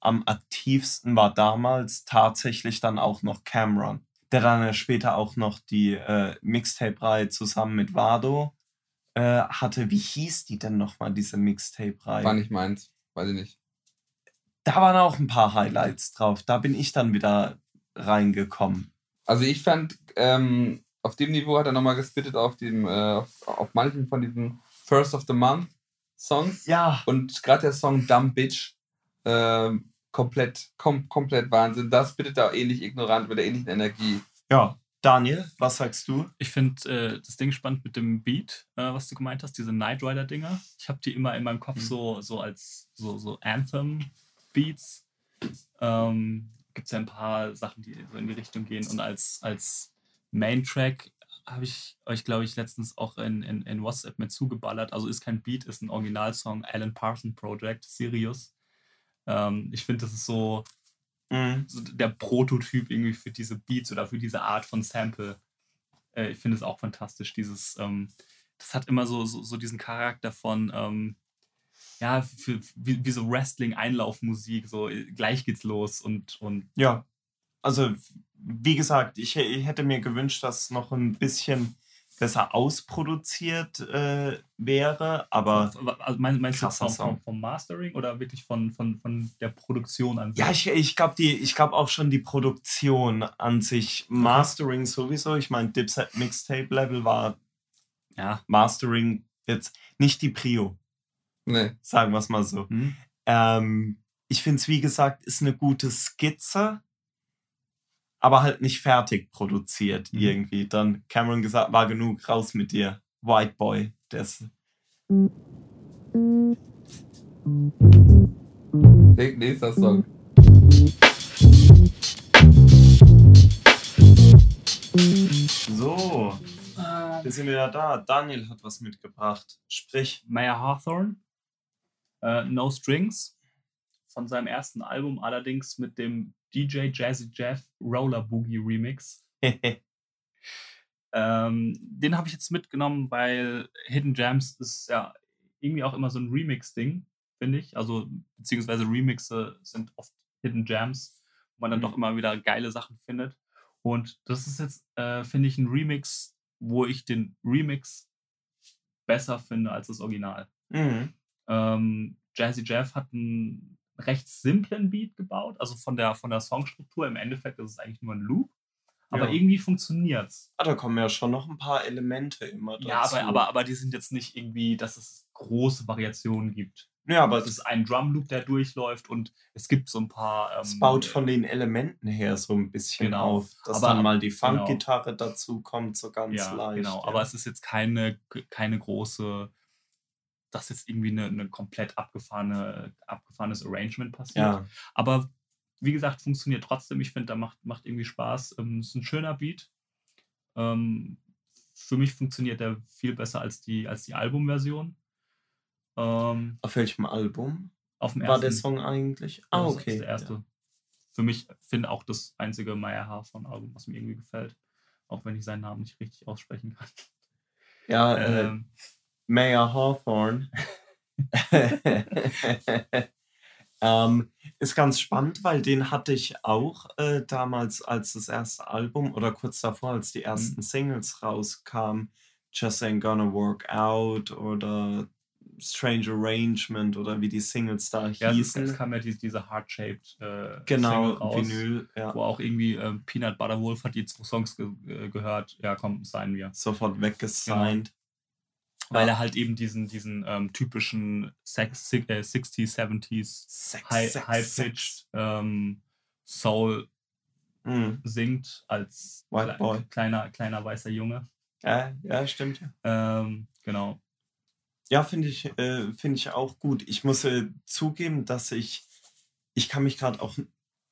Am aktivsten war damals tatsächlich dann auch noch Cameron, der dann später auch noch die Mixtape-Reihe zusammen mit Vado hatte. Wie hieß die denn nochmal, diese Mixtape-Reihe? War nicht meins, weiß ich nicht. Da waren auch ein paar Highlights drauf, da bin ich dann wieder reingekommen. Also ich fand, auf dem Niveau hat er nochmal gespittet auf manchen von diesen First of the Month Songs. Ja. Und gerade der Song Dumb Bitch, komplett Wahnsinn. Das bittet auch ähnlich ignorant mit der ähnlichen Energie. Ja, Daniel, was sagst du? Ich finde das Ding spannend mit dem Beat, was du gemeint hast, diese Knight Rider Dinger. Ich habe die immer in meinem Kopf so als so Anthem Beats. Gibt es ja ein paar Sachen, die so in die Richtung gehen, und als Main Track habe ich euch, glaube ich, letztens auch in WhatsApp mit zugeballert. Also ist kein Beat, ist ein Originalsong, Alan Parsons Project, Sirius. Ich finde, das ist so der Prototyp irgendwie für diese Beats oder für diese Art von Sample. Ich finde es auch fantastisch. Dieses, das hat immer so diesen Charakter von wie so Wrestling-Einlaufmusik. So gleich geht's los und ja. Also wie gesagt, ich hätte mir gewünscht, dass es noch ein bisschen besser ausproduziert wäre, aber also meinst du vom Mastering oder wirklich von der Produktion an sich? Ja, ich glaube auch schon die Produktion an sich. Mastering sowieso. Ich meine, Dipset Mixtape Level war Mastering jetzt nicht die Prio. Nee. Sagen wir es mal so. Mhm. Ich finde es, wie gesagt, ist eine gute Skizze, aber halt nicht fertig produziert irgendwie. Dann Cameron gesagt, war genug, raus mit dir. White Boy, das. Nächster Song. So, jetzt sind wir ja da. Daniel hat was mitgebracht. Sprich. Maya Hawthorne, No Strings, von seinem ersten Album, allerdings mit dem DJ Jazzy Jeff Roller Boogie Remix. Den habe ich jetzt mitgenommen, weil Hidden Gems ist ja irgendwie auch immer so ein Remix-Ding, finde ich. Also, beziehungsweise Remixe sind oft Hidden Gems, wo man dann doch immer wieder geile Sachen findet. Und das ist jetzt, finde ich, ein Remix, wo ich den Remix besser finde als das Original. Mhm. Jazzy Jeff hat einen recht simplen Beat gebaut, also von der Songstruktur. Im Endeffekt ist es eigentlich nur ein Loop, aber irgendwie funktioniert es. Ah, da kommen ja schon noch ein paar Elemente immer dazu. Ja, aber die sind jetzt nicht irgendwie, dass es große Variationen gibt. Ja, aber es ist ein Drumloop, der durchläuft, und es gibt so ein paar... es baut von den Elementen her so ein bisschen auf, dass dann mal die Funkgitarre dazu kommt, so ganz leicht. Genau, aber es ist jetzt keine große, dass jetzt irgendwie eine komplett abgefahrenes Arrangement passiert. Ja. Aber wie gesagt, funktioniert trotzdem. Ich finde, da macht irgendwie Spaß. Es ist ein schöner Beat. Für mich funktioniert der viel besser als die Albumversion. Auf welchem Album auf dem ersten war der Song eigentlich? Ah, okay. Das ist der erste. Ja. Für mich finde auch das einzige Maya Hawthorne-Album, was mir irgendwie gefällt. Auch wenn ich seinen Namen nicht richtig aussprechen kann. Ja, Maya Hawthorne ist ganz spannend, weil den hatte ich auch damals als das erste Album oder kurz davor, als die ersten Singles rauskamen. Just Ain't Gonna Work Out oder Strange Arrangement oder wie die Singles da hießen. Es kam ja diese Heart-Shaped Single raus, Vinyl, wo auch irgendwie Peanut Butter Wolf hat die 2 Songs gehört. Ja, komm, signen wir. Sofort weggesigned. Genau. Weil er halt eben diesen typischen 60s, 70s High-Pitched Soul singt als White Boy. Kleiner weißer Junge. Ja, stimmt. Genau. Ja, finde ich auch gut. Ich muss zugeben, dass ich kann mich gerade auch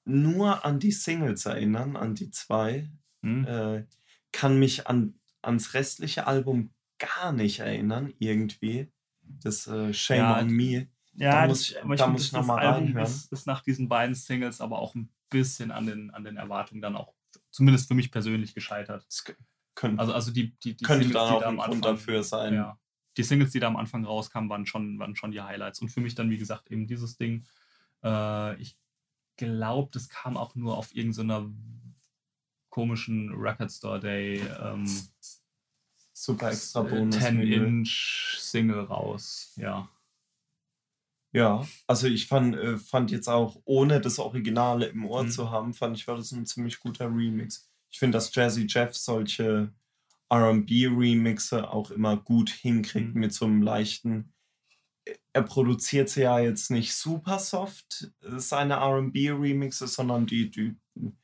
nur an die Singles erinnern, an die 2. Kann mich ans restliche Album gar nicht erinnern, irgendwie. Das Shame on Me. Ja, da muss ich nochmal reinhören. Das ist nach diesen beiden Singles aber auch ein bisschen an den Erwartungen dann auch, zumindest für mich persönlich, gescheitert. Also die könnte Singles, dann auch ein Grund dafür sein. Ja. Die Singles, die da am Anfang rauskamen, waren schon die Highlights. Und für mich dann, wie gesagt, eben dieses Ding. Ich glaube, das kam auch nur auf irgendeiner komischen Record Store Day super extra Bonus 10-Inch Single raus. Ja, also ich fand jetzt auch, ohne das Originale im Ohr zu haben, war das ein ziemlich guter Remix. Ich finde, dass Jazzy Jeff solche R&B-Remixe auch immer gut hinkriegt mit so einem leichten... Er produziert sie ja jetzt nicht super soft, seine R&B-Remixe, sondern die haben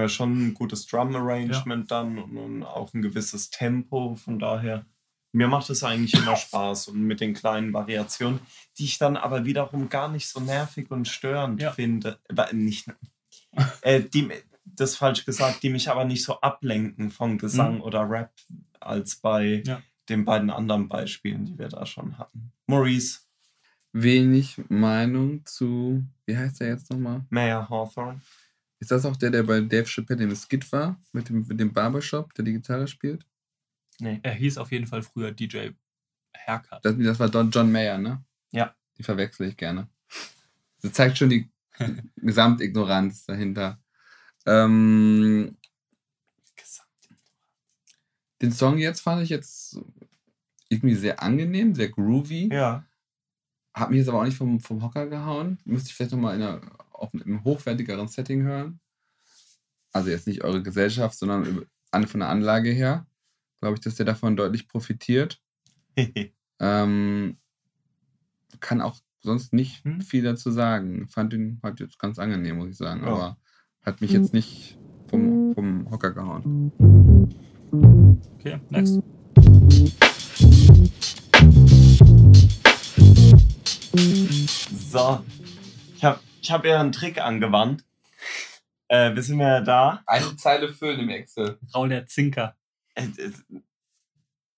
ja schon ein gutes Drum-Arrangement dann und auch ein gewisses Tempo. Von daher, mir macht es eigentlich immer Spaß, und mit den kleinen Variationen, die ich dann aber wiederum gar nicht so nervig und störend finde. Die mich aber nicht so ablenken von Gesang oder Rap als bei den beiden anderen Beispielen, die wir da schon hatten. Maurice. Wenig Meinung zu, wie heißt der jetzt nochmal? Maya Hawthorne. Ist das auch der bei Dave Chappelle im Skit war, mit dem Barbershop, der die Gitarre spielt? Nee. Er hieß auf jeden Fall früher DJ Haircut. Das war John Mayer, ne? Ja. Die verwechsel ich gerne. Das zeigt schon die Gesamtignoranz dahinter. Den Song jetzt fand ich jetzt irgendwie sehr angenehm, sehr groovy. Ja. Hat mich jetzt aber auch nicht vom Hocker gehauen. Müsste ich vielleicht nochmal auf einem hochwertigeren Setting hören. Also jetzt nicht eure Gesellschaft, sondern von der Anlage her. Glaube ich, dass der davon deutlich profitiert. Kann auch sonst nicht viel dazu sagen. Fand den halt jetzt ganz angenehm, muss ich sagen. Ja. Aber hat mich jetzt nicht vom Hocker gehauen. Okay, next. So, ich hab ja einen Trick angewandt. Wir sind ja da. Eine Zeile füllen im Excel. Raul der Zinker.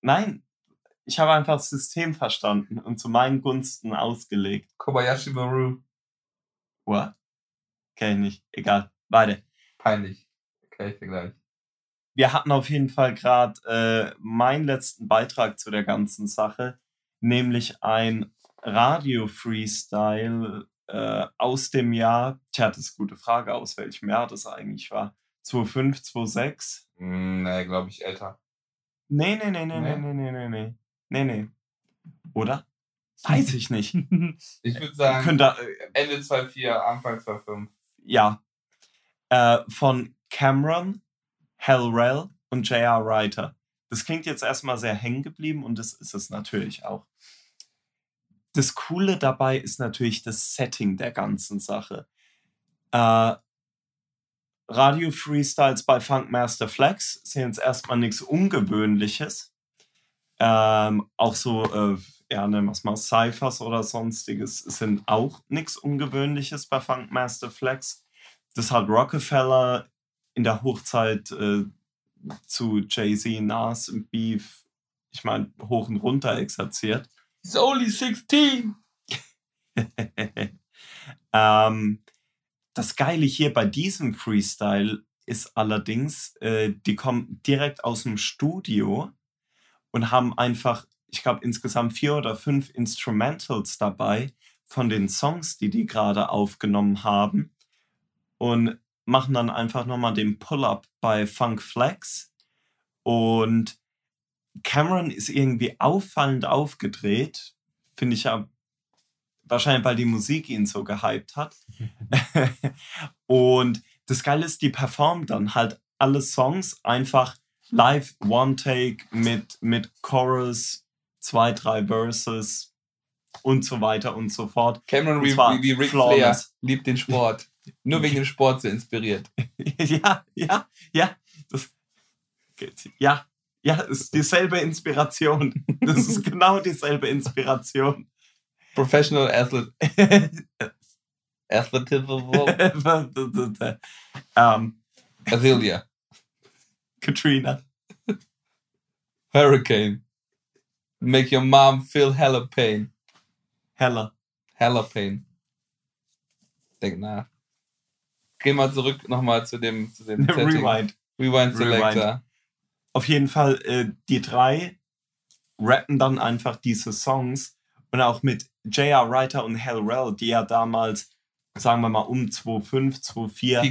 Nein, ich habe einfach das System verstanden und zu meinen Gunsten ausgelegt. Kobayashi Maru. What? Okay, nicht. Egal. Beide. Peinlich. Okay, ich bin gleich. Wir hatten auf jeden Fall gerade meinen letzten Beitrag zu der ganzen Sache, nämlich ein Radio-Freestyle aus dem Jahr, tja, das ist eine gute Frage, aus welchem Jahr das eigentlich war. 2005, 2006? Nee, glaube ich, älter. Nee. Oder? Weiß ich nicht. Ich würde sagen, Ende 2004, Anfang 2005. Ja. Von Cameron, Hellrell und J.R. Writer. Das klingt jetzt erstmal sehr hängen geblieben und das ist es natürlich auch. Das Coole dabei ist natürlich das Setting der ganzen Sache. Radio Freestyles bei Funkmaster Flex sind jetzt erstmal nichts Ungewöhnliches. Auch so, was mal Cyphers oder sonstiges sind auch nichts Ungewöhnliches bei Funkmaster Flex. Das hat Rockefeller in der Hochzeit zu Jay-Z, Nas und Beef, ich meine, hoch und runter exerziert. It's only 16! Das Geile hier bei diesem Freestyle ist allerdings, die kommen direkt aus dem Studio und haben einfach, ich glaube, insgesamt 4 oder 5 Instrumentals dabei von den Songs, die gerade aufgenommen haben und machen dann einfach nochmal den Pull-Up bei Funk Flex und Cameron ist irgendwie auffallend aufgedreht, finde ich ja wahrscheinlich, weil die Musik ihn so gehypt hat. Und das Geile ist, die performen dann halt alle Songs einfach live, One-Take mit Chorus, 2, 3 Verses und so weiter und so fort. Cameron wie Ric Flair liebt den Sport. Nur wegen dem Sport so inspiriert. Ja. Das geht's. Ja, ist dieselbe Inspiration. Das ist genau dieselbe Inspiration. Professional Athlete. Athletism. Azealia. Katrina. Hurricane. Make your mom feel hella pain. Hella pain. Denk nach. Geh mal zurück nochmal zu dem Rewind. Rewind Selector. Auf jeden Fall, die 3 rappen dann einfach diese Songs und auch mit J.R. Writer und Hellrell, die ja damals, sagen wir mal, um 2005, 2004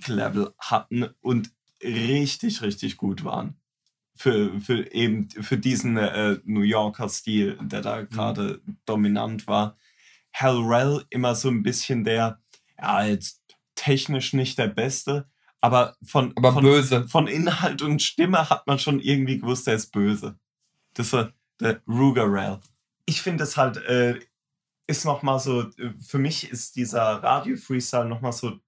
Peak-Level hatten und richtig, richtig gut waren. Für diesen New Yorker Stil, der da gerade dominant war. Hellrell immer so ein bisschen der, ja, jetzt technisch nicht der Beste, Aber böse. Von Inhalt und Stimme hat man schon irgendwie gewusst, der ist böse. Das war der Rugerell. Ich finde das halt, ist nochmal so, für mich ist dieser Radio-Freestyle nochmal so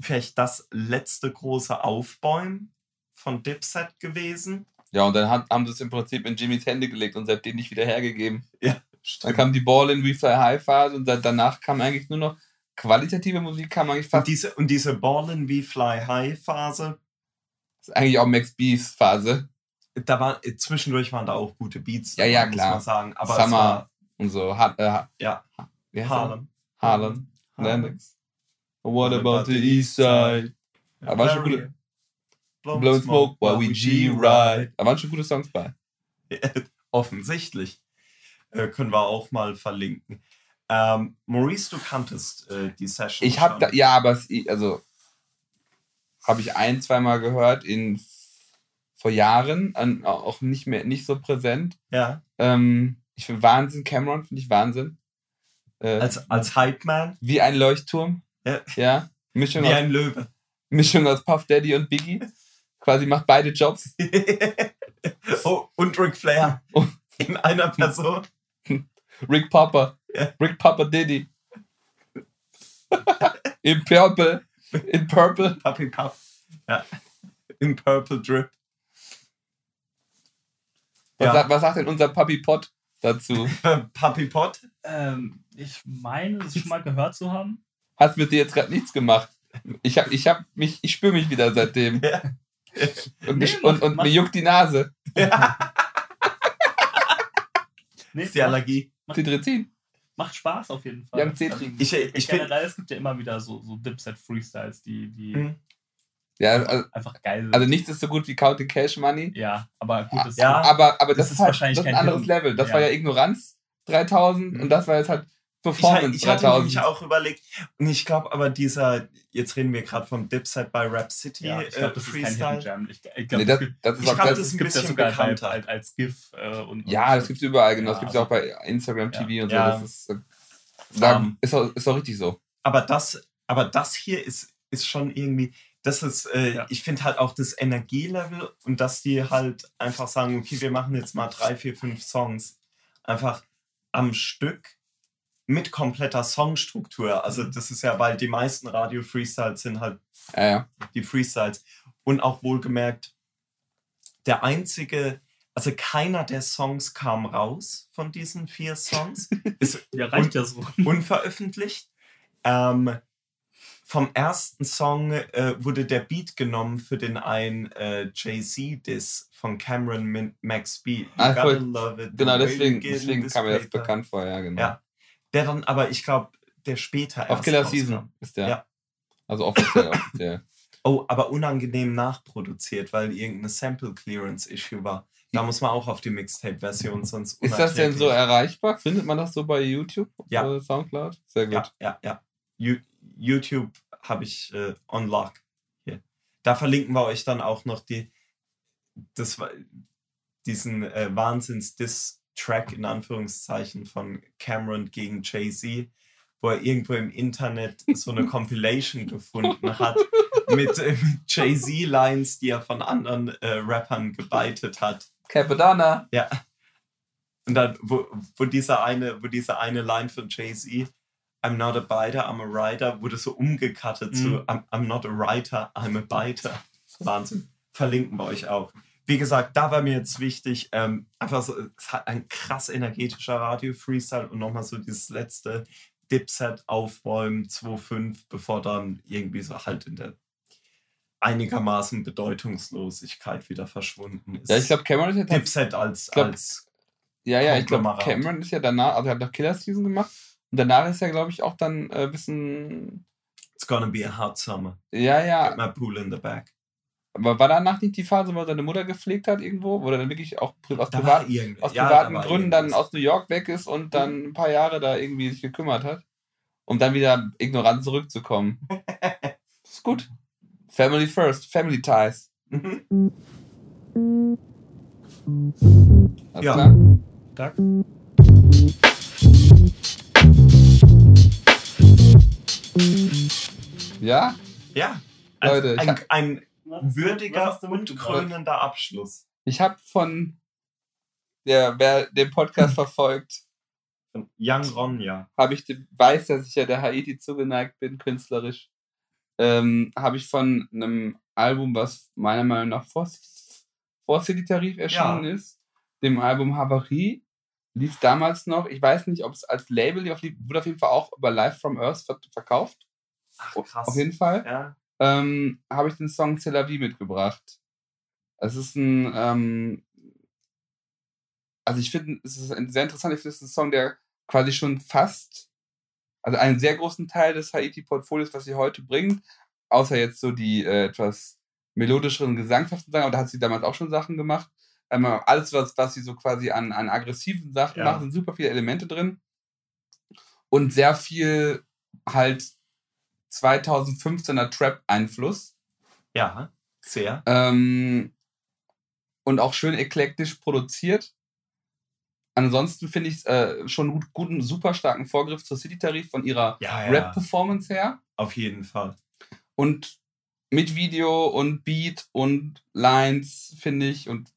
vielleicht das letzte große Aufbäumen von Dipset gewesen. Ja, und dann haben sie es im Prinzip in Jimmys Hände gelegt und seitdem nicht wieder hergegeben. Ja, stimmt. Dann kam die Ball in We-Fly-High-Phase und danach kam eigentlich nur noch qualitative Musik, kann man eigentlich fast... Und diese Ballin' wie Fly High Phase. Das ist eigentlich auch Max Beefs Phase. Zwischendurch waren da auch gute Beats. Ja, klar. Muss man sagen. Aber Summer und so. Harlem. Lennox. What about the East Side? Da waren schon gute... Blowin' Smoke while we G-Ride. Da waren schon gute Songs bei. Offensichtlich. Können wir auch mal verlinken. Maurice, du kanntest die Session. Ich habe habe ich 1-2 Mal gehört vor Jahren, auch nicht so präsent. Ja. Ich finde Wahnsinn, Cameron finde ich Wahnsinn. Als Hype-Man. Wie ein Leuchtturm. Ja. Mischung wie ein Löwe. Mischung aus Puff Daddy und Biggie. Quasi macht beide Jobs. Oh, und Ric Flair. Oh. In einer Person. Rick Popper. Yeah. Rick Papa Diddy. In Purple. Puppy Puff. Ja. In Purple Drip. Was sagt denn unser Puppy Pot dazu? Puppy Pot? Ich meine, es schon mal gehört zu haben. Hast mit dir jetzt gerade nichts gemacht. Ich spüre mich wieder seitdem. Ja. Und mir juckt die Nase. Ja. Nee, ist die Allergie. Cetirizin. Macht Spaß auf jeden Fall. Ja, Cetirizin. Ich generell, es gibt ja immer wieder so Dipset-Freestyles, die ja, also, einfach geil sind. Also nichts ist so gut wie Count the Cash Money. Ja, aber gut, das ja, aber das ist halt, wahrscheinlich das ist ein anderes Level. Das war ja Ignoranz 3000 und das war jetzt halt Performance 3000. Ich hatte nämlich auch überlegt, und ich glaube aber jetzt reden wir gerade vom Dipset bei Rap City. Ja, ich glaube, das ist kein Hidden Jam. Ich glaube, das ist ein bisschen bekannter als GIF. Ja, das gibt es überall, genau. Ja, das gibt es auch bei Instagram TV und so. Das ist auch richtig so. Aber das hier ist schon irgendwie... Das ist, ich finde halt auch das Energielevel und dass die halt einfach sagen, okay, wir machen jetzt mal 3, 4, 5 Songs einfach am Stück mit kompletter Songstruktur. Also das ist ja, weil die meisten Radio-Freestyles sind halt die Freestyles. Und auch wohlgemerkt, der einzige, also keiner der Songs kam raus von diesen 4 Songs. Ist ja, reicht ja so. Unveröffentlicht. Vom ersten Song wurde der Beat genommen für den einen JC-Diss von Cameron Max B. Genau, deswegen kam mir das bekannt vor, ja, genau. Ja. Der dann aber, ich glaube, der später erst auf Killer rauskam. Season ist der. Ja. Also offiziell. Oh, aber unangenehm nachproduziert, weil irgendeine Sample-Clearance-Issue war. Da muss man auch auf die Mixtape-Version, sonst unerträglich. Ist das denn so erreichbar? Findet man das so bei YouTube? Ja. Oder Soundcloud? Sehr gut. Ja. YouTube habe ich on lock hier. Da verlinken wir euch dann auch noch diesen Wahnsinns-Diss-Track in Anführungszeichen von Cameron gegen Jay-Z, wo er irgendwo im Internet so eine Compilation gefunden hat mit Jay-Z-Lines, die er von anderen Rappern gebeitet hat. Capadonna. Ja. Und dann, wo diese eine Line von Jay-Z, I'm not a biter, I'm a writer, wurde so umgekattet zu I'm not a writer, I'm a biter. Wahnsinn. Verlinken wir euch auch. Wie gesagt, da war mir jetzt wichtig, einfach so, es hat ein krass energetischer Radio-Freestyle und nochmal so dieses letzte Dipset aufbäumen, 2,5, bevor dann irgendwie so halt in der einigermaßen Bedeutungslosigkeit wieder verschwunden ist. Ja, ich glaube, Cameron ist jetzt... Dipset als ich glaube, Cameron ist ja danach, also er hat noch Killer Season gemacht. Und danach ist ja, glaube ich, auch dann ein bisschen... It's gonna be a hard summer. Ja. Get my pool in the back. Aber war danach nicht die Phase, wo seine Mutter gepflegt hat irgendwo? Wo er dann wirklich auch aus privaten Gründen dann aus New York weg ist und dann ein paar Jahre da irgendwie sich gekümmert hat, um dann wieder ignorant zurückzukommen. Ist gut. Family first. Family ties. Alles klar. Tag. Ja? Ja. Leute, ein würdiger und krönender Abschluss. Ich habe wer den Podcast verfolgt, von Young Ronja, weiß, dass ich ja der Haiti zugeneigt bin, künstlerisch, habe ich von einem Album, was meiner Meinung nach vor City Tarif erschienen ist, dem Album Havarie, lief damals noch, ich weiß nicht, ob es als Label wurde auf jeden Fall auch über Live from Earth verkauft. Ach, krass. Auf jeden Fall. Ja. Habe ich den Song Tel Aviv mitgebracht. Es ist ein, ich finde, es ist sehr interessant, ich finde, es ist ein Song, der quasi schon fast, also einen sehr großen Teil des Haiti-Portfolios, was sie heute bringt, außer jetzt so die etwas melodischeren Gesangshaften Sachen, aber da hat sie damals auch schon Sachen gemacht. Alles, was sie so quasi an aggressiven Sachen machen, sind super viele Elemente drin. Und sehr viel halt 2015er Trap-Einfluss. Ja, sehr. Und auch schön eklektisch produziert. Ansonsten finde ich es schon guten, super starken Vorgriff zur City-Tarif von ihrer Rap-Performance her. Auf jeden Fall. Und mit Video und Beat und Lines, finde ich, und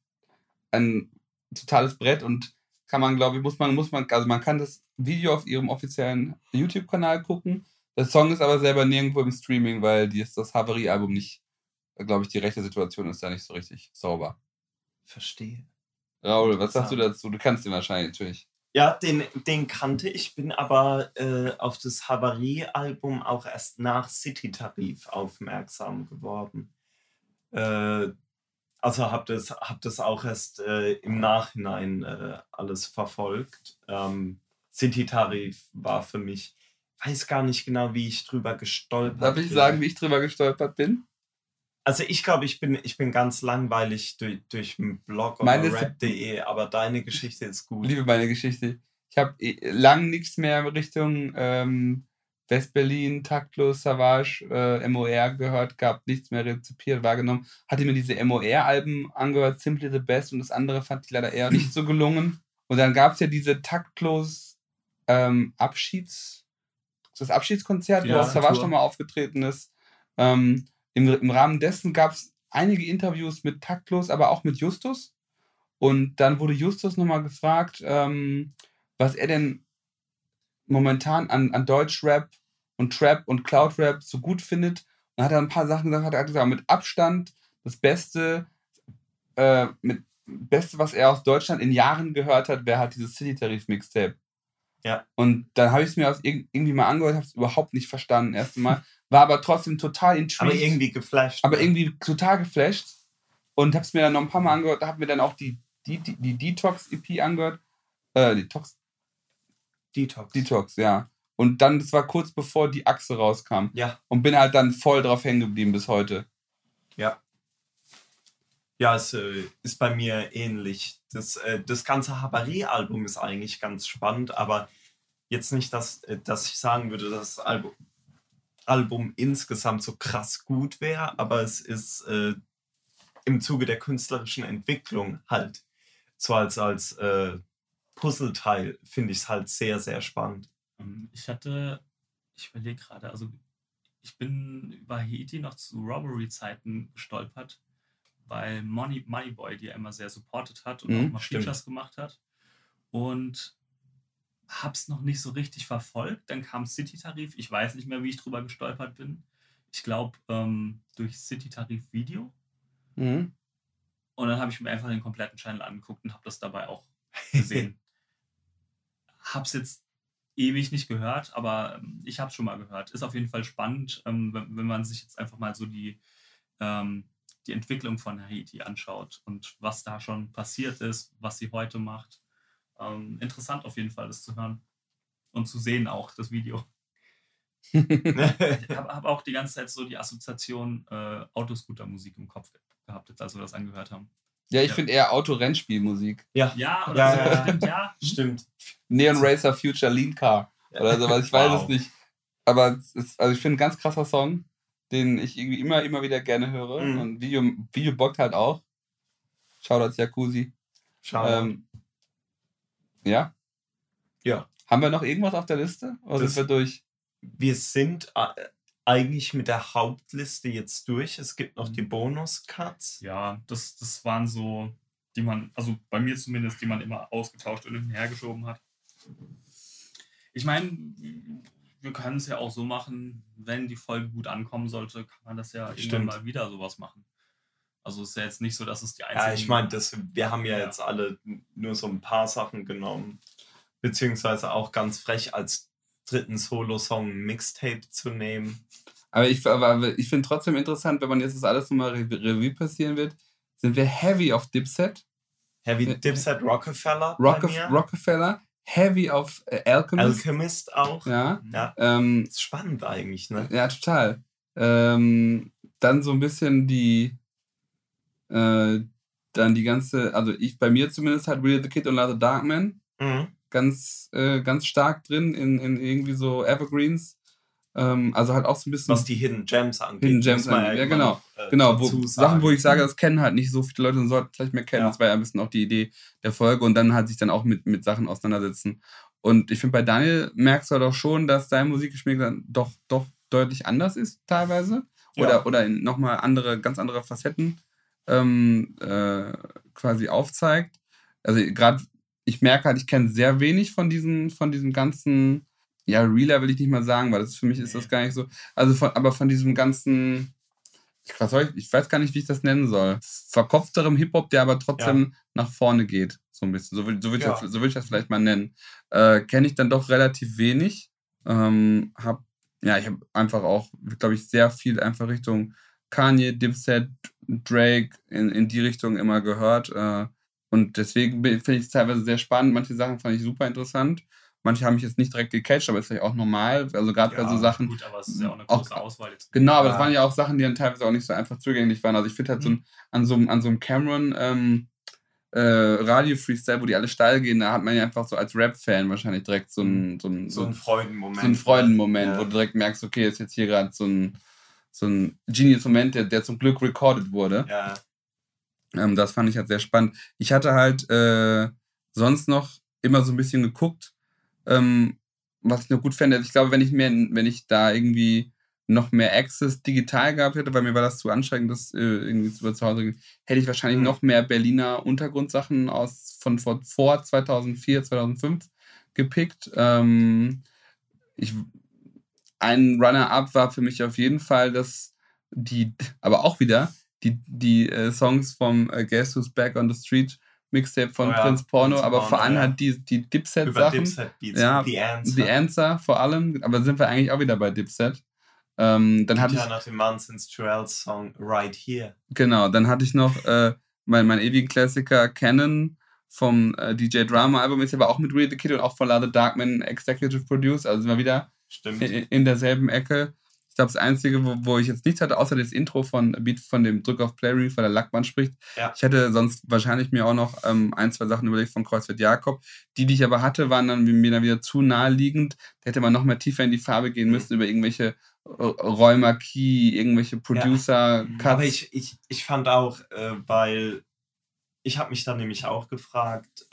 ein totales Brett und kann man, glaube ich, man kann das Video auf ihrem offiziellen YouTube-Kanal gucken. Der Song ist aber selber nirgendwo im Streaming, weil das Havarie-Album nicht, glaube ich, die rechte Situation ist da nicht so richtig sauber. Verstehe. Raoul, was sagst du dazu? Du kannst den wahrscheinlich natürlich. Ja, den kannte ich, bin aber auf das Havarie-Album auch erst nach City-Tarif aufmerksam geworden. Also hab das auch erst im Nachhinein alles verfolgt. City-Tarif war für mich, weiß gar nicht genau, wie ich drüber gestolpert bin. Darf ich sagen, wie ich drüber gestolpert bin? Also ich glaube, ich bin ganz langweilig durch einen Blog oder rap.de, aber deine Geschichte ist gut. Liebe meine Geschichte. Ich habe lang nichts mehr in Richtung West-Berlin, Taktlos, Savage, MOR gehört, gab nichts mehr rezipiert, wahrgenommen. Hatte mir diese MOR-Alben angehört, Simply the Best, und das andere fand ich leider eher nicht so gelungen. Und dann gab es ja diese Taktlos Abschiedskonzert, ja, wo Savage nochmal aufgetreten ist. Im Rahmen dessen gab es einige Interviews mit Taktlos, aber auch mit Justus. Und dann wurde Justus nochmal gefragt, was er denn momentan an Deutschrap und Trap und Cloudrap so gut findet. Und hat dann ein paar Sachen gesagt, hat er gesagt, mit Abstand das Beste, was er aus Deutschland in Jahren gehört hat, wäre halt dieses City-Tarif-Mixtape. Ja. Und dann habe ich es mir irgendwie mal angehört, habe es überhaupt nicht verstanden, erst mal. War aber trotzdem total intrigued. Aber irgendwie total geflasht. Und habe es mir dann noch ein paar Mal angehört. Da habe mir dann auch die Detox-EP angehört. Detox, ja. Und dann, das war kurz bevor die Achse rauskam. Ja. Und bin halt dann voll drauf hängen geblieben bis heute. Ja. Ja, es ist bei mir ähnlich. Das ganze Havarie-Album ist eigentlich ganz spannend, aber jetzt nicht, dass ich sagen würde, dass das Album insgesamt so krass gut wäre, aber es ist im Zuge der künstlerischen Entwicklung halt so als Puzzleteil finde ich es halt sehr, sehr spannend. Ich überlege gerade, also ich bin über Haiti noch zu Robbery-Zeiten gestolpert, weil Moneyboy die ja immer sehr supportet hat und auch mal Features gemacht hat und hab's noch nicht so richtig verfolgt. Dann kam City-Tarif. Ich weiß nicht mehr, wie ich drüber gestolpert bin. Ich glaube, durch City-Tarif-Video. Mhm. Und dann habe ich mir einfach den kompletten Channel angeguckt und habe das dabei auch gesehen. Hab's jetzt ewig nicht gehört, aber ich hab's schon mal gehört. Ist auf jeden Fall spannend, wenn man sich jetzt einfach mal so die Entwicklung von Haiti anschaut und was da schon passiert ist, was sie heute macht. Interessant auf jeden Fall, das zu hören und zu sehen auch, das Video. Ich habe auch die ganze Zeit so die Assoziation Autoscooter-Musik im Kopf gehabt, jetzt als wir das angehört haben. Ja, ich finde eher Autorennspielmusik. Stimmt. Neon Racer Future Lean Car oder sowas, ich weiß es nicht. Aber ich finde, ein ganz krasser Song, den ich irgendwie immer wieder gerne höre. Und Video bockt halt auch. Shoutouts Jacuzzi. Ja. Haben wir noch irgendwas auf der Liste? Oder sind wir durch? Wir sind eigentlich mit der Hauptliste jetzt durch. Es gibt noch die Bonus-Cuts. Ja, das waren so, die man, also bei mir zumindest, die man immer ausgetauscht und hergeschoben hat. Ich meine, wir können es ja auch so machen, wenn die Folge gut ankommen sollte, kann man das ja irgendwann mal wieder sowas machen. Also es ist ja jetzt nicht so, dass es die einzige... Ja, ich meine, wir haben ja jetzt alle nur so ein paar Sachen genommen. Beziehungsweise auch ganz frech als dritten Solo-Song ein Mixtape zu nehmen. Aber ich finde trotzdem interessant, wenn man jetzt das alles nochmal Revue passieren wird, sind wir heavy auf Dipset. Heavy Dipset Rockefeller bei mir. Rockefeller, heavy auf Alchemist. Alchemist auch. Ja. Ist spannend eigentlich, ne? Ja, total. Dann so ein bisschen dann die ganze, also bei mir zumindest halt Real the Kid und Love the Dark Man ganz stark drin in irgendwie so Evergreens, also halt auch so ein bisschen was die Hidden Gems angeht. Hidden Gems angeht. Ja, genau Sachen, wo ich sage, das kennen halt nicht so viele Leute und sollten vielleicht mehr kennen. Das war ja ein bisschen auch die Idee der Folge und dann halt sich dann auch mit Sachen auseinandersetzen. Und ich finde, bei Daniel merkst du halt auch schon, dass dein Musikgeschmack dann doch deutlich anders ist teilweise oder in nochmal ganz andere Facetten quasi aufzeigt. Also gerade, ich merke halt, ich kenne sehr wenig von diesem ganzen, Realer will ich nicht mal sagen, weil das für mich ist das gar nicht so, also aber von diesem ganzen ich weiß gar nicht, wie ich das nennen soll. Verkopfterem Hip-Hop, der aber trotzdem nach vorne geht. So ein bisschen. So würde ich das vielleicht mal nennen. Kenne ich dann doch relativ wenig. Ich habe einfach auch, glaube ich, sehr viel einfach Richtung Kanye, Dipset, Drake in die Richtung immer gehört. Und deswegen finde ich es teilweise sehr spannend. Manche Sachen fand ich super interessant. Manche haben mich jetzt nicht direkt gecatcht, aber ist vielleicht auch normal. Also gerade bei so Sachen. Gut, aber es ist ja auch eine große Auswahl jetzt. Genau, aber das waren ja auch Sachen, die dann teilweise auch nicht so einfach zugänglich waren. Also ich finde halt so einem Cameron Radio-Freestyle, wo die alle steil gehen, da hat man ja einfach so als Rap-Fan wahrscheinlich direkt so einen Freudenmoment. So einen Freudenmoment, wo du direkt merkst, okay, ist jetzt hier gerade so ein Genius-Moment, der zum Glück recorded wurde. Ja. Das fand ich halt sehr spannend. Ich hatte halt sonst noch immer so ein bisschen geguckt, was ich noch gut fände. Ich glaube, wenn ich da irgendwie noch mehr Access digital gehabt hätte, weil mir war das zu anstrengend, das irgendwie zu Hause ging, hätte ich wahrscheinlich noch mehr Berliner Untergrundsachen von vor 2004, 2005 gepickt. Ein Runner-Up war für mich auf jeden Fall, dass die Songs vom Guess Who's Back on the Street Mixtape von Prinz Porno, aber vor allem halt die Dipset-Sachen. The Answer vor allem, aber sind wir eigentlich auch wieder bei Dipset. Dann hatte ich nach dem Nonsense Trails Song Right Here. Genau, dann hatte ich noch mein ewigen Klassiker Cannon vom DJ Drama Album, ist aber auch mit Real the Kid und auch von La The Darkman Executive Produce, also sind wir wieder in derselben Ecke. Ich glaube, das Einzige, wo ich jetzt nichts hatte, außer das Intro von dem Drück auf Play Reef, weil der Lackmann spricht. Ja. Ich hätte sonst wahrscheinlich mir auch noch ein, zwei Sachen überlegt von Kreuzfeld Jakob. Die ich aber hatte, waren dann mir dann wieder zu naheliegend. Da hätte man noch mehr tiefer in die Farbe gehen müssen über irgendwelche Räumarkie, irgendwelche Producer. Ja. Aber ich fand auch, weil ich habe mich dann nämlich auch gefragt,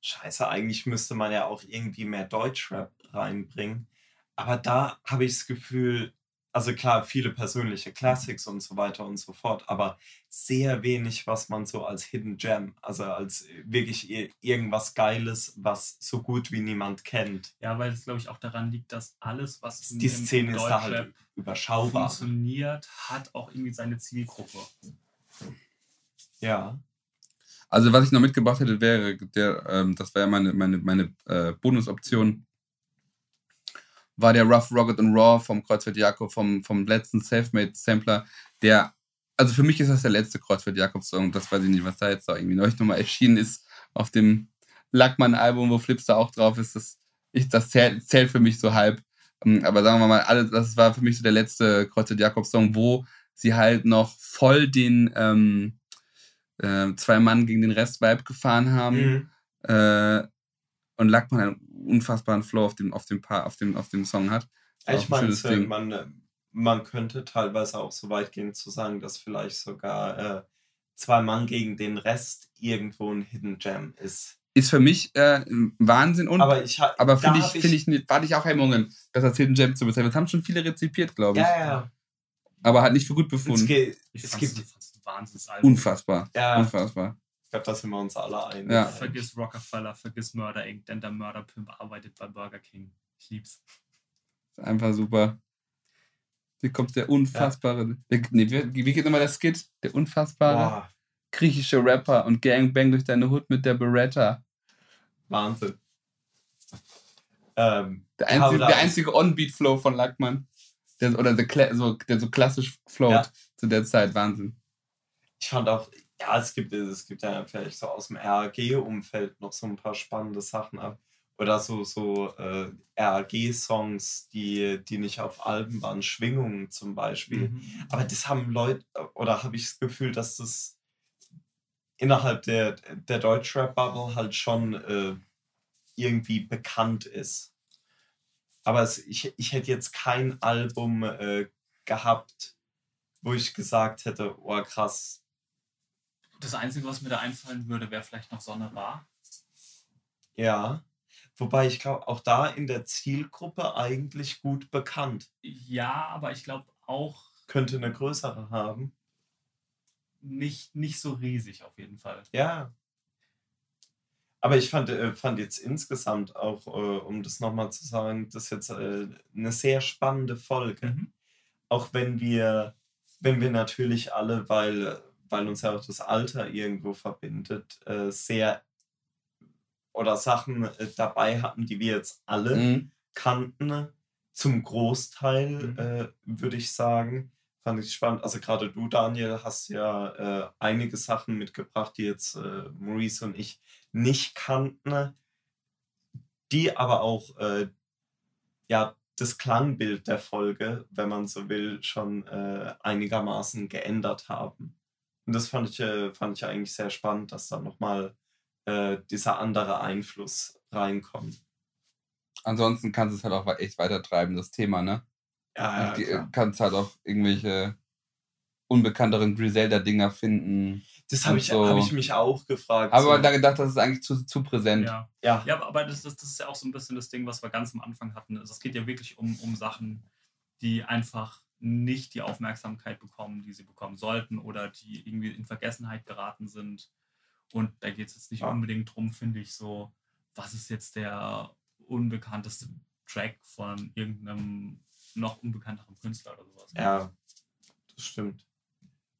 scheiße, eigentlich müsste man ja auch irgendwie mehr Deutschrap reinbringen. Aber da habe ich das Gefühl, also klar, viele persönliche Classics und so weiter und so fort, aber sehr wenig, was man so als Hidden Gem, also als wirklich irgendwas Geiles, was so gut wie niemand kennt. Ja, weil es, glaube ich, auch daran liegt, dass alles, was die Szene ist da halt überschaubar funktioniert, hat auch irgendwie seine Zielgruppe. Ja. Also was ich noch mitgebracht hätte, wäre, das war ja meine Bonusoption, war der Rough, Rocket und Raw vom Kreuzfeld Jakob, vom letzten Selfmade-Sampler, der, also für mich ist das der letzte Kreuzfeld Jakob-Song, das weiß ich nicht, was da jetzt da irgendwie neulich nochmal erschienen ist, auf dem Lackmann-Album, wo Flipster auch drauf ist, das zählt für mich so halb, aber sagen wir mal, das war für mich so der letzte Kreuzfeld Jakob-Song, wo sie halt noch voll den zwei Mann gegen den Rest-Vibe gefahren haben, und Lackmann einen unfassbaren Flow auf dem Song hat. Ich meine, man könnte teilweise auch so weit gehen zu sagen, dass vielleicht sogar zwei Mann gegen den Rest irgendwo ein Hidden Gem ist. Ist für mich Wahnsinn. Aber hatte ich auch Hemmungen, das als Hidden Gem zu bezeichnen. Das haben schon viele rezipiert, glaube ich. Ja. Aber hat nicht für gut befunden. Unfassbar. Ja. Unfassbar. Ich glaube, da sind wir uns alle ein. Ja. Vergiss Rockefeller, vergiss Murder Inc., denn der Mörderpimp arbeitet bei Burger King. Ich lieb's. Ist einfach super. Hier kommt der unfassbare. Ja. Wie geht nochmal der Skit? Der unfassbare griechische Rapper und Gangbang durch deine Hood mit der Beretta. Wahnsinn. Der einzige On-Beat-Flow von Lackmann. Der so klassisch float zu der Zeit. Wahnsinn. Ich fand auch. Ja, es gibt ja vielleicht so aus dem RAG-Umfeld noch so ein paar spannende Sachen ab. Oder so RAG-Songs, die nicht auf Alben waren, Schwingungen zum Beispiel. Mhm. Aber das haben Leute, oder habe ich das Gefühl, dass das innerhalb der Deutschrap-Bubble halt schon irgendwie bekannt ist. Aber ich hätte jetzt kein Album gehabt, wo ich gesagt hätte, oh krass, das Einzige, was mir da einfallen würde, wäre vielleicht noch Sonne war. Ja, wobei ich glaube, auch da in der Zielgruppe eigentlich gut bekannt. Ja, aber ich glaube auch... Könnte eine größere haben. Nicht so riesig auf jeden Fall. Ja. Aber ich fand jetzt insgesamt auch, um das nochmal zu sagen, das ist jetzt eine sehr spannende Folge. Mhm. Auch wenn wir wenn wir natürlich alle, weil uns ja auch das Alter irgendwo verbindet, sehr oder Sachen dabei hatten, die wir jetzt alle kannten. Zum Großteil, würde ich sagen, fand ich spannend. Also gerade du, Daniel, hast ja einige Sachen mitgebracht, die jetzt Maurice und ich nicht kannten, die aber auch das Klangbild der Folge, wenn man so will, schon einigermaßen geändert haben. Und das fand ich eigentlich sehr spannend, dass da nochmal dieser andere Einfluss reinkommt. Ansonsten kannst du es halt auch echt weitertreiben, das Thema, ne? Ja, ja, kannst halt auch irgendwelche unbekannteren Griselda-Dinger finden. Das habe ich, so. Hab ich mich auch gefragt. Aber so. Da gedacht, das ist eigentlich zu präsent. Ja, aber das ist ja auch so ein bisschen das Ding, was wir ganz am Anfang hatten. Also es geht ja wirklich um Sachen, die einfach nicht die Aufmerksamkeit bekommen, die sie bekommen sollten oder die irgendwie in Vergessenheit geraten sind. Und da geht es jetzt nicht unbedingt drum, finde ich, so, was ist jetzt der unbekannteste Track von irgendeinem noch unbekannteren Künstler oder sowas. Ja, das stimmt.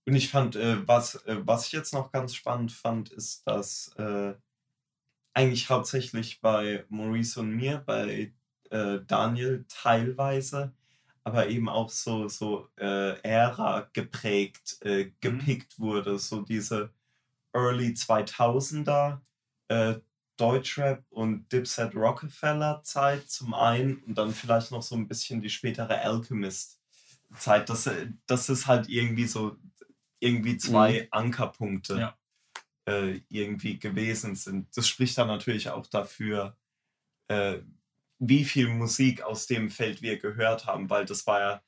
Und ich fand, was ich jetzt noch ganz spannend fand, ist, dass eigentlich hauptsächlich bei Maurice und mir, bei Daniel teilweise, aber eben auch so Ära geprägt, gepickt wurde. So diese Early 2000er, Deutschrap und Dipset Rockefeller-Zeit zum einen und dann vielleicht noch so ein bisschen die spätere Alchemist-Zeit. Das ist halt irgendwie so, zwei Ankerpunkte irgendwie gewesen sind. Das spricht dann natürlich auch dafür, wie viel Musik aus dem Feld wir gehört haben, weil das war ja,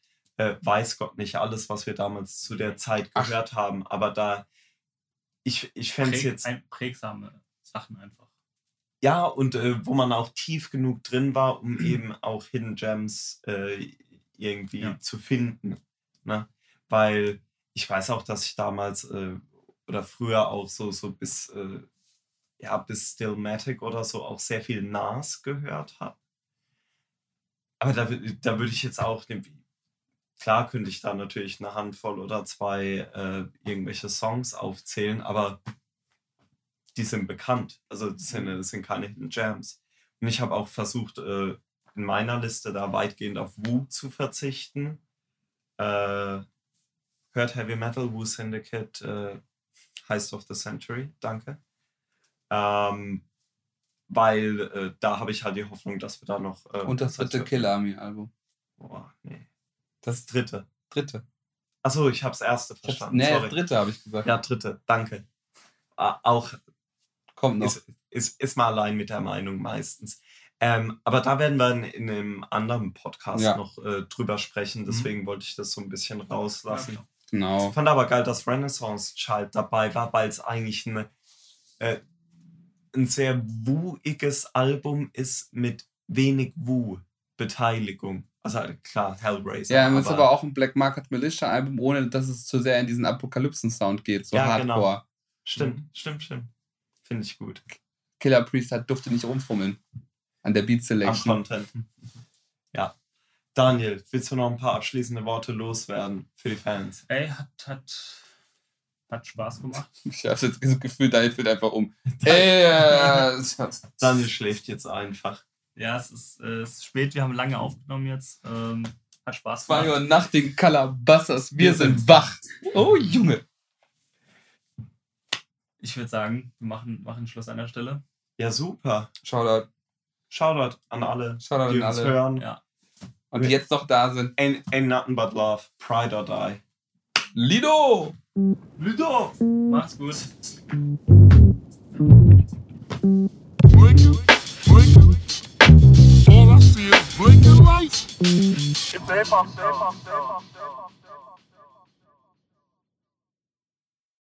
weiß Gott nicht alles, was wir damals zu der Zeit gehört haben, aber da ich fände es jetzt... Prägsame Sachen einfach. Ja, und wo man auch tief genug drin war, um eben auch Hidden Gems irgendwie zu finden. Ne? Weil ich weiß auch, dass ich damals oder früher auch so bis Stillmatic oder so auch sehr viel Nas gehört habe. Aber da würde ich jetzt auch, klar könnte ich da natürlich eine Handvoll oder zwei irgendwelche Songs aufzählen, aber die sind bekannt, also das sind keine Hidden Gems. Und ich habe auch versucht, in meiner Liste da weitgehend auf Wu zu verzichten. Hört Heavy Metal, Wu Syndicate, Heist of the Century, danke. Weil da habe ich halt die Hoffnung, dass wir da noch... Und das dritte Killer Army Album. Boah, nee. Das dritte. Achso, ich habe das erste verstanden. Sorry. Das dritte habe ich gesagt. Ja, dritte, danke. Auch kommt noch. Ist mal allein mit der Meinung meistens. Aber da werden wir in einem anderen Podcast noch drüber sprechen. Deswegen wollte ich das so ein bisschen rauslassen. Ja, genau. Ich fand aber geil, dass Renaissance Child dabei war, weil es eigentlich ein sehr wuiges Album ist mit wenig Wu-Beteiligung. Also klar, Hellraiser. Ja, es ist aber auch ein Black Market Militia Album, ohne dass es zu sehr in diesen Apokalypsen-Sound geht. So ja, hardcore. Genau. Stimmt. Finde ich gut. Killer Priest durfte nicht rumfummeln an der Beat Selection. Am Content. Ja. Daniel, willst du noch ein paar abschließende Worte loswerden für die Fans? Ey, hat Spaß gemacht. Ich habe jetzt das Gefühl, Daniel fällt einfach um. Ey, Daniel schläft jetzt einfach. Ja, es ist spät, wir haben lange aufgenommen jetzt. Hat Spaß gemacht. 2 Uhr nach den Calabasas, wir sind wach. Oh, Junge. Ich würde sagen, wir machen Schluss an der Stelle. Ja, super. Shoutout an alle, die uns hören. Ja. Und die jetzt noch da sind. Ain't nothing but love. Pride or die. Lido! Macht's gut. All I see is blinking lights. It's